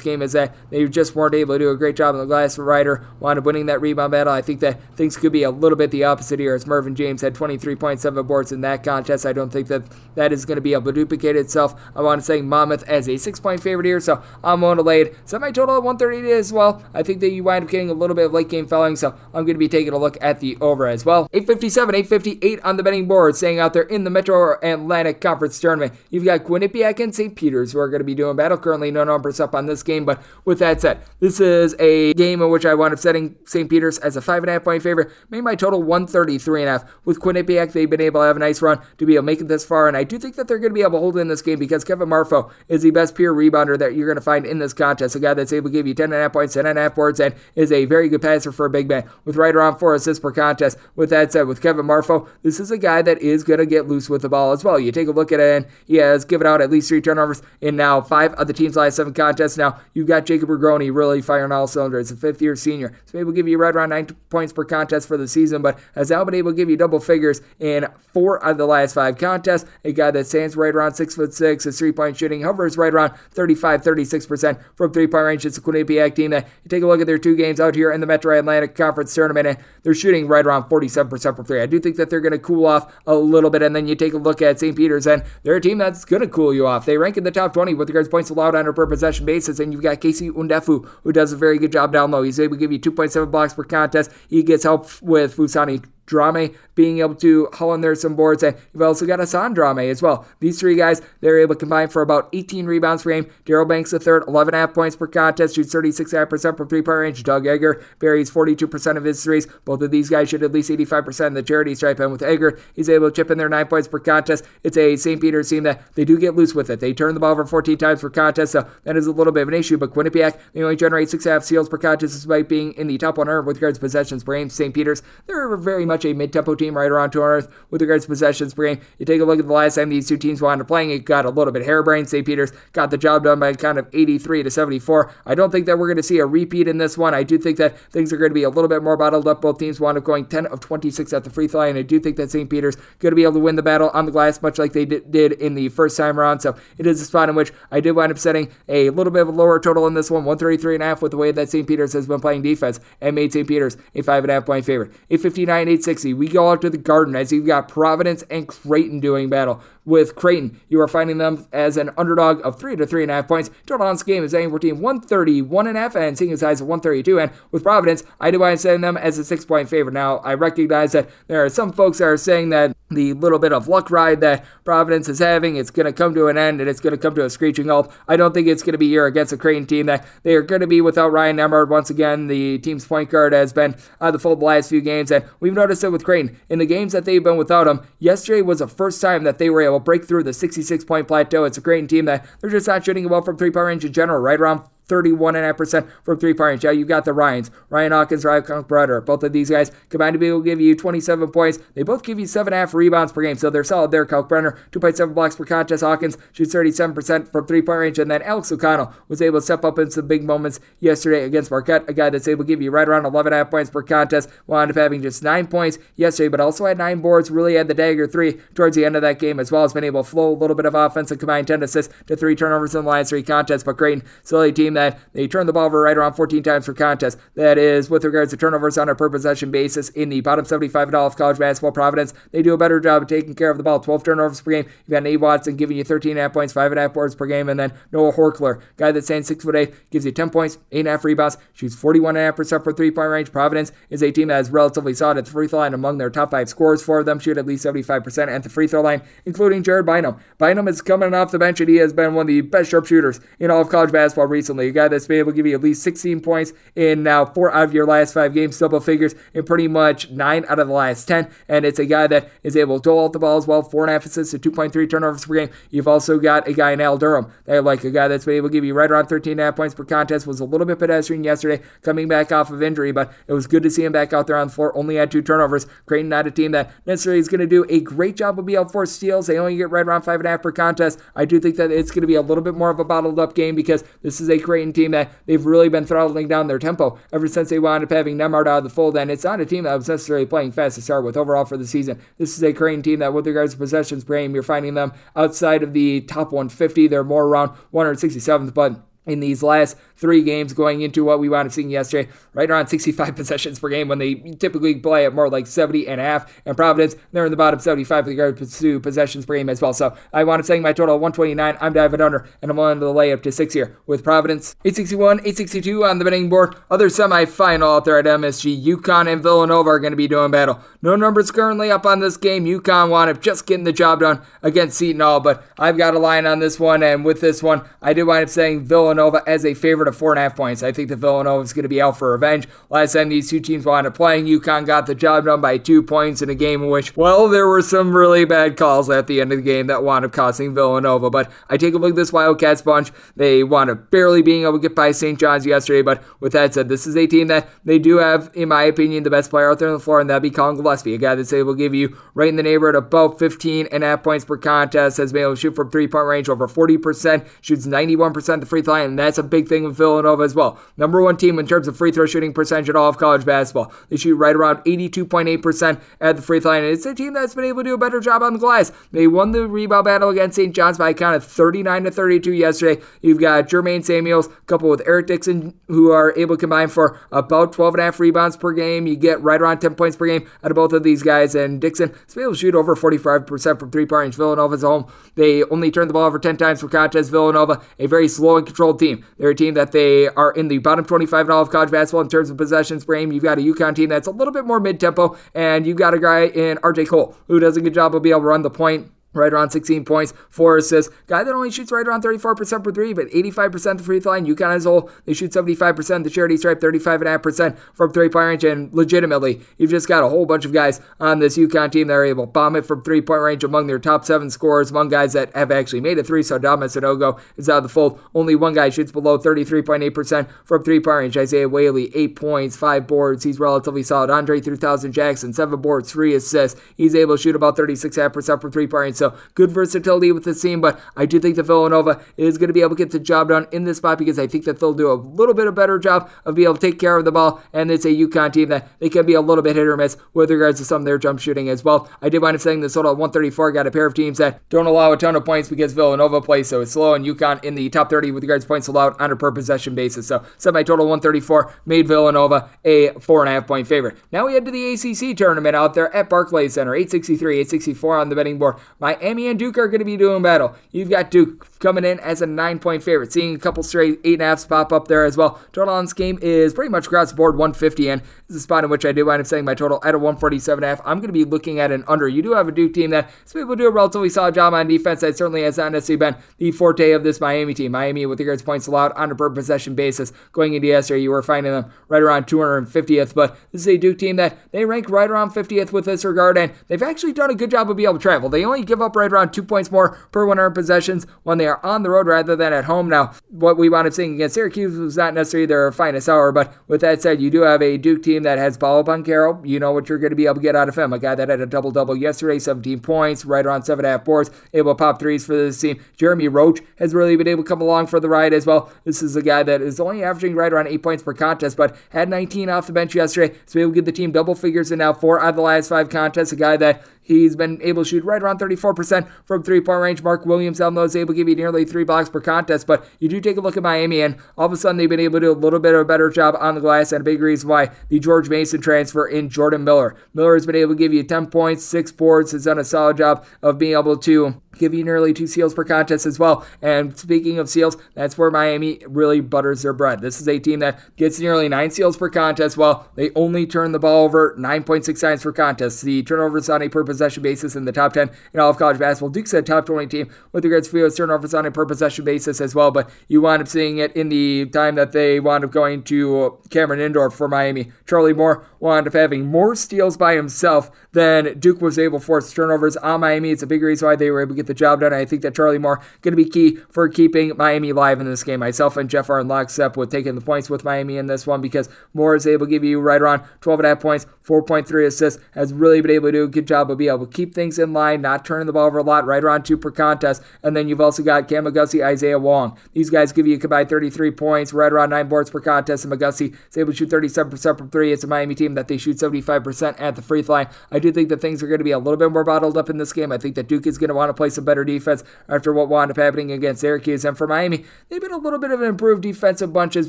game is that they just weren't able to do a great job on the glass. For Rider wound up winning that rebound battle. I think that things could be a little bit the opposite here, as Mervyn James had twenty-three point seven boards in that contest. I don't think that that is going to be able to duplicate itself. I want to say Monmouth as a six-point favorite here, so I'm going to lay it. Semi-total at one thirty as well. I think that you wind up getting a little bit of late-game fouling, so I'm going to be taking a look at the over as well. eight fifty-seven, eight fifty-eight on the betting board, staying out there in the Metro Atlantic Conference Tournament. You've got Quinnipiac and Saint Peter's who are going to be doing battle. Currently no numbers up on this game, but with that said, this is a game in which I wound up setting Saint Peter's as a five point five point favorite. Made my total one thirty-three point five. With Quinnipiac, they've been able to have a nice run to be able to make it this far, and I do think that they're going to be able to hold in this game because Kevin Marfo is the best pure rebounder that you're going to find in this contest. A guy that's able to give you ten point five points, ten point five boards, and is a very good passer for a big man with right around four assists per contest. With that said, with Kevin Marfo, this is a guy that is going to get loose with the ball as well. You take a look at it, and he has given out at least three turnovers in now five of the team's last seven contests. Now, you've got Jacob Regroni really firing all cylinders. It's a fifth-year senior, so maybe we'll give you right around nine points per contest for the season, but has now been able to give you double figures in four of the last five contests. A guy that stands right around six foot six, his three-point shooting hovers right around thirty-five, thirty-six percent from three-point range. It's the Quinnipiac team that you take a look at their two games out here in the Metro Atlantic Conference Tournament, and they're shooting right around forty-seven percent from three. I do think that they're going to cool off a little bit, and then you take a look at Saint Peter's, and they're a team that's going to cool you off. They rank in the top twenty with regards to points allowed on a per possession basis, and you've got Casey Undefu, who does a very good job down low. He's able to give you two point seven blocks per contest. He gets help with Fusani Drame being able to haul in there some boards, and you've also got Hassan Drame as well. These three guys, they're able to combine for about eighteen rebounds per game. Daryl Banks the third, eleven point five points per contest, shoots thirty-six point five percent from three-point range. Doug Egger varies forty-two percent of his threes. Both of these guys shoot at least eighty-five percent in the charity stripe, and with Egger, he's able to chip in their nine points per contest. It's a Saint Peter's team that they do get loose with it. They turn the ball over fourteen times per contest, so that is a little bit of an issue, but Quinnipiac, they only generate six point five steals per contest despite being in the top one hundred with regards to possessions per game. Saint Peter's, they're very much a mid-tempo team right around two hundredth with regards to possessions per game. You take a look at the last time these two teams wound up playing, it got a little bit harebrained. Saint Peter's got the job done by a count of eighty-three to seventy-four. I don't think that we're going to see a repeat in this one. I do think that things are going to be a little bit more bottled up. Both teams wound up going ten of twenty-six at the free throw line, and I do think that Saint Peter's going to be able to win the battle on the glass much like they did in the first time around, so it is a spot in which I did wind up setting a little bit of a lower total in this one, one thirty-three point five, with the way that Saint Peter's has been playing defense, and made Saint Peter's a five point five point favorite. eight fifty-nine, eight sixty. We go out to the Garden as you've got Providence and Creighton doing battle. With Creighton, you are finding them as an underdog of three to three and a half points. Total on this game is anywhere between one thirty-one and a half and seeing a size of one thirty-two. And with Providence, I do mind setting them as a six point favorite. Now, I recognize that there are some folks that are saying that the little bit of luck ride that Providence is having, it's going to come to an end and it's going to come to a screeching halt. I don't think it's going to be here against a Creighton team that they are going to be without Ryan Emmard. Once again, the team's point guard has been out of the fold the last few games, and we've noticed it with Creighton. In the games that they've been without him, yesterday was the first time that they were able to break through the sixty-six point plateau. It's a Creighton team that they're just not shooting well from three-point range in general, right around thirty-one point five percent from three-point range. Now you've got the Ryans, Ryan Hawkins, Ryan Kalkbrenner. Both of these guys combined to be able to give you twenty-seven points. They both give you seven point five rebounds per game, so they're solid there. Kalkbrenner, two point seven blocks per contest. Hawkins shoots thirty-seven percent from three-point range, and then Alex O'Connell was able to step up in some big moments yesterday against Marquette, a guy that's able to give you right around eleven point five points per contest. Wound up having just nine points yesterday, but also had nine boards, really had the dagger three towards the end of that game as well. Has been able to flow a little bit of offense and combine ten assists to three turnovers in the last three contests, but Creighton, silly team that they turned the ball over right around fourteen times per contest. That is with regards to turnovers on a per possession basis in the bottom seventy-five at all of college basketball. Providence, they do a better job of taking care of the ball. twelve turnovers per game. You've got Nate Watson giving you thirteen point five points, five point five boards per game, and then Noah Horkler, guy that's saying six foot eight, gives you ten points, eight point five rebounds, shoots forty-one point five percent for three-point range. Providence is a team that is relatively solid at the free throw line. Among their top five scorers, four of them shoot at least seventy-five percent at the free throw line, including Jared Bynum. Bynum is coming off the bench, and he has been one of the best sharpshooters in all of college basketball recently. A guy that's been able to give you at least sixteen points in now four out of your last five games, double figures in pretty much nine out of the last ten. And it's a guy that is able to dole out the ball as well, four and a half assists to two point three turnovers per game. You've also got a guy in Al Durham. They like a guy that's been able to give you right around thirteen point five points per contest. Was a little bit pedestrian yesterday, coming back off of injury, but it was good to see him back out there on the floor. Only had two turnovers. Creighton, not a team that necessarily is going to do a great job of being out for steals. They only get right around five and a half per contest. I do think that it's going to be a little bit more of a bottled up game because this is a Creighton team that they've really been throttling down their tempo ever since they wound up having Nemhard out of the fold, and it's not a team that was necessarily playing fast to start with overall for the season. This is a Creighton team that, with regards to possessions per game, you're finding them outside of the top one fifty. They're more around one hundred sixty-seventh, but in these last three games going into what we wound up seeing yesterday, right around sixty-five possessions per game when they typically play at more like seventy and a half. And Providence, they're in the bottom seventy-five with regard to possessions per game as well. So I wound up saying my total one twenty-nine. I'm diving under, and I'm on the layup to six here with Providence. eight sixty-one, eight sixty-two on the betting board. Other semifinal out there at M S G. UConn and Villanova are going to be doing battle. No numbers currently up on this game. UConn wound up just getting the job done against Seton Hall, but I've got a line on this one, and with this one, I did wind up saying Villanova Villanova as a favorite of four and a half points. I think the Villanova is going to be out for revenge. Last time these two teams wound up playing, UConn got the job done by two points in a game in which, well, there were some really bad calls at the end of the game that wound up costing Villanova. But I take a look at this Wildcats bunch. They wound up barely being able to get by Saint John's yesterday. But with that said, this is a team that they do have, in my opinion, the best player out there on the floor, and that'd be Colin Gillespie, a guy that's able to give you right in the neighborhood about fifteen and a half points per contest, has been able to shoot from three-point range over forty percent, shoots ninety-one percent at the free throw line. And that's a big thing with Villanova as well. Number one team in terms of free throw shooting percentage at all of college basketball. They shoot right around eighty-two point eight percent at the free throw line. And it's a team that's been able to do a better job on the glass. They won the rebound battle against Saint John's by a count of thirty-nine to thirty-two yesterday. You've got Jermaine Samuels coupled with Eric Dixon, who are able to combine for about twelve point five rebounds per game. You get right around ten points per game out of both of these guys. And Dixon has been able to shoot over forty-five percent from three-point range. Villanova's home. They only turned the ball over ten times per contest. Villanova, a very slow and controlled team. They're a team that they are in the bottom twenty-five in all of college basketball in terms of possessions per game. You've got a UConn team that's a little bit more mid-tempo, and you've got a guy in R J Cole who does a good job of being able to run the point. Right around sixteen points, four assists. Guy that only shoots right around thirty-four percent per three, but eighty-five percent the free throw line. UConn as a whole, they shoot seventy-five percent the charity stripe, thirty-five point five percent from three-point range, and legitimately, you've just got a whole bunch of guys on this UConn team that are able to bomb it from three-point range among their top seven scorers, among guys that have actually made a three, so Dominic Sanogo is out of the fold. Only one guy shoots below thirty-three point eight percent from three-point range. Isaiah Whaley, eight points, five boards. He's relatively solid. Andre three thousand Jackson, seven boards, three assists. He's able to shoot about thirty-six point five percent from three-point range, so So good versatility with this team, but I do think that Villanova is going to be able to get the job done in this spot because I think that they'll do a little bit of better job of being able to take care of the ball, and it's a UConn team that they can be a little bit hit or miss with regards to some of their jump shooting as well. I did wind up saying this total at one thirty-four. Got a pair of teams that don't allow a ton of points because Villanova plays so slow, and UConn in the top thirty with regards to points allowed on a per possession basis. So set my total one thirty-four, made Villanova a four and a half point favorite. Now we head to the A C C tournament out there at Barclays Center. eight sixty-three, eight sixty-four on the betting board. My Miami and Duke are going to be doing battle. You've got Duke coming in as a nine-point favorite, seeing a couple straight eight and a halfs pop up there as well. Total on this game is pretty much across the board, one fifty, and this is a spot in which I do wind up setting my total at a one forty-seven and a half. I'm going to be looking at an under. You do have a Duke team that is able to do a relatively solid job on defense. That certainly has not necessarily been the forte of this Miami team. Miami, with regards to points allowed on a per possession basis, going into yesterday, you were finding them right around two hundred fiftieth, but this is a Duke team that they rank right around fiftieth with this regard, and they've actually done a good job of being able to travel. They only give up right around two points more per one hundred possessions when they are on the road rather than at home. Now, what we wound up seeing against Syracuse was not necessarily their finest hour, but with that said, you do have a Duke team that has Paolo Banchero. You know what you're going to be able to get out of him. A guy that had a double-double yesterday, seventeen points, right around seven and a half boards, able to pop threes for this team. Jeremy Roach has really been able to come along for the ride as well. This is a guy that is only averaging right around eight points per contest, but had nineteen off the bench yesterday, so able to get the team double figures and now four out of the last five contests. A guy that He's been able to shoot right around thirty-four percent from three-point range. Mark Williams, I know, is able to give you nearly three blocks per contest, but you do take a look at Miami, and all of a sudden they've been able to do a little bit of a better job on the glass, and a big reason why the George Mason transfer in Jordan Miller. Miller has been able to give you ten points, six boards, has done a solid job of being able to give you nearly two steals per contest as well. And speaking of steals, that's where Miami really butters their bread. This is a team that gets nearly nine steals per contest. Well, they only turn the ball over nine point six times per contest. The turnovers on a per possession basis in the top ten in all of college basketball. Duke's a top twenty team with regards to turnovers on a per possession basis as well, but you wound up seeing it in the time that they wound up going to Cameron Indoor for Miami. Charlie Moore wound up having more steals by himself than Duke was able to force turnovers on Miami. It's a big reason why they were able to get the job done. I think that Charlie Moore is going to be key for keeping Miami live in this game. Myself and Jeff are in lockstep with taking the points with Miami in this one, because Moore is able to give you right around twelve point five points, four point three assists, has really been able to do a good job of being able to keep things in line, not turning the ball over a lot, right around two per contest. And then you've also got Cam McGussie, Isaiah Wong. These guys give you a combined thirty-three points, right around nine boards per contest, and McGussie is able to shoot thirty-seven percent from three. It's a Miami team that they shoot seventy-five percent at the free throw line. I do think that things are going to be a little bit more bottled up in this game. I think that Duke is going to want to play some better defense after what wound up happening against Syracuse. And for Miami, they've been a little bit of an improved defensive bunch as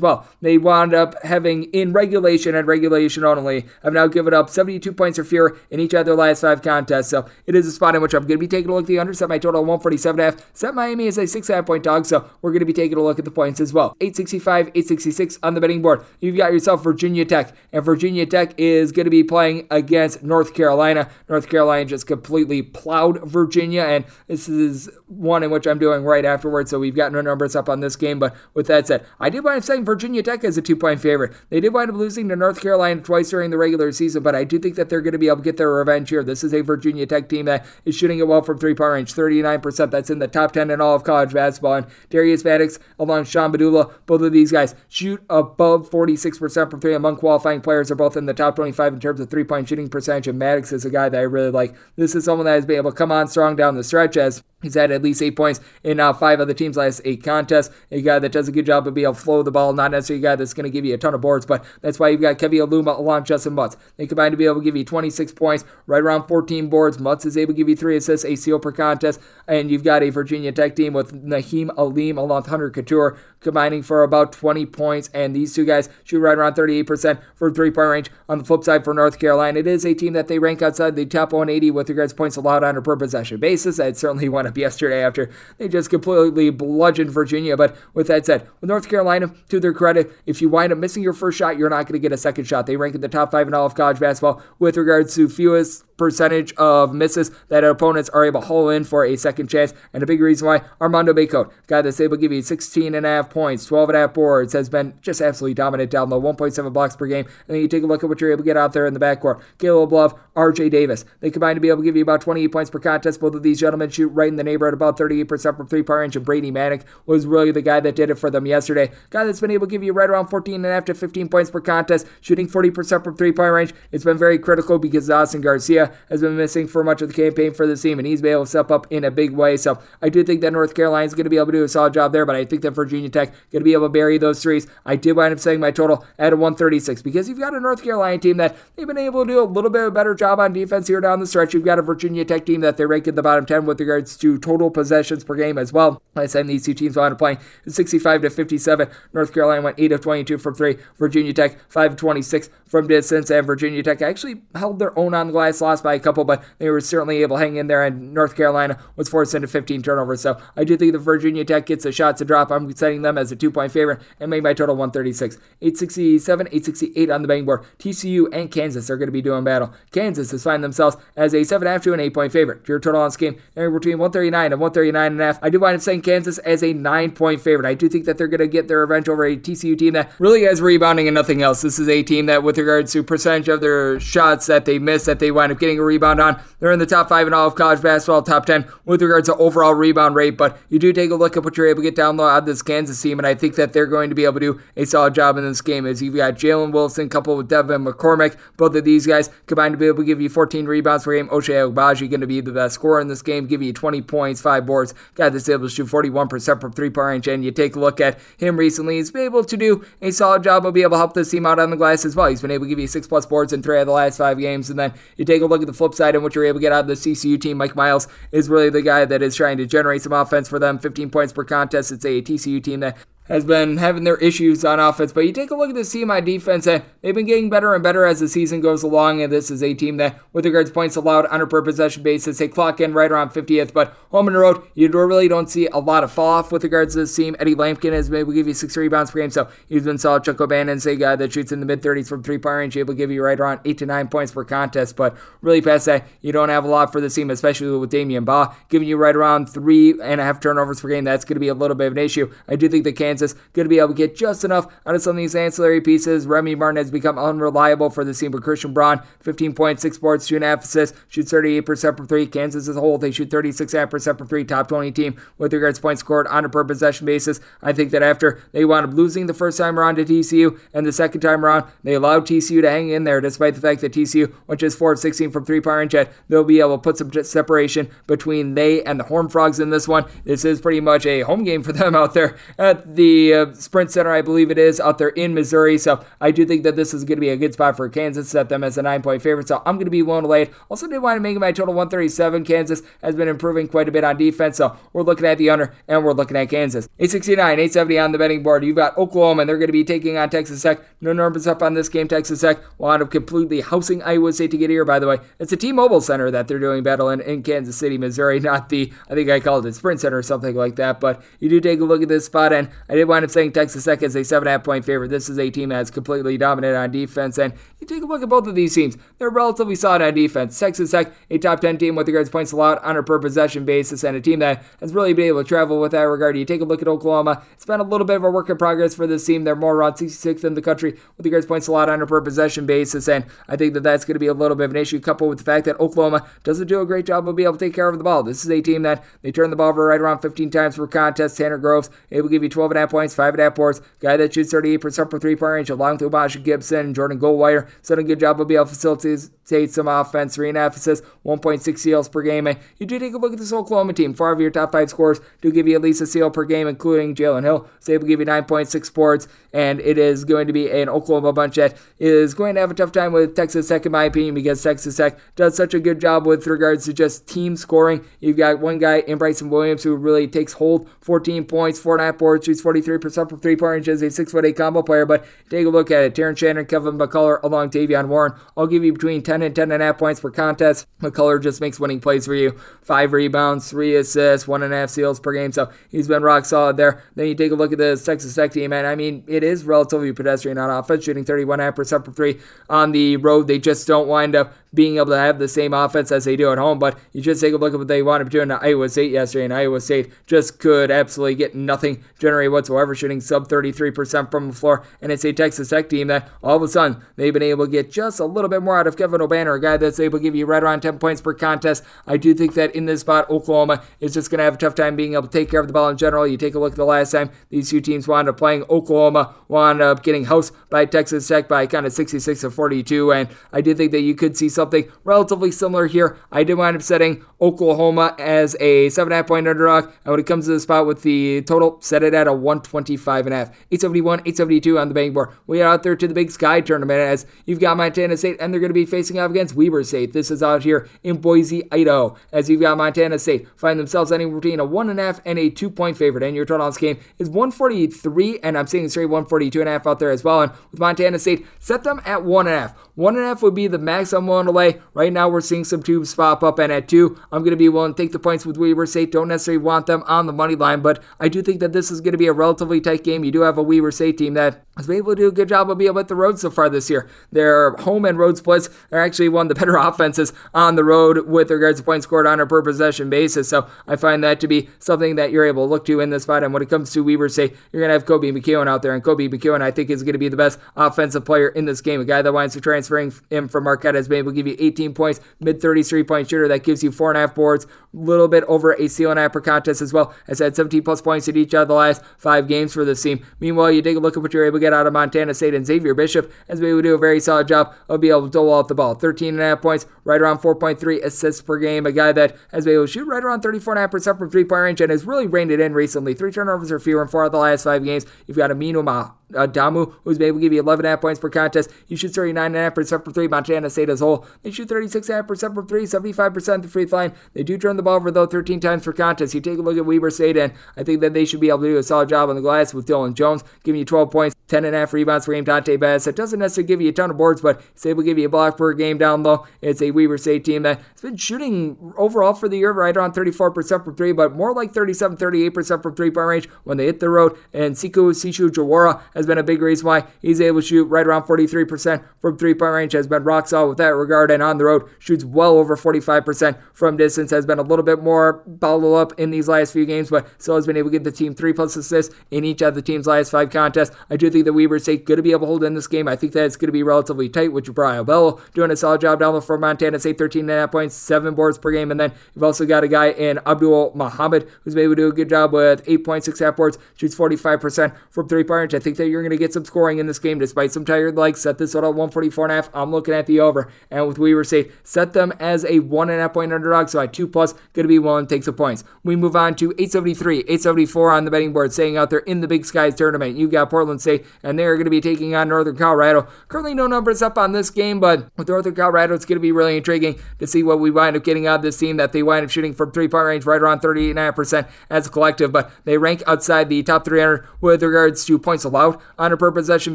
well. They wound up having, in regulation and regulation only, have now given up seventy-two points or fewer in each of their last five contests. So it is a spot in which I'm going to be taking a look at the under. Set my total at one forty-seven point five. Set Miami as a six point five point dog, so we're going to be taking a look at the points as well. eight sixty-five, eight sixty-six on the betting board. You've got yourself Virginia Tech, and Virginia Tech is going to be playing against North Carolina. North Carolina just completely plowed Virginia, and this is one in which I'm doing right afterwards, so we've got no numbers up on this game. But with that said, I did wind up saying Virginia Tech is a two-point favorite. They did wind up losing to North Carolina twice during the regular season, but I do think that they're going to be able to get their revenge here. This is a Virginia Tech team that is shooting it well from three-point range, thirty-nine percent. That's in the top ten in all of college basketball. And Darius Maddox, along Sean Badula, both of these guys shoot above forty-six percent from three among qualifying players. They're both in the top twenty-five in terms of three-point shooting percentage, and Maddox is a guy that I really like. This is someone that has been able to come on strong down the stretch, as he's had at least eight points in now five of the team's last eight contests. A guy that does a good job of being able to flow the ball, not necessarily a guy that's going to give you a ton of boards, but that's why you've got Kevin Aluma along Justin Mutz. They combine to be able to give you twenty-six points, right around fourteen boards. Mutz is able to give you three assists, a steal per contest, and you've got a Virginia Tech team with Naheem Aleem along with Hunter Couture combining for about twenty points, and these two guys shoot right around thirty-eight percent for three-point range. On the flip side for North Carolina, it is a team that they rank outside the top one eighty with regards to points allowed on a per possession basis. That's certainly one up yesterday after they just completely bludgeoned Virginia. But with that said, with North Carolina, to their credit, if you wind up missing your first shot, you're not going to get a second shot. They rank in the top five in all of college basketball with regards to fewest percentage of misses that opponents are able to haul in for a second chance. And a big reason why, Armando Bacot, guy that's able to give you sixteen point five points, twelve point five boards, has been just absolutely dominant down low, one point seven blocks per game. And then you take a look at what you're able to get out there in the backcourt. Caleb Love, R J Davis, they combine to be able to give you about twenty-eight points per contest. Both of these gentlemen shoot right in the neighborhood, about thirty-eight percent from three-point range, and Brady Manick was really the guy that did it for them yesterday. Guy that's been able to give you right around fourteen point five to fifteen points per contest, shooting forty percent from three-point range. It's been very critical because Dawson Garcia has been missing for much of the campaign for this team, and he's been able to step up in a big way. So I do think that North Carolina is going to be able to do a solid job there, but I think that Virginia Tech is going to be able to bury those threes. I did wind up setting my total at a one thirty-six, because you've got a North Carolina team that they've been able to do a little bit of a better job on defense here down the stretch. You've got a Virginia Tech team that they rank in the bottom ten with regards to total possessions per game as well. Last time these two teams wound up playing sixty-five to fifty-seven. North Carolina went eight of twenty-two from three. Virginia Tech five of twenty-six from distance, and Virginia Tech actually held their own on the glass, loss by a couple, but they were certainly able to hang in there, and North Carolina was forced into fifteen turnovers. So I do think the Virginia Tech gets the shots to drop. I'm setting them as a two-point favorite and made my total one thirty-six. eight sixty-seven, eight sixty-eight on the betting board. T C U and Kansas are going to be doing battle. Kansas has find themselves as a seven point five to an eight-point favorite. Your total on this game anywhere between one thirty-nine and one thirty-nine point five. I do wind up saying Kansas as a nine-point favorite. I do think that they're going to get their revenge over a T C U team that really has rebounding and nothing else. This is a team that, with regards to percentage of their shots that they miss, that they wind up getting a rebound on, they're in the top five in all of college basketball, top ten with regards to overall rebound rate. But you do take a look at what you're able to get down low on this Kansas team, and I think that they're going to be able to do a solid job in this game, as you've got Jalen Wilson coupled with Devin McCormick. Both of these guys combined to be able to give you fourteen rebounds per game. Ochai Agbaji going to be the best scorer in this game, give you twenty points, five boards. Guy that's able to shoot forty-one percent from three-point range, and you take a look at him recently. He's been able to do a solid job of being able to help this team out on the glass as well. He's been able to give you six-plus boards in three of the last five games, and then you take a look look at the flip side and what you're able to get out of the C C U team. Mike Miles is really the guy that is trying to generate some offense for them. fifteen points per contest. It's a T C U team that has been having their issues on offense. But you take a look at the C M I defense, and they've been getting better and better as the season goes along, and this is a team that, with regards to points allowed on a per-possession basis, they clock in right around fiftieth, but home and road, you really don't see a lot of fall-off with regards to this team. Eddie Lampkin has been able to give you six rebounds per game, so he's been solid. Chuck O'Bannon's a guy that shoots in the mid-thirties from three-point range, able to give you right around eight to nine points per contest, but really past that, you don't have a lot for this team, especially with Damian Baugh, giving you right around three and a half turnovers per game. That's going to be a little bit of an issue. I do think the Kansas Is going to be able to get just enough out of some of these ancillary pieces. Remy Martin has become unreliable for the team, but Christian Braun, fifteen points, six boards, two and a half assists, shoots thirty-eight percent from three. Kansas as a whole, they shoot thirty-six point five percent from three, top twenty team with regards to points scored on a per possession basis. I think that after they wound up losing the first time around to T C U and the second time around, they allowed T C U to hang in there despite the fact that T C U, which is four of sixteen from three point range, they'll be able to put some separation between they and the Horned Frogs in this one. This is pretty much a home game for them out there at the The uh, Sprint Center, I believe it is, out there in Missouri. So I do think that this is going to be a good spot for Kansas. Set them as a nine-point favorite. So I'm going to be willing to lay it. Also, did want to make it my total one thirty-seven. Kansas has been improving quite a bit on defense. So we're looking at the under, and we're looking at Kansas. eight sixty-nine, eight seventy on the betting board. You've got Oklahoma, and they're going to be taking on Texas Tech. No numbers up on this game. Texas Tech will end up completely housing Iowa State to get here, by the way. It's a T-Mobile Center that they're doing battle in in Kansas City, Missouri. Not the, I think I called it Sprint Center or something like that. But you do take a look at this spot, and I did wind up saying Texas Tech is a seven point five point favorite. This is a team that is completely dominant on defense, and you take a look at both of these teams. They're relatively solid on defense. Texas Tech, a top ten team with regards to points allowed on a per-possession basis, and a team that has really been able to travel with that regard. You take a look at Oklahoma. It's been a little bit of a work in progress for this team. They're more around sixty-sixth in the country with regards to points allowed on a per-possession basis, and I think that that's going to be a little bit of an issue, coupled with the fact that Oklahoma doesn't do a great job of being able to take care of the ball. This is a team that they turn the ball over right around fifteen times per contest. Tanner Groves, it will give you twelve point five points, five point five boards, guy that shoots thirty-eight percent for three-point range, along with Obasha Gibson, Jordan Goldwire, has done a good job of being able to facilitate some offense, three and a half assists, one point six steals per game, and you do take a look at this Oklahoma team. Four of your top five scorers do give you at least a steal per game, including Jalen Hill, so able to give you nine point six boards, and it is going to be an Oklahoma bunch that is going to have a tough time with Texas Tech, in my opinion, because Texas Tech does such a good job with regards to just team scoring. You've got one guy in Bryson Williams who really takes hold, fourteen points, four and a half boards, shoots forty-three percent from three-point range as a six foot eight combo player, but take a look at it. Terrence Shannon, Kevin McCullough, along Tavion Warren, I'll give you between ten and ten point five points per contest. McCullough just makes winning plays for you. Five rebounds, three assists, one and a half steals per game, so he's been rock solid there. Then you take a look at this Texas Tech team, and I mean, it is relatively pedestrian on offense, shooting thirty-one point five percent from three on the road. They just don't wind up being able to have the same offense as they do at home, but you just take a look at what they wound up doing to Iowa State yesterday, and Iowa State just could absolutely get nothing generated whatsoever, shooting sub thirty-three percent from the floor, and it's a Texas Tech team that all of a sudden they've been able to get just a little bit more out of Kevin O'Banner, a guy that's able to give you right around ten points per contest. I do think that in this spot, Oklahoma is just going to have a tough time being able to take care of the ball in general. You take a look at the last time these two teams wound up playing. Oklahoma wound up getting housed by Texas Tech by kind of sixty-six to forty-two, and I do think that you could see something relatively similar here. I did wind up setting Oklahoma as a seven point five point underdog, and when it comes to the spot with the total, set it at a one twenty-five point five. eight seventy-one, eight seventy-two on the betting board. We are out there to the Big Sky Tournament as you've got Montana State, and they're going to be facing off against Weber State. This is out here in Boise, Idaho, as you've got Montana State find themselves anywhere between a one and a half and a two-point favorite, and your total on this game is one forty-three, and I'm seeing straight one forty-two and a half out there as well, and with Montana State, set them at one and a half. One and a half would be the max I'm willing to lay. Right now, we're seeing some tubes pop up, and at two, I'm going to be willing to take the points with Weber State. Don't necessarily want them on the money line, but I do think that this is going to be a relatively tight game. You do have a Weber State team that has been able to do a good job of being able to hit the road so far this year. Their home and road splits are actually one of the better offenses on the road with regards to points scored on a per possession basis. So I find that to be something that you're able to look to in this spot. And when it comes to Weber State, you're going to have Kobe McKeown out there. And Kobe McKeown, I think, is going to be the best offensive player in this game. A guy that winds up transferring him from Marquette has been able to give you eighteen points, mid-thirties three-point shooter. That gives you four and a half boards, a little bit over a steal and a half per contest as well. Has had seventeen plus points in each of the last five games for this team. Meanwhile, you take a look at what you're able to get out of Montana State, and Xavier Bishop has been able to do a very solid job of being able to dole out the ball. thirteen point five points, right around four point three assists per game. A guy that has been able to shoot right around thirty-four point five percent from three-point range and has really reined it in recently. Three turnovers or fewer in four of the last five games. You've got Aminu Ma. Adamu, who's able to give you eleven point five points per contest. He shoots thirty-nine point five percent from three. Montana State as a whole, they shoot thirty-six point five percent from three, seventy-five percent at the free line. They do turn the ball over, though, thirteen times per contest. You take a look at Weber State, and I think that they should be able to do a solid job on the glass with Dylan Jones giving you twelve points, ten point five rebounds for game. Dante Bass, that doesn't necessarily give you a ton of boards, but it's able to give you a block per game down low. It's a Weber State team that's been shooting overall for the year right around thirty-four percent from three, but more like thirty-seven, thirty-eight percent from three-point range when they hit the road. And Siku Sishu Jawara has been a big reason why he's able to shoot right around forty-three percent from three-point range, has been rock solid with that regard, and on the road shoots well over forty-five percent from distance, has been a little bit more bottled up in these last few games, but still has been able to get the team three plus assists in each of the team's last five contests. I do think that Weber State going to be able to hold in this game. I think that it's going to be relatively tight with Jabriah Bell doing a solid job down the floor. Montana State, thirteen point five points, seven boards per game, and then you've also got a guy in Abdul Muhammad who's able to do a good job with eight point six half boards, shoots forty-five percent from three-point range. I think that you're going to get some scoring in this game despite some tired legs. Set this one at one forty-four point five. I'm looking at the over, and with Weber State, set them as a one point five point underdog, so at two plus, going to be willing to take some points. We move on to eight seventy-three, eight seventy-four on the betting board, staying out there in the Big Sky tournament. You've got Portland State, and they're going to be taking on Northern Colorado. Currently no numbers up on this game, but with Northern Colorado, it's going to be really intriguing to see what we wind up getting out of this team, that they wind up shooting from three-point range right around thirty-nine percent as a collective, but they rank outside the top three hundred with regards to points allowed on a per-possession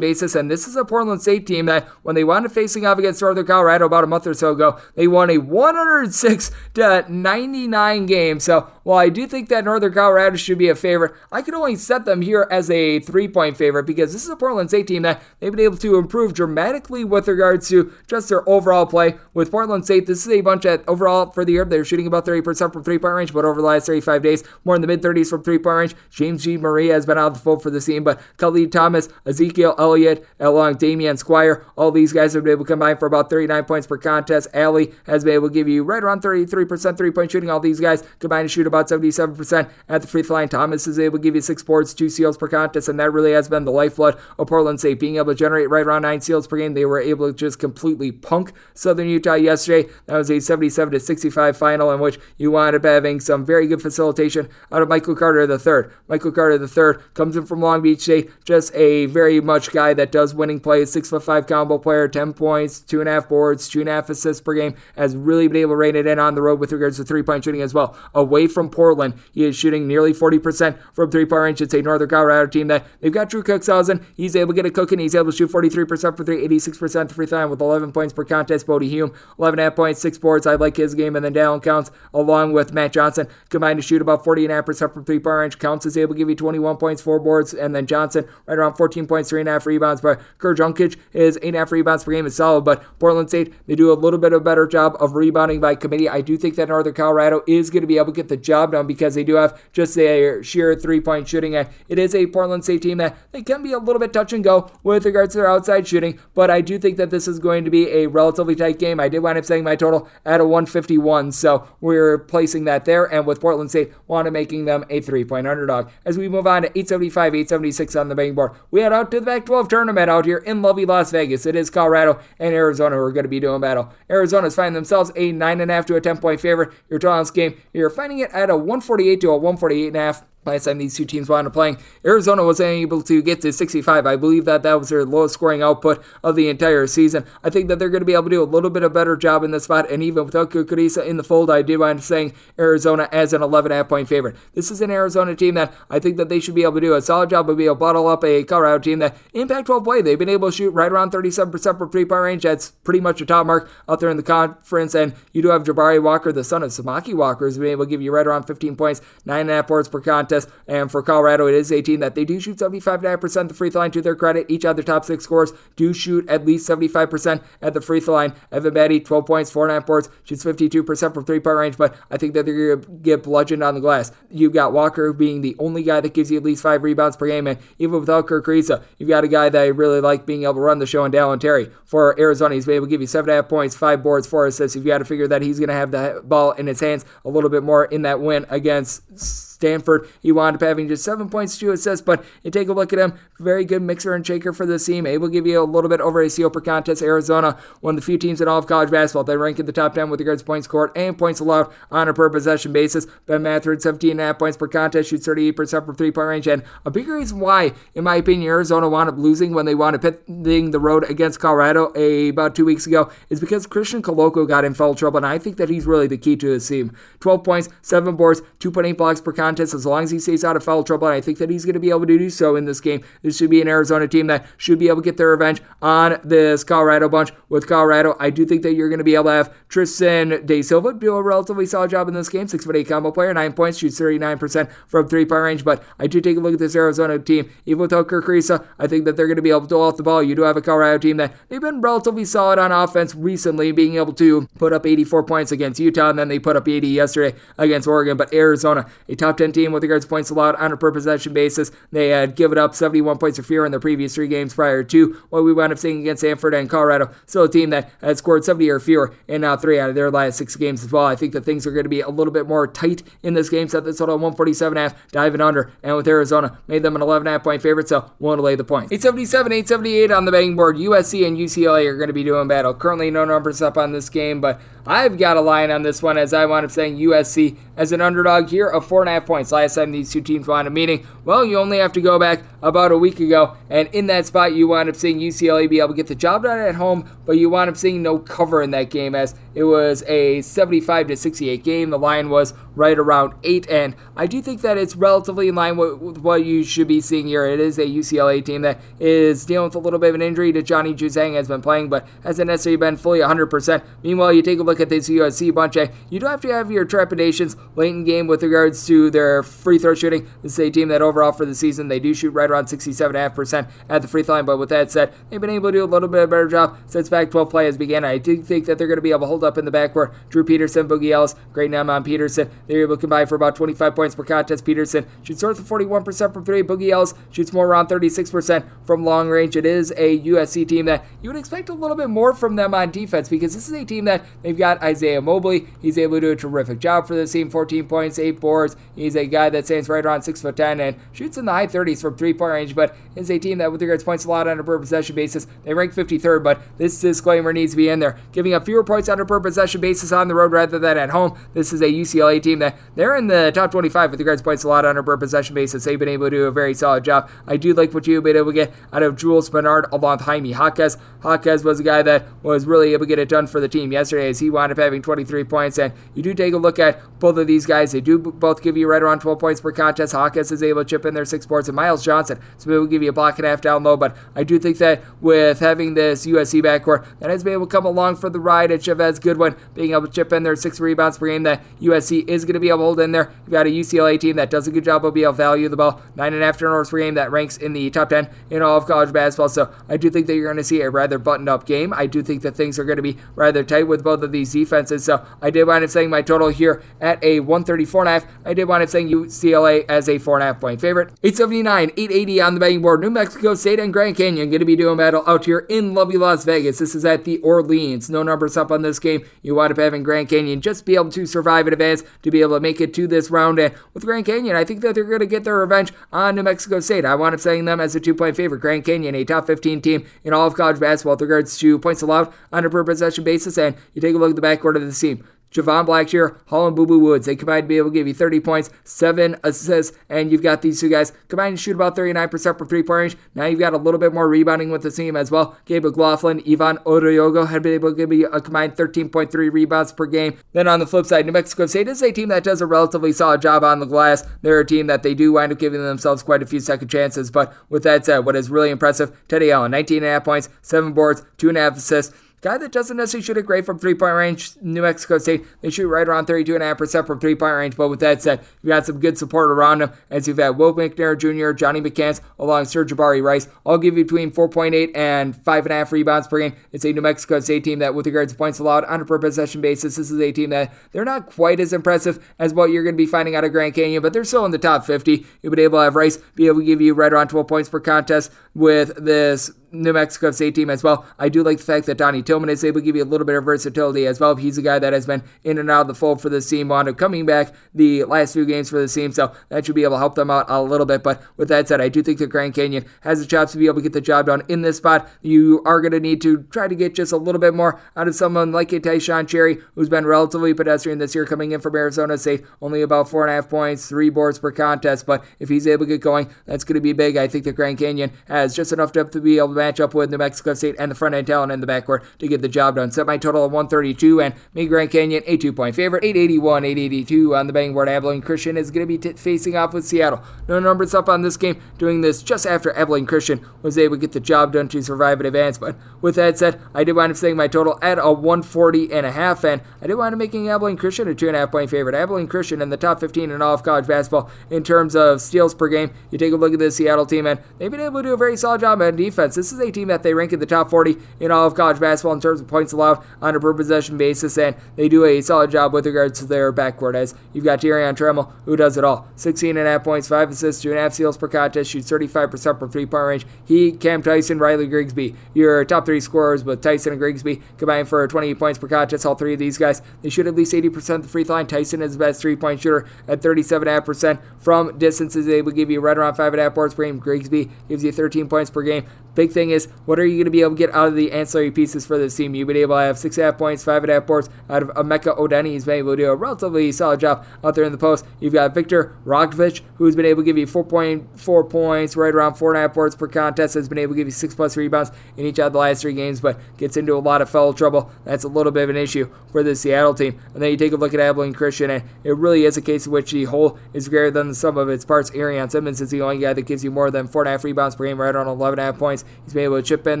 basis, and this is a Portland State team that when they wound up facing off against Northern Colorado about a month or so ago, they won a one oh six to ninety-nine game. So while I do think that Northern Colorado should be a favorite, I could only set them here as a three-point favorite because this is a Portland State team that they've been able to improve dramatically with regards to just their overall play. With Portland State, this is a bunch that overall for the year, they're shooting about thirty percent from three-point range, but over the last thirty-five days, more in the mid-thirties from three-point range. James G. Marie has been out of the fold for the team, but Khalid Thomas, Ezekiel Elliott, along Damian Squire, all these guys have been able to combine for about thirty-nine points per contest. Alley has been able to give you right around thirty-three percent three-point shooting. All these guys combined to shoot about seventy-seven percent at the free throw line. Thomas is able to give you six boards, two steals per contest, and that really has been the lifeblood of Portland State, being able to generate right around nine steals per game. They were able to just completely punk Southern Utah yesterday. That was a seventy-seven to sixty-five final in which you wound up having some very good facilitation out of Michael Carter the third. Michael Carter the third comes in from Long Beach State, just a very much guy that does winning plays, six foot five combo player, ten points, two and a half boards, two and a half assists per game, has really been able to rein it in on the road with regards to three-point shooting as well. Away from Portland, he is shooting nearly forty percent from three-point range. It's a Northern Colorado team that they've got Drew Cookshausen. He's able to get a cook, and he's able to shoot forty-three percent for three, eighty-six percent at the free throw line with eleven points per contest. Bodie Hume, eleven point five points, six boards. I like his game. And then Dallin Counts, along with Matt Johnson, combined to shoot about forty point five percent from three-point range. Counts is able to give you twenty-one points, four boards. And then Johnson, right around fourteen points, three point five rebounds. But Kerr Junkic is eight point five rebounds per game is solid. But Portland State, they do a little bit of a better job of rebounding by committee. I do think that Northern Colorado is going to be able to get the job done because they do have just their sheer three-point shooting. And it is a Portland State team that they can be a little bit touch and go with regards to their outside shooting, but I do think that this is going to be a relatively tight game. I did wind up setting my total at a one fifty-one, so we're placing that there, and with Portland State, want to making them a three-point underdog. As we move on to eight seventy-five, eight seventy-six on the betting board, we head out to the Pac twelve tournament out here in lovely Las Vegas. It is Colorado and Arizona who are going to be doing battle. Arizona's finding themselves a nine point five to a ten-point favorite. Your total on this game, you're finding it at a one forty-eight to a one forty-eight point five. Last time these two teams wound up playing, Arizona was able to get to sixty-five. I believe that that was their lowest scoring output of the entire season. I think that they're going to be able to do a little bit of a better job in this spot, and even without Kukurisa in the fold, I do wind up saying Arizona as an eleven point five point favorite. This is an Arizona team that I think that they should be able to do a solid job of being able to bottle up a Colorado team that in Pac twelve play, they've been able to shoot right around thirty-seven percent from three-point range. That's pretty much a top mark out there in the conference, and you do have Jabari Walker, the son of Samaki Walker, who's been able to give you right around fifteen points, nine point five boards per contest. And for Colorado, it is a team that they do shoot seventy-five point nine percent at the free throw line. To their credit, each of their top six scorers do shoot at least seventy-five percent at the free throw line. Evan Batty, twelve points, four point nine boards, shoots fifty-two percent from three-point range, but I think that they're going to get bludgeoned on the glass. You've got Walker being the only guy that gives you at least five rebounds per game, and even without Kukurisa, you've got a guy that I really like being able to run the show in Dallin Terry. For Arizona, he's been able to give you seven point five points, five boards, four assists. You've got to figure that he's going to have the ball in his hands a little bit more in that win against Stanford. He wound up having just seven points, two assists, but you take a look at him, very good mixer and shaker for this team, able to give you a little bit over a C O per contest. Arizona, one of the few teams in all of college basketball that rank in the top ten with regards to points scored and points allowed on a per possession basis. Ben Mathurin, seventeen point five points per contest, shoots thirty-eight percent from three-point range, and a big reason why, in my opinion, Arizona wound up losing when they wound up hitting the road against Colorado a, about two weeks ago is because Christian Koloko got in foul trouble, and I think that he's really the key to this team. twelve points, seven boards, two point eight blocks per contest. As long as he stays out of foul trouble, and I think that he's going to be able to do so in this game. This should be an Arizona team that should be able to get their revenge on this Colorado bunch. With Colorado, I do think that you're going to be able to have Tristan De Silva do a relatively solid job in this game. six foot eight combo player, nine points, shoots thirty-nine percent from three-point range, but I do take a look at this Arizona team. Even without Kirk Risa, I think that they're going to be able to pull off the ball. You do have a Colorado team that they've been relatively solid on offense recently, being able to put up eighty-four points against Utah, and then they put up eighty yesterday against Oregon. But Arizona, a top ten team with regards to points allowed on a per possession basis. They had given up seventy-one points or fewer in their previous three games prior to what we wound up seeing against Stanford and Colorado. So a team that had scored seventy or fewer in now three out of their last six games as well. I think that things are going to be a little bit more tight in this game. Set the total one forty-seven point five, diving under, and with Arizona, made them an eleven point five point favorite, so want to lay the points. eight seventy-seven, eight seventy-eight on the betting board. U S C and U C L A are going to be doing battle. Currently no numbers up on this game, but I've got a line on this one, as I wound up saying U S C as an underdog here of four and a half points. Last time these two teams wound up meeting, well, you only have to go back about a week ago, and in that spot, you wound up seeing U C L A be able to get the job done at home, but you wound up seeing no cover in that game, as it was a seventy-five to sixty-eight game. The line was right around eight, and I do think that it's relatively in line with, with what you should be seeing here. It is a U C L A team that is dealing with a little bit of an injury to Johnny Juzang, has been playing, but hasn't necessarily been fully one hundred percent. Meanwhile, you take a look at this U S C bunch, and you do have to have your trepidations late in game with regards to their free throw shooting. This is a team that overall for the season, they do shoot right around sixty-seven point five percent at the free throw line, but with that said, they've been able to do a little bit better job since Pac twelve play has began. I do think that they're going to be able to hold up in the backcourt. Drew Peterson, Boogie Ellis, great name on Peterson. They're able to combine for about twenty-five points per contest. Peterson shoots north of forty-one percent from three. Boogie Ellis shoots more around thirty-six percent from long range. It is a U S C team that you would expect a little bit more from them on defense, because this is a team that they've got Isaiah Mobley. He's able to do a terrific job for this team. fourteen points, eight boards. He's a guy that stands right around six foot ten and shoots in the high thirties from three-point range, but is a team that with regards to points allowed on a per possession basis, they rank fifty-third, but this disclaimer needs to be in there. Giving up fewer points on a per possession basis on the road rather than at home. This is a U C L A team that they're in the top twenty-five with regards to points allowed on a per possession basis. They've been able to do a very solid job. I do like what you've been able to get out of Jules Bernard along with Jaime Jaquez. Jaquez was a guy that was really able to get it done for the team yesterday, as he wound up having twenty-three points, and you do take a look at both of these guys. They do both give you right around twelve points per contest. Jaquez is able to chip in their six boards, and Miles Johnson so able to give you a block and a half down low, but I do think that with having this U S C backcourt that has been able to come along for the ride, at Chavez Goodwin being able to chip in their six rebounds per game, that U S C is going to be able to hold in there. You've got a U C L A team that does a good job of being able to value the ball. Nine and a half turnovers per game, that ranks in the top ten in all of college basketball, so I do think that you're going to see a rather buttoned up game. I do think that things are going to be rather tight with both of these defenses, so I did wind up saying my total here at a one thirty-four point five. I did wind up saying U C L A as a four point five point favorite. eight seventy-nine, eight eighty on the betting board. New Mexico State and Grand Canyon going to be doing battle out here in lovely Las Vegas. This is at the Orleans. No numbers up on this game. You wind up having Grand Canyon just be able to survive in advance to be able to make it to this round, and with Grand Canyon, I think that they're going to get their revenge on New Mexico State. I wound up saying them as a two-point favorite. Grand Canyon, a top fifteen team in all of college basketball with regards to points allowed on a per possession basis, and you take a look at the backcourt of this team. Javon Blackshear, Hall and Boo Boo Woods. They combined to be able to give you thirty points, seven assists, and you've got these two guys combined to shoot about thirty-nine percent from three-point range. Now you've got a little bit more rebounding with the team as well. Gabe McLaughlin, Ivan Odoyogo had been able to give you a combined thirteen point three rebounds per game. Then on the flip side, New Mexico State is a team that does a relatively solid job on the glass. They're a team that they do wind up giving themselves quite a few second chances, but with that said, what is really impressive, Teddy Allen, nineteen point five points, seven boards, two point five assists. Guy that doesn't necessarily shoot it great from three-point range. New Mexico State, they shoot right around thirty-two point five percent from three-point range, but with that said, you've got some good support around them, as you've had Will McNair Junior, Johnny McCants, along Sir Jabari Rice. I'll give you between four point eight and five point five rebounds per game. It's a New Mexico State team that, with regards to points allowed on a per-possession basis, this is a team that they're not quite as impressive as what you're going to be finding out of Grand Canyon, but they're still in the top fifty. You've been able to have Rice be able to give you right around twelve points per contest with this New Mexico State team as well. I do like the fact that Donnie Tillman is able to give you a little bit of versatility as well. He's a guy that has been in and out of the fold for this team, wound up coming back the last few games for this team, so that should be able to help them out a little bit. But with that said, I do think that Grand Canyon has the chops to be able to get the job done in this spot. You are going to need to try to get just a little bit more out of someone like a Tyshawn Cherry, who's been relatively pedestrian this year, coming in from Arizona State, only about four and a half points, three boards per contest. But if he's able to get going, that's going to be big. I think that Grand Canyon has just enough depth to be able to match up with New Mexico State and the front-end talent in the backcourt to get the job done. Set my total at one thirty-two and make Grand Canyon a two-point favorite. eight eighty-one, eight eighty-two on the betting board. Abilene Christian is going to be t- facing off with Seattle. No numbers up on this game. Doing this just after Abilene Christian was able to get the job done to survive and advance. But with that said, I did wind up setting my total at a one forty and a half, and I did wind up making Abilene Christian a two and a half point favorite. Abilene Christian in the top fifteen in all of college basketball in terms of steals per game. You take a look at this Seattle team, and they've been able to do a very solid job on defense. This is a team that they rank in the top forty in all of college basketball in terms of points allowed on a per possession basis, and they do a solid job with regards to their backcourt, as you've got Tyrion Tremmell, who does it all. sixteen and a half points, five assists, two and a half steals per contest, shoots thirty-five percent from three-point range. He, Cam Tyson, Riley Grigsby, your top three scorers with Tyson and Grigsby combined for twenty-eight points per contest. All three of these guys, they shoot at least eighty percent of the free throw line. Tyson is the best three-point shooter at thirty-seven point five percent from distance. Is able to give you right around five point five boards per game. Grigsby gives you thirteen points per game. Big thing is, what are you going to be able to get out of the ancillary pieces for this team? You've been able to have six point five points, five point five boards out of Emeka Odeni. He's been able to do a relatively solid job out there in the post. You've got Victor Rogovich, who's been able to give you four point four points, right around four point five boards per contest, has been able to give you six plus rebounds in each of the last three games, but gets into a lot of foul trouble. That's a little bit of an issue for the Seattle team. And then you take a look at Abilene Christian, and it really is a case in which the whole is greater than the sum of its parts. Arian Simmons is the only guy that gives you more than four point five rebounds per game, right around eleven point five points. He's been able to chip in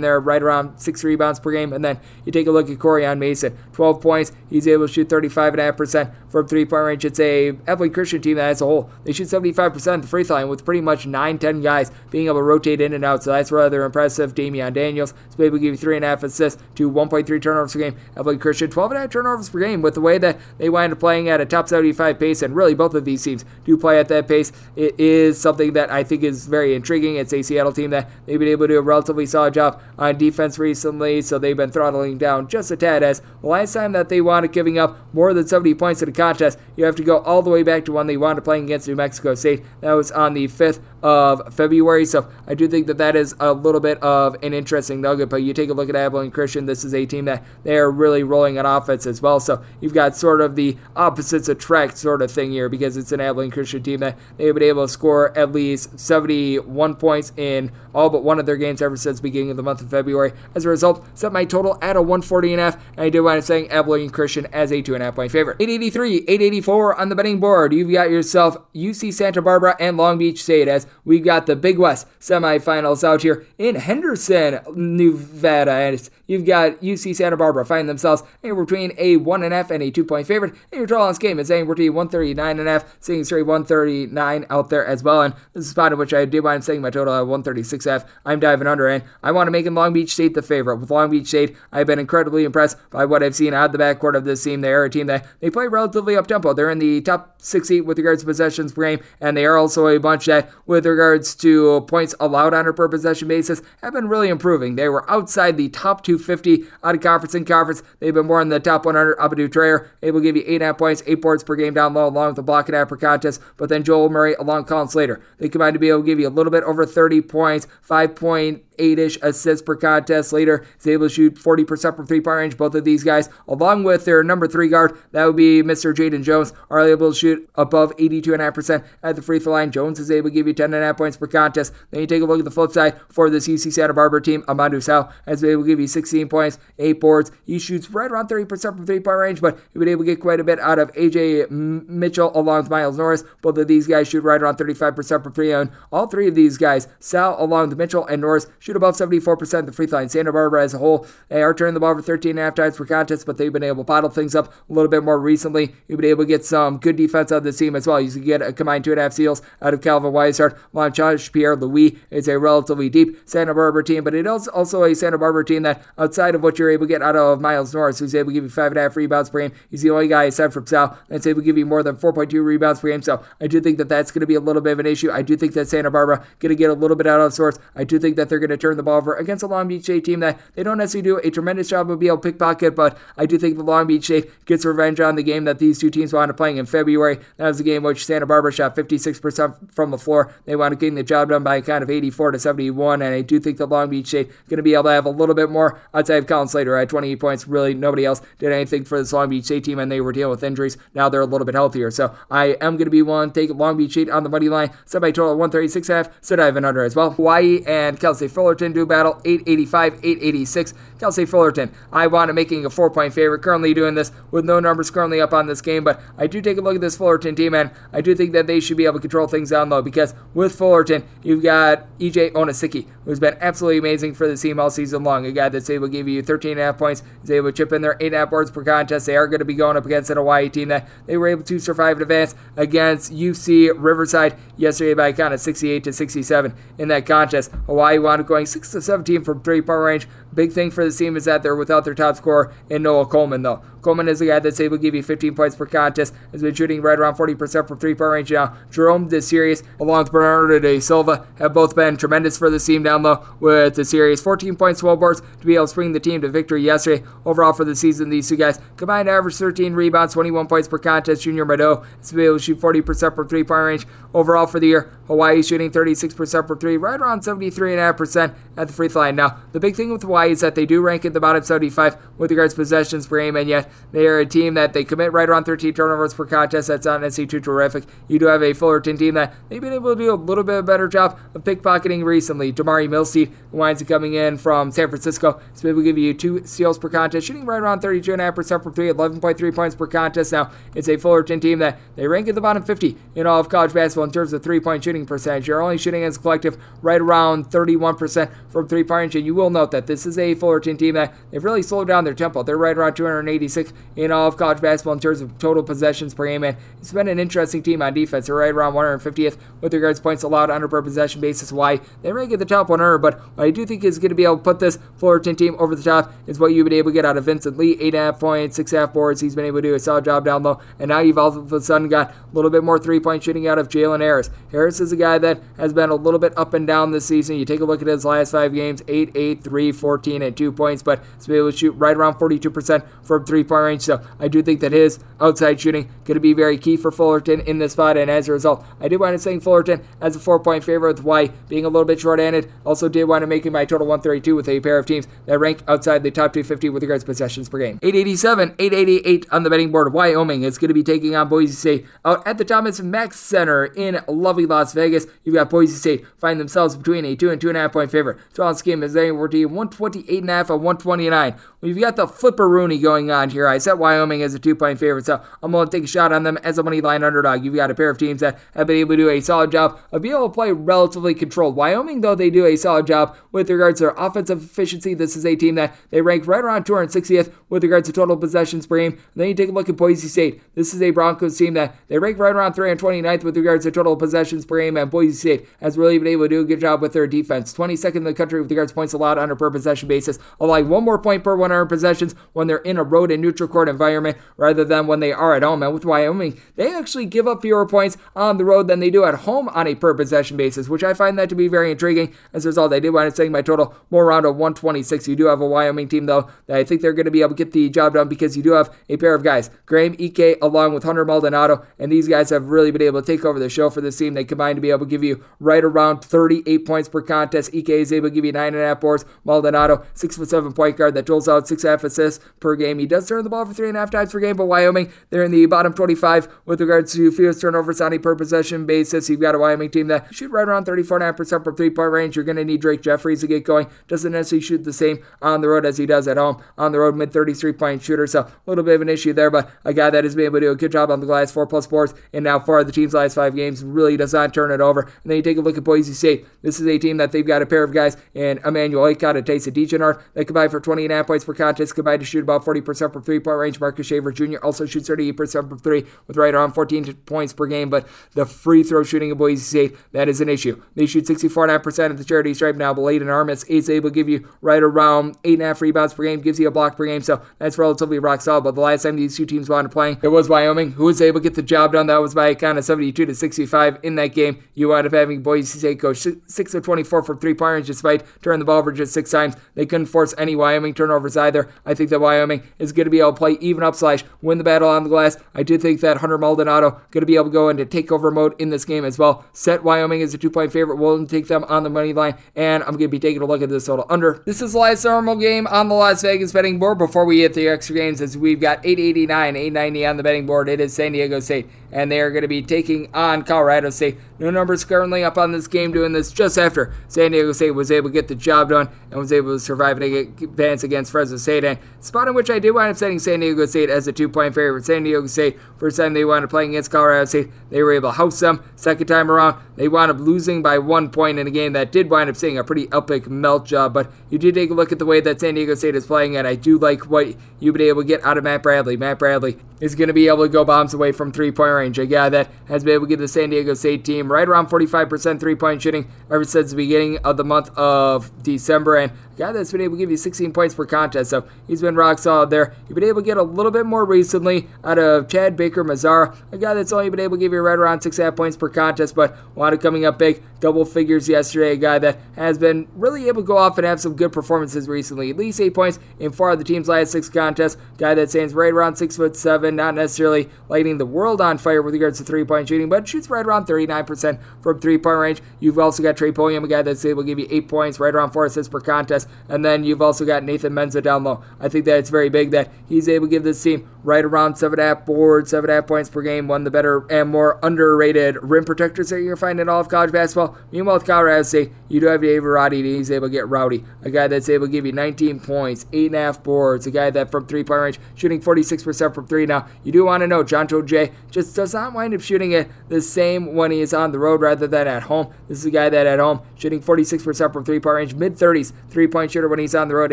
there right around six rebounds per game. And then you take a look at Corian Mason, twelve points. He's able to shoot thirty-five point five percent from three-point range. It's a Abilene Christian team that as a whole, they shoot seventy-five percent of the free throw line with pretty much nine, ten guys being able to rotate in and out. So that's rather impressive. Damian Daniels is able to give you three point five assists to one point three turnovers per game. Abilene Christian, twelve point five turnovers per game with the way that they wind up playing at a top seventy-five pace. And really, both of these teams do play at that pace. It is something that I think is very intriguing. It's a Seattle team that they've been able to do a relatively solid job on defense recently, so they've been throttling down just a tad, as the last time that they wound up giving up more than seventy points in a contest, you have to go all the way back to when they wound up playing against New Mexico State. That was on the fifth of February, so I do think that that is a little bit of an interesting nugget. But you take a look at Abilene Christian, this is a team that they are really rolling on offense as well, so you've got sort of the opposites attract sort of thing here, because it's an Abilene Christian team that they've been able to score at least seventy-one points in all but one of their games ever since the beginning of the month of February. As a result, set my total at a one forty and a half, and I did wind up saying Abilene Christian as a two and a half point favorite. eight eighty-three, eight eighty-four on the betting board. You've got yourself U C Santa Barbara and Long Beach State, as we've got the Big West semifinals out here in Henderson, Nevada, and you've got U C Santa Barbara finding themselves anywhere between a one and a half and a two point favorite. And your total on this game is anywhere between one thirty-nine and a half, seeing straight one thirty-nine out there as well. And this is a spot in which I did wind up setting my total at one thirty-six and a half. I'm diving under, and I want to make Long Beach State the favorite. With Long Beach State, I've been incredibly impressed by what I've seen out of the backcourt of this team. They are a team that they play relatively up-tempo. They're in the top sixty with regards to possessions per game, and they are also a bunch that, with regards to points allowed on a per possession basis, have been really improving. They were outside the top two fifty out of conference in conference. They've been more in the top one hundred up a new trayer, able to give you eight point five points, eight boards per game down low, along with the block and half per contest. But then Joel Murray along Collin Slater, they combined to be able to give you a little bit over thirty points, five point eight-ish assists per contest. Slater is able to shoot forty percent from three-point range. Both of these guys, along with their number three guard, that would be Mister Jaden Jones, are able to shoot above eighty-two point five percent at the free throw line. Jones is able to give you ten point five points per contest. Then you take a look at the flip side for this U C Santa Barbara team. Amadou Sow has been able to give you sixteen points, eight boards. He shoots right around thirty percent from three-point range, but he would be able to get quite a bit out of A J Mitchell along with Miles Norris. Both of these guys shoot right around thirty-five percent from three, and all three of these guys, Sow along with Mitchell and Norris, shoot above seventy-four percent of the free throw line. Santa Barbara as a whole, they are turning the ball over thirteen and a half times per contest, but they've been able to bottle things up a little bit more recently. You've been able to get some good defense out of this team as well. You can get a combined two and a half steals out of Calvin Weishart. Montage Pierre-Louis is a relatively deep Santa Barbara team, but it is also a Santa Barbara team that, outside of what you're able to get out of Miles Norris, who's able to give you five and a half rebounds per game, he's the only guy aside from Sal that's able to give you more than four point two rebounds per game. So I do think that that's going to be a little bit of an issue. I do think that Santa Barbara going to get a little bit out of sorts. I do think that they're going to return the ball for against a Long Beach State team that they don't necessarily do a tremendous job of being able to pickpocket, but I do think the Long Beach State gets revenge on the game that these two teams wound up playing in February. That was the game which Santa Barbara shot fifty-six percent from the floor. They wound up getting the job done by a count of eighty-four to seventy-one, and I do think that Long Beach State is going to be able to have a little bit more outside of Colin Slater at twenty-eight points. Really, nobody else did anything for this Long Beach State team, and they were dealing with injuries. Now they're a little bit healthier, so I am going to be willing to take Long Beach State on the money line. Semi total one thirty-six point five, so dive in under as well. Hawaii and Cal State Fullerton do battle, eight eighty-five, eight eighty-six. Cal State Fullerton, I wound up making a four-point favorite. Currently doing this with no numbers currently up on this game, but I do take a look at this Fullerton team, and I do think that they should be able to control things down low, because with Fullerton, you've got E J Onasicki, who's been absolutely amazing for the team all season long. A guy that's able to give you thirteen point five points, is able to chip in their eight point five boards per contest. They are going to be going up against an Hawaii team that they were able to survive in advance against U C Riverside yesterday by a count of sixty-eight to sixty-seven in that contest. Hawaii wound up going six to seventeen from three-point range. Big thing for this team is that they're without their top scorer in Noah Coleman, though. Coleman is a guy that's able to give you fifteen points per contest, has been shooting right around forty percent from three-point range now. Jerome DeSirius, along with Bernardo de Silva, have both been tremendous for this team down low, with DeSirius fourteen points, twelve boards, to be able to swing the team to victory yesterday. Overall for the season, these two guys combined average thirteen rebounds, twenty-one points per contest. Junior Mado has been able to shoot forty percent from three-point range. Overall for the year, Hawaii shooting thirty-six percent from three, right around seventy-three point five percent at the free throw line. Now, the big thing with Hawaii is that they do rank at the bottom seventy-five with regards to possessions per game, and yet they are a team that they commit right around thirteen turnovers per contest. That's not necessarily too terrific. You do have a Fullerton team that they've been able to do a little bit better job of pickpocketing recently. Damari Milstead, who winds up coming in from San Francisco, is able to give you two steals per contest, shooting right around thirty-two point five percent from three, eleven point three points per contest. Now, it's a Fullerton team that they rank at the bottom fifty in all of college basketball in terms of three-point shooting percentage. You're only shooting as a collective right around thirty-one percent from three-point range, and you will note that this is a Fullerton team that they've really slowed down their tempo. They're right around two hundred eighty-six in all of college basketball in terms of total possessions per game, and it's been an interesting team on defense. They're right around one hundred fiftieth with regards to points allowed on a per possession basis. Why they rank at the top one hundred, but what I do think is going to be able to put this Fullerton team over the top is what you've been able to get out of Vincent Lee, eight point five points, six point five boards. He's been able to do a solid job down low, and now you've all of a sudden got a little bit more three-point shooting out of Jalen Harris. Harris is a guy that has been a little bit up and down this season. You take a look at his last five games, eight, eight, three, fourteen, and two points, but he's been able to shoot right around forty-two percent from three-point range, so I do think that his outside shooting going to be very key for Fullerton in this spot, and as a result, I did wind up saying Fullerton as a four-point favorite, with Hawaii being a little bit short-handed. Also did wind up making my total one thirty-two with a pair of teams that rank outside the top two fifty with regards to possessions per game. eight eighty-seven, eight eighty-eight on the betting board. Wyoming is going to be taking on Boise State out at the Thomas Mack Center in lovely Las Vegas. You've got Boise State find themselves between a two and two and a half point favorite. So on scheme is anywhere between one twenty-eight and a half and one twenty-nine. We've got the flipperoonie going on here. I set Wyoming as a two-point favorite, so I'm going to take a shot on them as a money line underdog. You've got a pair of teams that have been able to do a solid job of being able to play relatively controlled. Wyoming, though, they do a solid job with regards to their offensive efficiency. This is a team that they rank right around two hundred sixtieth with regards to total possessions per game. And then you take a look at Boise State. This is a Broncos team that they rank right around three hundred twenty-ninth with regards to total possessions per game, and Boise State has really been able to do a good job with their defense. twenty-second in the country with regards to points allowed on a per possession basis, allowing one more point per one hundred possessions when they're in a road and neutral court environment rather than when they are at home. And with Wyoming, they actually give up fewer points on the road than they do at home on a per possession basis, which I find that to be very intriguing. As a result, I did wind up setting my total more around a one twenty-six. You do have a Wyoming team, though, that I think they're going to be able to get the job done, because you do have a pair of guys, Graham Ike along with Hunter Maldonado, and these guys have really been able to take over the show for this team. They combine to be able to give you right around thirty-eight points per contest. Ike is able to give you nine and a half boards. Maldonado, six foot seven point guard that doles out six and a half assists per game. He does turn the ball for three and a half times per game, but Wyoming, they're in the bottom twenty-five with regards to fewest turnovers on a per possession basis. You've got a Wyoming team that shoot right around thirty-four and a half percent from three-point range. You're going to need Drake Jeffries to get going. Doesn't necessarily shoot the same on the road as he does at home. On the road, mid thirties three-point shooter, so a little bit of an issue there, but a guy that has been able to do a good job on the glass, four plus boards, and now for the team's last five games, really does not turn it over. And then you take a look at Boise State. This is a team that they've got a pair of guys in Emmanuel Aikot and Taysom DeJohnard that combine for twenty and a half points per contest, combined to shoot about forty percent from three-point range. Marcus Shaver Junior also shoots thirty-eight percent from three with right around fourteen points per game, but the free throw shooting of Boise State, that is an issue. They shoot sixty-four point five percent at the charity stripe now, but Leighton Armas is able to give you right around eight point five rebounds per game, gives you a block per game, so that's relatively rock solid. But the last time these two teams wound up playing, it was Wyoming who was able to get the job done. That was by a count of seventy-two to sixty-five in that game. You wound up having Boise State go six of twenty-four from three-point requirements despite turning the ball over just six times. They couldn't force any Wyoming turnovers either. I think that Wyoming is going to be able to play even up slash win the battle on the glass. I do think that Hunter Maldonado going to be able to go into takeover mode in this game as well. Set Wyoming as a two-point favorite. We'll take them on the money line, and I'm going to be taking a look at this total under. This is the last normal game on the Las Vegas betting board before we hit the extra games, as we've got eight eighty-nine, eight ninety on the betting board. It is San Diego State, and they are going to be taking on Colorado State. No numbers currently up on this game, doing this just after San Diego State was able to get the job done and was able to survive and advance against Fresno State. And spot in which I do wind up setting San Diego State as a two-point favorite. San Diego State, first time they wound up playing against Colorado State, they were able to house them. Second time around, they wound up losing by one point in a game that did wind up seeing a pretty epic melt job. But you do take a look at the way that San Diego State is playing, and I do like what you've been able to get out of Matt Bradley. Matt Bradley is going to be able to go bombs away from three-point range. A guy that has been able to give the San Diego State team right around forty-five percent three-point shooting ever since the beginning of the month of December, and a guy that's been able to give you sixteen points per contest, so he's been rock solid there. You've been able to get a little bit more recently out of Chad Baker-Mazzara, a guy that's only been able to give you right around six point five points per contest, but wanted coming up big, double figures yesterday, a guy that has been really able to go off and have some good performances recently. At least eight points in four of the team's last six contests, guy that stands right around six foot seven, not necessarily lighting the world on fire with regards to three-point shooting, but shoots right around thirty-nine percent from three-point range. You've also got Trey Pulliam, a guy that's able to give you eight points, right around four assists per contest, and then you've also got Nathan Menza down low. I think that it's very big that he's able to give this team right around seven and a half boards, seven and a half points per game, one of the better and more underrated rim protectors that you're finding in all of college basketball. Meanwhile, with Colorado State, you do have Dave Roddy, and he's able to get rowdy. A guy that's able to give you nineteen points, eight and a half boards, a guy that from three-point range, shooting forty-six percent from three now. You do want to know, Jonto Jay just does not wind up shooting it the same when he is on the road rather than at home. This is a guy that at home, shooting forty-six percent from three-point range, mid-thirties, three-point shooter when he's on the road,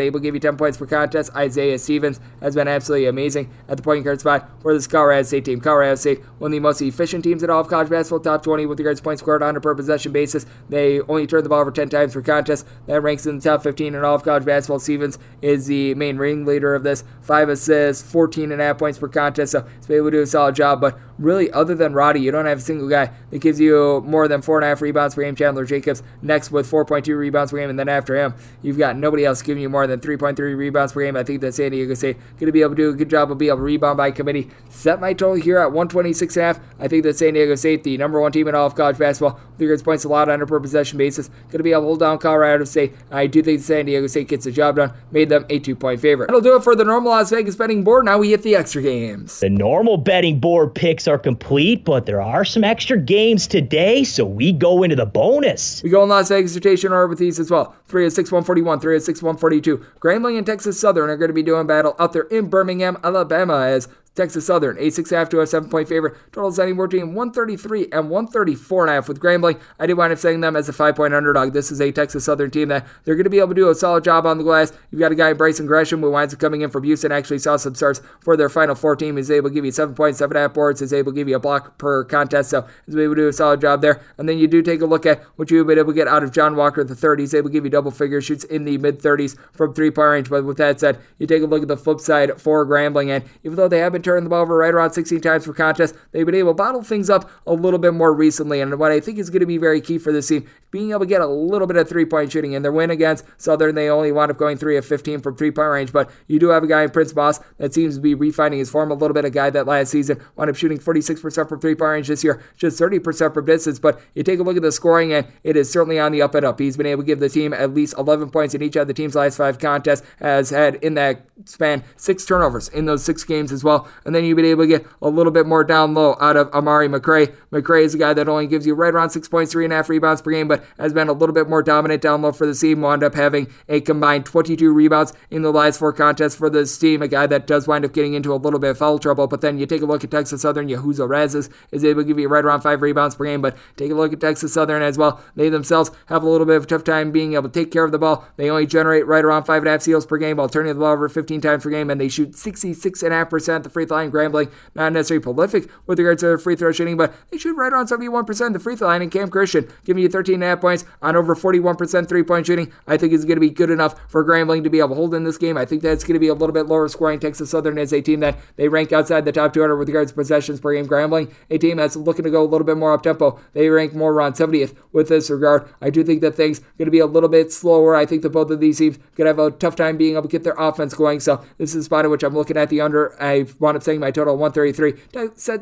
able to give you ten points per contest. Isaiah Stevens has been absolutely amazing at the point guard spot for this Colorado State team. Colorado State, one of the most efficient teams in all of college basketball, top twenty with regards to points scored on a per possession basis. They only turn the ball over ten times per contest. That ranks in the top fifteen in all of college basketball. Stevens is the main ringleader of this. Five assists, fourteen and a half points per contest, so he's able to do a solid job, but really, other than Roddy, you don't have a single guy that gives you more than four and a half rebounds per game. Chandler Jacobs next with four point two rebounds per game, and then after him, you've got nobody else giving you more than three point three rebounds per game. I think that San Diego State going to be able to do a good job of being able to rebound by committee. Set my total here at one twenty-six and a half. I think that San Diego State, the number one team in all of college basketball, figures points a lot on a per possession basis, going to be able to hold down Colorado State. I do think San Diego State gets the job done, made them a two-point favorite. That'll do it for the normal Las Vegas betting board. Now we hit the extra games. The normal betting board picks are complete, but there are some extra games today, so we go into the bonus. We go in Las Vegas rotation order with these as well. three oh six, one forty-one, three oh six, one forty-two. Grambling and Texas Southern are going to be doing battle out there in Birmingham, Alabama, as Texas Southern, eight six and a half to a seven-point favorite. Totals anywhere between one thirty-three and one thirty-four and a half. With Grambling, I do wind up setting them as a five-point underdog. This is a Texas Southern team that they're going to be able to do a solid job on the glass. You've got a guy, Bryson Gresham, who winds up coming in from Houston, actually saw some starts for their Final Four team. He's able to give you seven points, seven and a half boards. Is able to give you a block per contest, so he's able to do a solid job there. And then you do take a look at what you've been able to get out of John Walker the third. He's able to give you double figure shoots in the mid-thirties from three-point range. But with that said, you take a look at the flip side for Grambling, and even though they have been turning the ball over right around sixteen times per contest, they've been able to bottle things up a little bit more recently, and what I think is going to be very key for this team, being able to get a little bit of three-point shooting. In their win against Southern, they only wound up going three of fifteen from three-point range, but you do have a guy in Prince Moss that seems to be refining his form a little bit, a guy that last season wound up shooting forty-six percent from three-point range this year, just thirty percent from distance, but you take a look at the scoring, and it is certainly on the up and up. He's been able to give the team at least eleven points in each of the team's last five contests, has had in that span six turnovers in those six games as well. And then you've been able to get a little bit more down low out of Amari McRae. McRae is a guy that only gives you right around six points, three and a half rebounds per game, but has been a little bit more dominant down low for the team. Wound up having a combined twenty-two rebounds in the last four contests for this team. A guy that does wind up getting into a little bit of foul trouble. But then you take a look at Texas Southern. Yahuza Razes is able to give you right around five rebounds per game. But take a look at Texas Southern as well. They themselves have a little bit of a tough time being able to take care of the ball. They only generate right around five and a half steals per game while turning the ball over fifteen times per game, and they shoot sixty-six and a half percent at the free throw line. Grambling, not necessarily prolific with regards to their free throw shooting, but they shoot right around seventy-one percent at the free throw line. And Cam Christian giving you 13 and a half half points on over forty-one percent three-point shooting. I think it's going to be good enough for Grambling to be able to hold in this game. I think that's going to be a little bit lower scoring. Texas Southern is a team that they rank outside the top two hundred with regards to possessions per game. Grambling, a team that's looking to go a little bit more up-tempo. They rank more around seventieth with this regard. I do think that things are going to be a little bit slower. I think that both of these teams are going to have a tough time being able to get their offense going. So this is the spot in which I'm looking at the under. I wound up setting my total one thirty-three.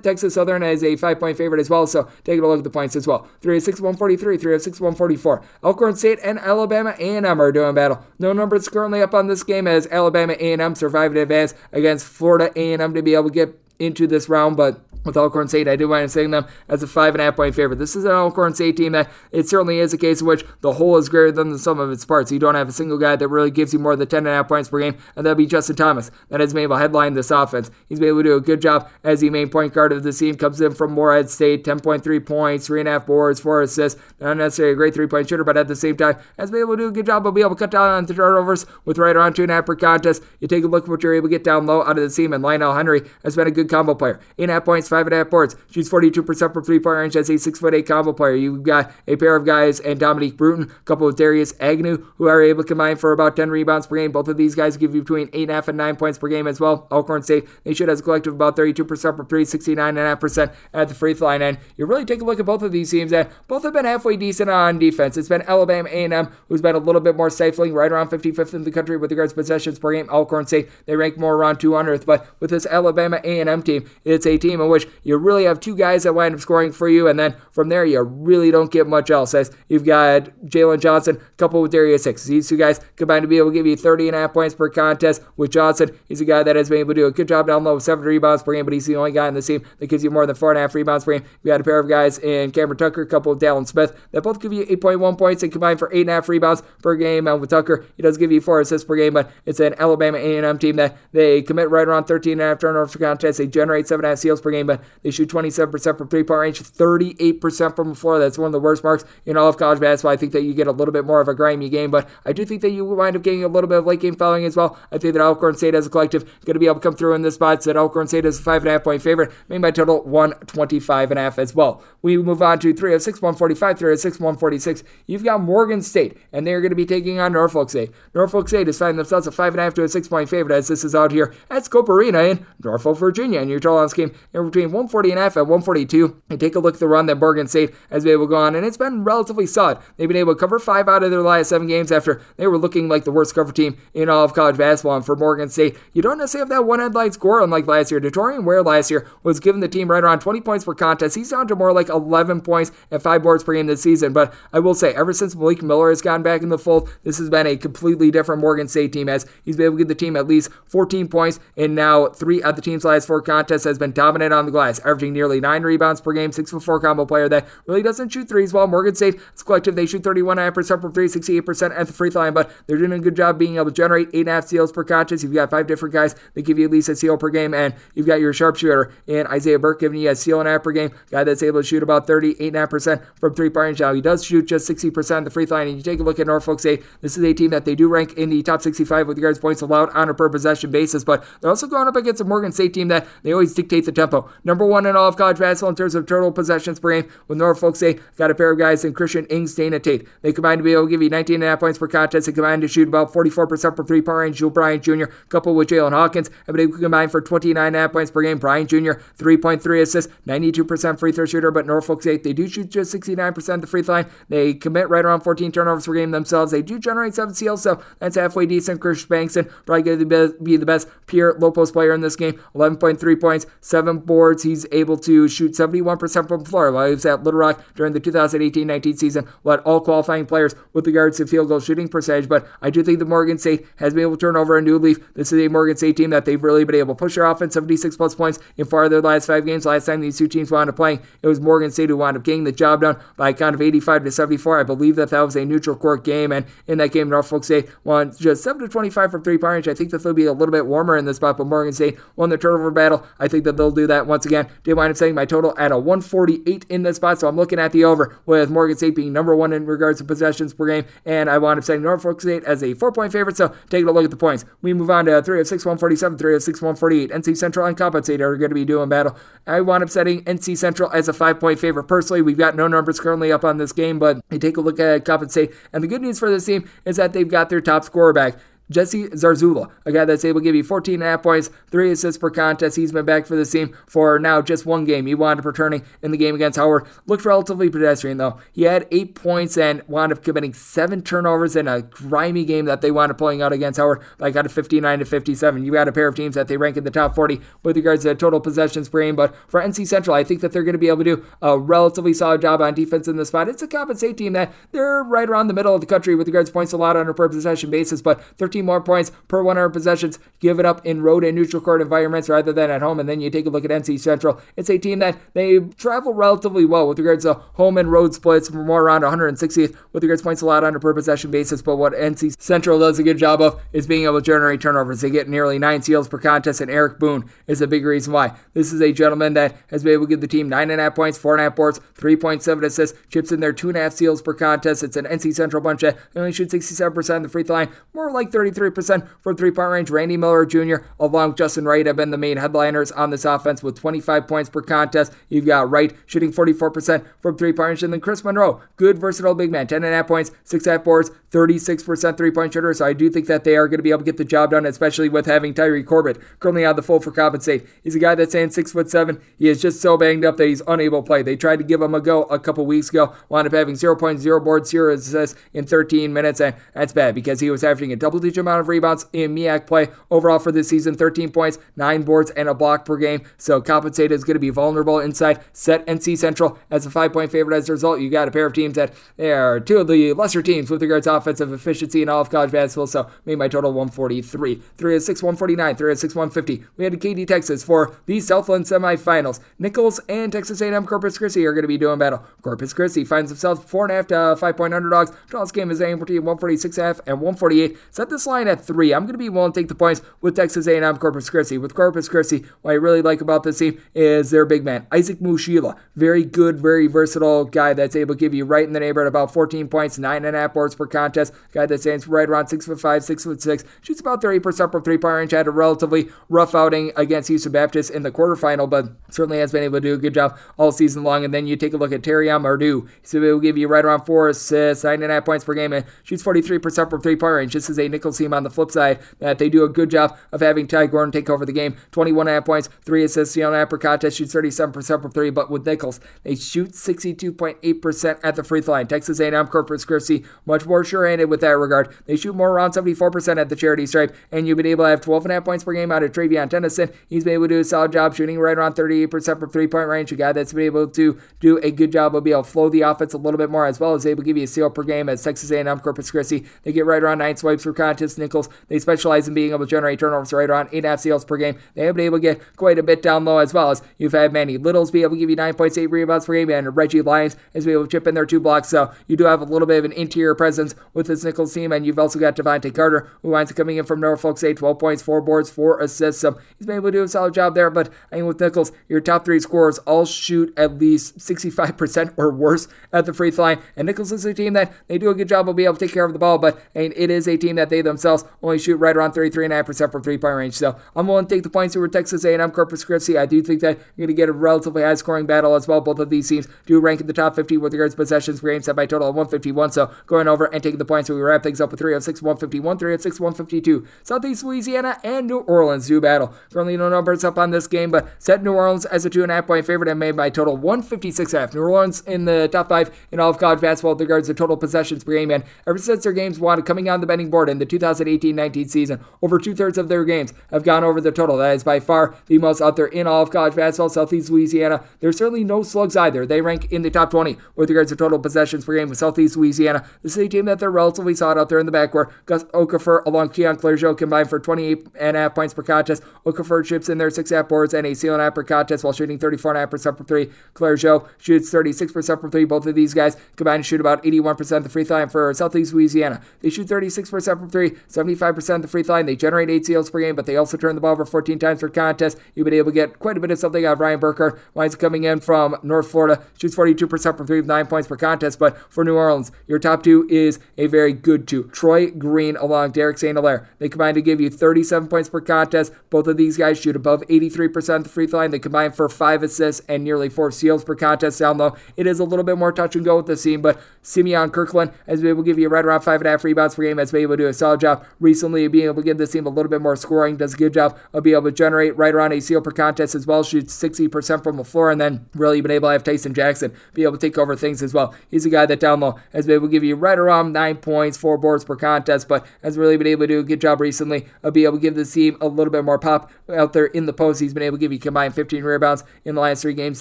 Texas Southern is a five-point favorite as well, so taking a look at the points as well. three oh six, one forty-three, three oh six, one forty-four. Elkhorn State and Alabama A and M are doing battle. No numbers currently up on this game as Alabama A and M survived in advance against Florida A and M to be able to get into this round, but with Elkhorn State, I do want to say them as a five and a half point favorite. This is an Elkhorn State team that it certainly is a case in which the whole is greater than the sum of its parts. You don't have a single guy that really gives you more than ten and a half points per game, and that'll be Justin Thomas. That has been able to headline this offense. He's been able to do a good job as the main point guard of the team. Comes in from Morehead State, ten point three points, three and a half boards, four assists. Not necessarily a great three point shooter, but at the same time, has been able to do a good job of being able to cut down on the turnovers with right around two and a half per contest. You take a look at what you're able to get down low out of the team, and Lionel Henry has been a good combo player. Eight and a half points, five and a half boards. Shoots forty-two percent from three-point range as a six foot eight combo player. You've got a pair of guys and Dominique Bruton, coupled with Darius Agnew, who are able to combine for about ten rebounds per game. Both of these guys give you between eight and a half and nine points per game as well. Elkhorn State, they shoot as a collective about thirty-two percent from three, sixty-nine point five percent at the free throw line. And you really take a look at both of these teams, and both have been halfway decent on defense. It's been Alabama A and M, who's been a little bit more stifling, right around fifty-fifth in the country with regards to possessions per game. Elkhorn State, they rank more around two hundredth, but with this Alabama A and M team, it's a team in which you really have two guys that wind up scoring for you, and then from there you really don't get much else, as you've got Jalen Johnson coupled with Darius Hicks. These two guys combined to be able to give you thirty and a half points per contest. With Johnson, he's a guy that has been able to do a good job down low with seven rebounds per game, but he's the only guy on the team that gives you more than four and a half rebounds per game. You've got a pair of guys in Cameron Tucker coupled with Dallin Smith that both give you eight point one points and combine for eight and a half rebounds per game. And with Tucker, he does give you four assists per game, but it's an Alabama A and M team that they commit right around thirteen and a half turnovers per contest. They generate seven and a half steals per game, but they shoot twenty-seven percent from three-point range, thirty-eight percent from the floor. That's one of the worst marks in all of college basketball. I think that you get a little bit more of a grimy game, but I do think that you wind up getting a little bit of late-game fouling as well. I think that Elkhorn State as a collective is going to be able to come through in this spot, so that Elkhorn State is a five and a half point favorite, made by total one twenty-five and a half as well. We move on to three oh six, one forty-five, three oh six, one forty-six. You've got Morgan State, and they're going to be taking on Norfolk State. Norfolk State is finding themselves a five and a half to a six-point favorite, as this is out here at Scope Arena in Norfolk, Virginia, and your total on this game in between one forty and a half at one forty-two. And take a look at the run that Morgan State has been able to go on, and it's been relatively solid. They've been able to cover five out of their last seven games after they were looking like the worst cover team in all of college basketball. And for Morgan State, you don't necessarily have that one headline score unlike last year. Detorian Ware last year was giving the team right around twenty points per contest. He's down to more like eleven points and five boards per game this season. But I will say, ever since Malik Miller has gotten back in the fold, this has been a completely different Morgan State team, as he's been able to give the team at least fourteen points, and now three of the team's last four contests has been dominant on the glass, averaging nearly nine rebounds per game. Six foot four combo player that really doesn't shoot threes well. Morgan State, as collective, they shoot thirty-one point nine percent from three, sixty-eight percent at the free throw line, but they're doing a good job being able to generate eight and a half steals per contest. You've got five different guys that give you at least a steal per game, and you've got your sharpshooter and Isaiah Burke giving you a steal and a half per game, guy that's able to shoot about thirty-eight point nine percent from three-point range. Now he does shoot just sixty percent at the free throw line, and you take a look at Norfolk State. This is a team that they do rank in the top sixty-five with regards to points allowed on a per possession basis, but they're also going up against a Morgan State team that they always dictate the tempo. Number one in all of college basketball in terms of total possessions per game. With Norfolk State, got a pair of guys in Christian Ings, Dana Tate. They combined to be able to give you nineteen point five points per contest. They combined to shoot about forty-four percent per three-point range. Jewel Bryant Junior, coupled with Jalen Hawkins, have been able to combine for twenty-nine point five points per game. Bryant Junior, three point three assists, ninety-two percent free throw shooter, but Norfolk State, they do shoot just sixty-nine percent at the free throw line. They commit right around fourteen turnovers per game themselves. They do generate seven steals, so that's halfway decent. Chris Bankson, probably going to be the best pure low-post player in this game. eleven point three points, seven boards. He's able to shoot seventy-one percent from the floor. While he was at Little Rock during the two thousand eighteen nineteen season, led all qualifying players with regards to field goal shooting percentage. But I do think the Morgan State has been able to turn over a new leaf. This is a Morgan State team that they've really been able to push their offense seventy-six plus points in four of their last five games. Last time these two teams wound up playing, it was Morgan State who wound up getting the job done by a count of eighty-five to seventy-four. I believe that that was a neutral court game, and in that game, Norfolk State won just seven to twenty-five from three-point range. I think that they'll be a little bit warmer in this spot, but Morgan State won the turnover battle. I think that they'll do that once once again did wind up setting my total at a one forty-eight in this spot, so I'm looking at the over, with Morgan State being number one in regards to possessions per game, and I wound up setting Norfolk State as a four-point favorite, so taking a look at the points. We move on to three oh six, one forty-seven, three oh six, one forty-eight. N C Central and Compensated are going to be doing battle. I wound up setting N C Central as a five-point favorite. Personally, we've got no numbers currently up on this game, but I take a look at Compensate, and the good news for this team is that they've got their top scorer back. Jesse Zarzula, a guy that's able to give you fourteen point five points, three assists per contest. He's been back for this team for now just one game. He wound up returning in the game against Howard. Looked relatively pedestrian, though. He had eight points and wound up committing seven turnovers in a grimy game that they wound up pulling out against Howard by got a fifty-nine to fifty-seven. You got a pair of teams that they rank in the top forty with regards to total possessions per game. But for N C Central, I think that they're going to be able to do a relatively solid job on defense in this spot. It's a Compensate team that they're right around the middle of the country with regards to points allowed on a per possession basis, but thirteen more points per one hundred possessions. Give it up in road and neutral court environments rather than at home. And then you take a look at N C Central. It's a team that they travel relatively well with regards to home and road splits, more around one hundred sixtieth with regards to points allowed on a per possession basis. But what N C Central does a good job of is being able to generate turnovers. They get nearly nine steals per contest, and Eric Boone is a big reason why. This is a gentleman that has been able to give the team nine and a half points, four and a half boards, three point seven assists, chips in there two and a half steals per contest. It's an N C Central bunch that only shoots sixty-seven percent of the free throw line, more like thirty-three percent from three-point range. Randy Miller Junior along with Justin Wright have been the main headliners on this offense with twenty-five points per contest. You've got Wright shooting forty-four percent from three-point range, and then Chris Monroe, good versatile big man, ten point five points, six point five boards, thirty-six percent three-point shooter. So I do think that they are going to be able to get the job done, especially with having Tyree Corbett currently out of the fold for Compensate. He's a guy that's saying six foot seven. He is just so banged up that he's unable to play. They tried to give him a go a couple weeks ago, wound up having zero point zero boards, zero assists in thirteen minutes, and that's bad because he was averaging a double-digit amount of rebounds in M I A C play. Overall for this season, thirteen points, nine boards, and a block per game. So Compensate is going to be vulnerable inside. Set N C Central as a five-point favorite. As a result, you got a pair of teams that are two of the lesser teams with regards to offensive efficiency in all of college basketball. So made my total one forty-three. three oh six, one forty-nine, three oh six, one fifty. We had K D, Texas for the Southland semifinals. Nichols and Texas A and M Corpus Christi are going to be doing battle. Corpus Christi finds themselves four and a half to five point underdogs. Charles game is aimed between one forty-six point five and one forty-eight. Set this line at three. I'm going to be willing to take the points with Texas A and M Corpus Christi. With Corpus Christi, what I really like about this team is their big man, Isaac Mushila. Very good, very versatile guy that's able to give you right in the neighborhood about fourteen points, nine and a half boards per contest. Guy that stands right around six foot five, six foot six. Shoots about thirty percent from three-point range. Had a relatively rough outing against Houston Baptist in the quarterfinal, but certainly has been able to do a good job all season long. And then you take a look at Terrion Mardu. He's able to give you right around four assists, nine and a half points per game, and shoots forty-three percent from three-point range. This is a Nichols team on the flip side that they do a good job of having Ty Gordon take over the game. twenty-one point five points, three assists, you know, half per contest, shoots thirty-seven percent from three, but with Nichols, they shoot sixty-two point eight percent at the free throw line. Texas A and M Corpus Christi, much more sure-handed with that regard. They shoot more around seventy-four percent at the charity stripe, and you've been able to have twelve point five points per game out of Travion Tennyson. He's been able to do a solid job shooting right around thirty-eight percent from three-point range, a guy that's been able to do a good job of being able to flow the offense a little bit more, as well as able to give you a steal per game as Texas A and M Corpus Christi. They get right around nine swipes per contest. Nichols, they specialize in being able to generate turnovers right around eight and a half steals per game. They have been able to get quite a bit down low, as well as you've had Manny Littles be able to give you nine point eight rebounds per game, and Reggie Lyons has been able to chip in their two blocks. So you do have a little bit of an interior presence with this Nichols team, and you've also got Devontae Carter, who winds up coming in from Norfolk State, twelve points, four boards, four assists. So he's been able to do a solid job there. But I mean, with Nichols, your top three scorers all shoot at least sixty-five percent or worse at the free throw line, and Nichols is a team that they do a good job of being able to take care of the ball, but I mean, it is a team that they themselves only shoot right around thirty-three point five percent from three-point range. So I'm willing to take the points over Texas A and M Corpus Christi. I do think that you're going to get a relatively high-scoring battle as well. Both of these teams do rank in the top fifty with regards to possessions per game, set by total of one fifty-one. So going over and taking the points, so we wrap things up with three oh six, one fifty-one, three oh six, one fifty-two. Southeast Louisiana and New Orleans do battle. Currently no numbers up on this game, but set New Orleans as a two point five point favorite and made by total one fifty-six point five. New Orleans in the top five in all of college basketball with regards to total possessions per game. And ever since their games wanted coming on the betting board in the two thousand eighteen nineteen season, over two-thirds of their games have gone over the total. That is by far the most out there in all of college basketball. Southeast Louisiana, there's certainly no slugs either. They rank in the top twenty with regards to total possessions per game with Southeast Louisiana. This is a team that they're relatively solid out there in the backcourt. Gus Okafor along Keon Clergeau combined for twenty-eight point five points per contest. Okafor chips in their six point five boards and a steal and a half per contest while shooting thirty-four point five percent from three. Clergeau shoots thirty-six percent from three. Both of these guys combined to shoot about eighty-one percent of the free throw line for Southeast Louisiana. They shoot thirty-six percent from three. three, seventy-five percent of the free throw line. They generate eight steals per game, but they also turn the ball over fourteen times per contest. You've been able to get quite a bit of something out of Ryan Burkhardt. Winds up coming in from North Florida, shoots forty-two percent from three with nine points per contest. But for New Orleans, your top two is a very good two. Troy Green along Derek Saint Hilaire. They combine to give you thirty-seven points per contest. Both of these guys shoot above eighty-three percent of the free throw line. They combine for five assists and nearly four steals per contest down low. It is a little bit more touch and go with this team, but Simeon Kirkland has been able to give you right around five and a half rebounds per game, has been able to do a solid job recently of being able to give this team a little bit more scoring, does a good job of being able to generate right around a steal per contest as well, shoots sixty percent from the floor, and then really been able to have Tyson Jackson be able to take over things as well. He's a guy that down low has been able to give you right around nine points, four boards per contest, but has really been able to do a good job recently of being able to give this team a little bit more pop out there in the post. He's been able to give you combined fifteen rebounds in the last three games.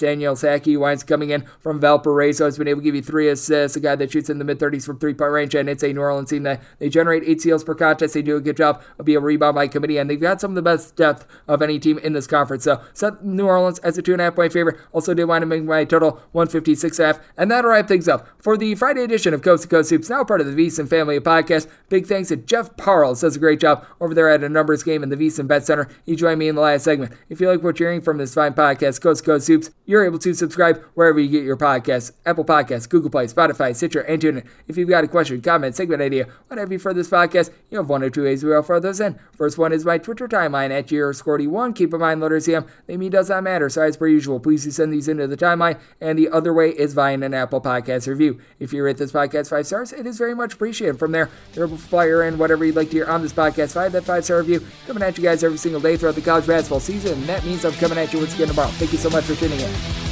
Daniel Sackey winds coming in from Valparaiso. He's been able to give you three assists, a guy that shoots in the mid-thirties from three-point range, and it's a New Orleans team that they generate eight steals per contest. They do a good job of being a rebound by committee, and they've got some of the best depth of any team in this conference. So set New Orleans as a two-and-a-half point favorite. Also did wind up making my total one fifty-six and a half, and that'll wrap things up for the Friday edition of Coast to Coast Hoops, now part of the VSiN family of podcasts. Big thanks to Jeff Parles. Does a great job over there at a numbers game in the VSiN Bet Center. He joined me in the last segment. If you like what you're hearing from this fine podcast, Coast to Coast Hoops, you're able to subscribe wherever you get your podcasts: Apple Podcasts, Google Play, Spotify, Stitcher, and TuneIn. If you've got a question, comment, segment idea, whatever you for this podcast, you have one or two ways we offer those in. First one is my Twitter timeline at G R Scorty one. Keep in mind, letters C M, they mean does not matter. So as per usual, please do send these into the timeline. And the other way is via an Apple Podcast review. If you rate this podcast five stars, it is very much appreciated. From there, you're able to fire in whatever you'd like to hear on this podcast. Five that five star review coming at you guys every single day throughout the college basketball season, and that means I'm coming at you once again tomorrow. Thank you so much for tuning in.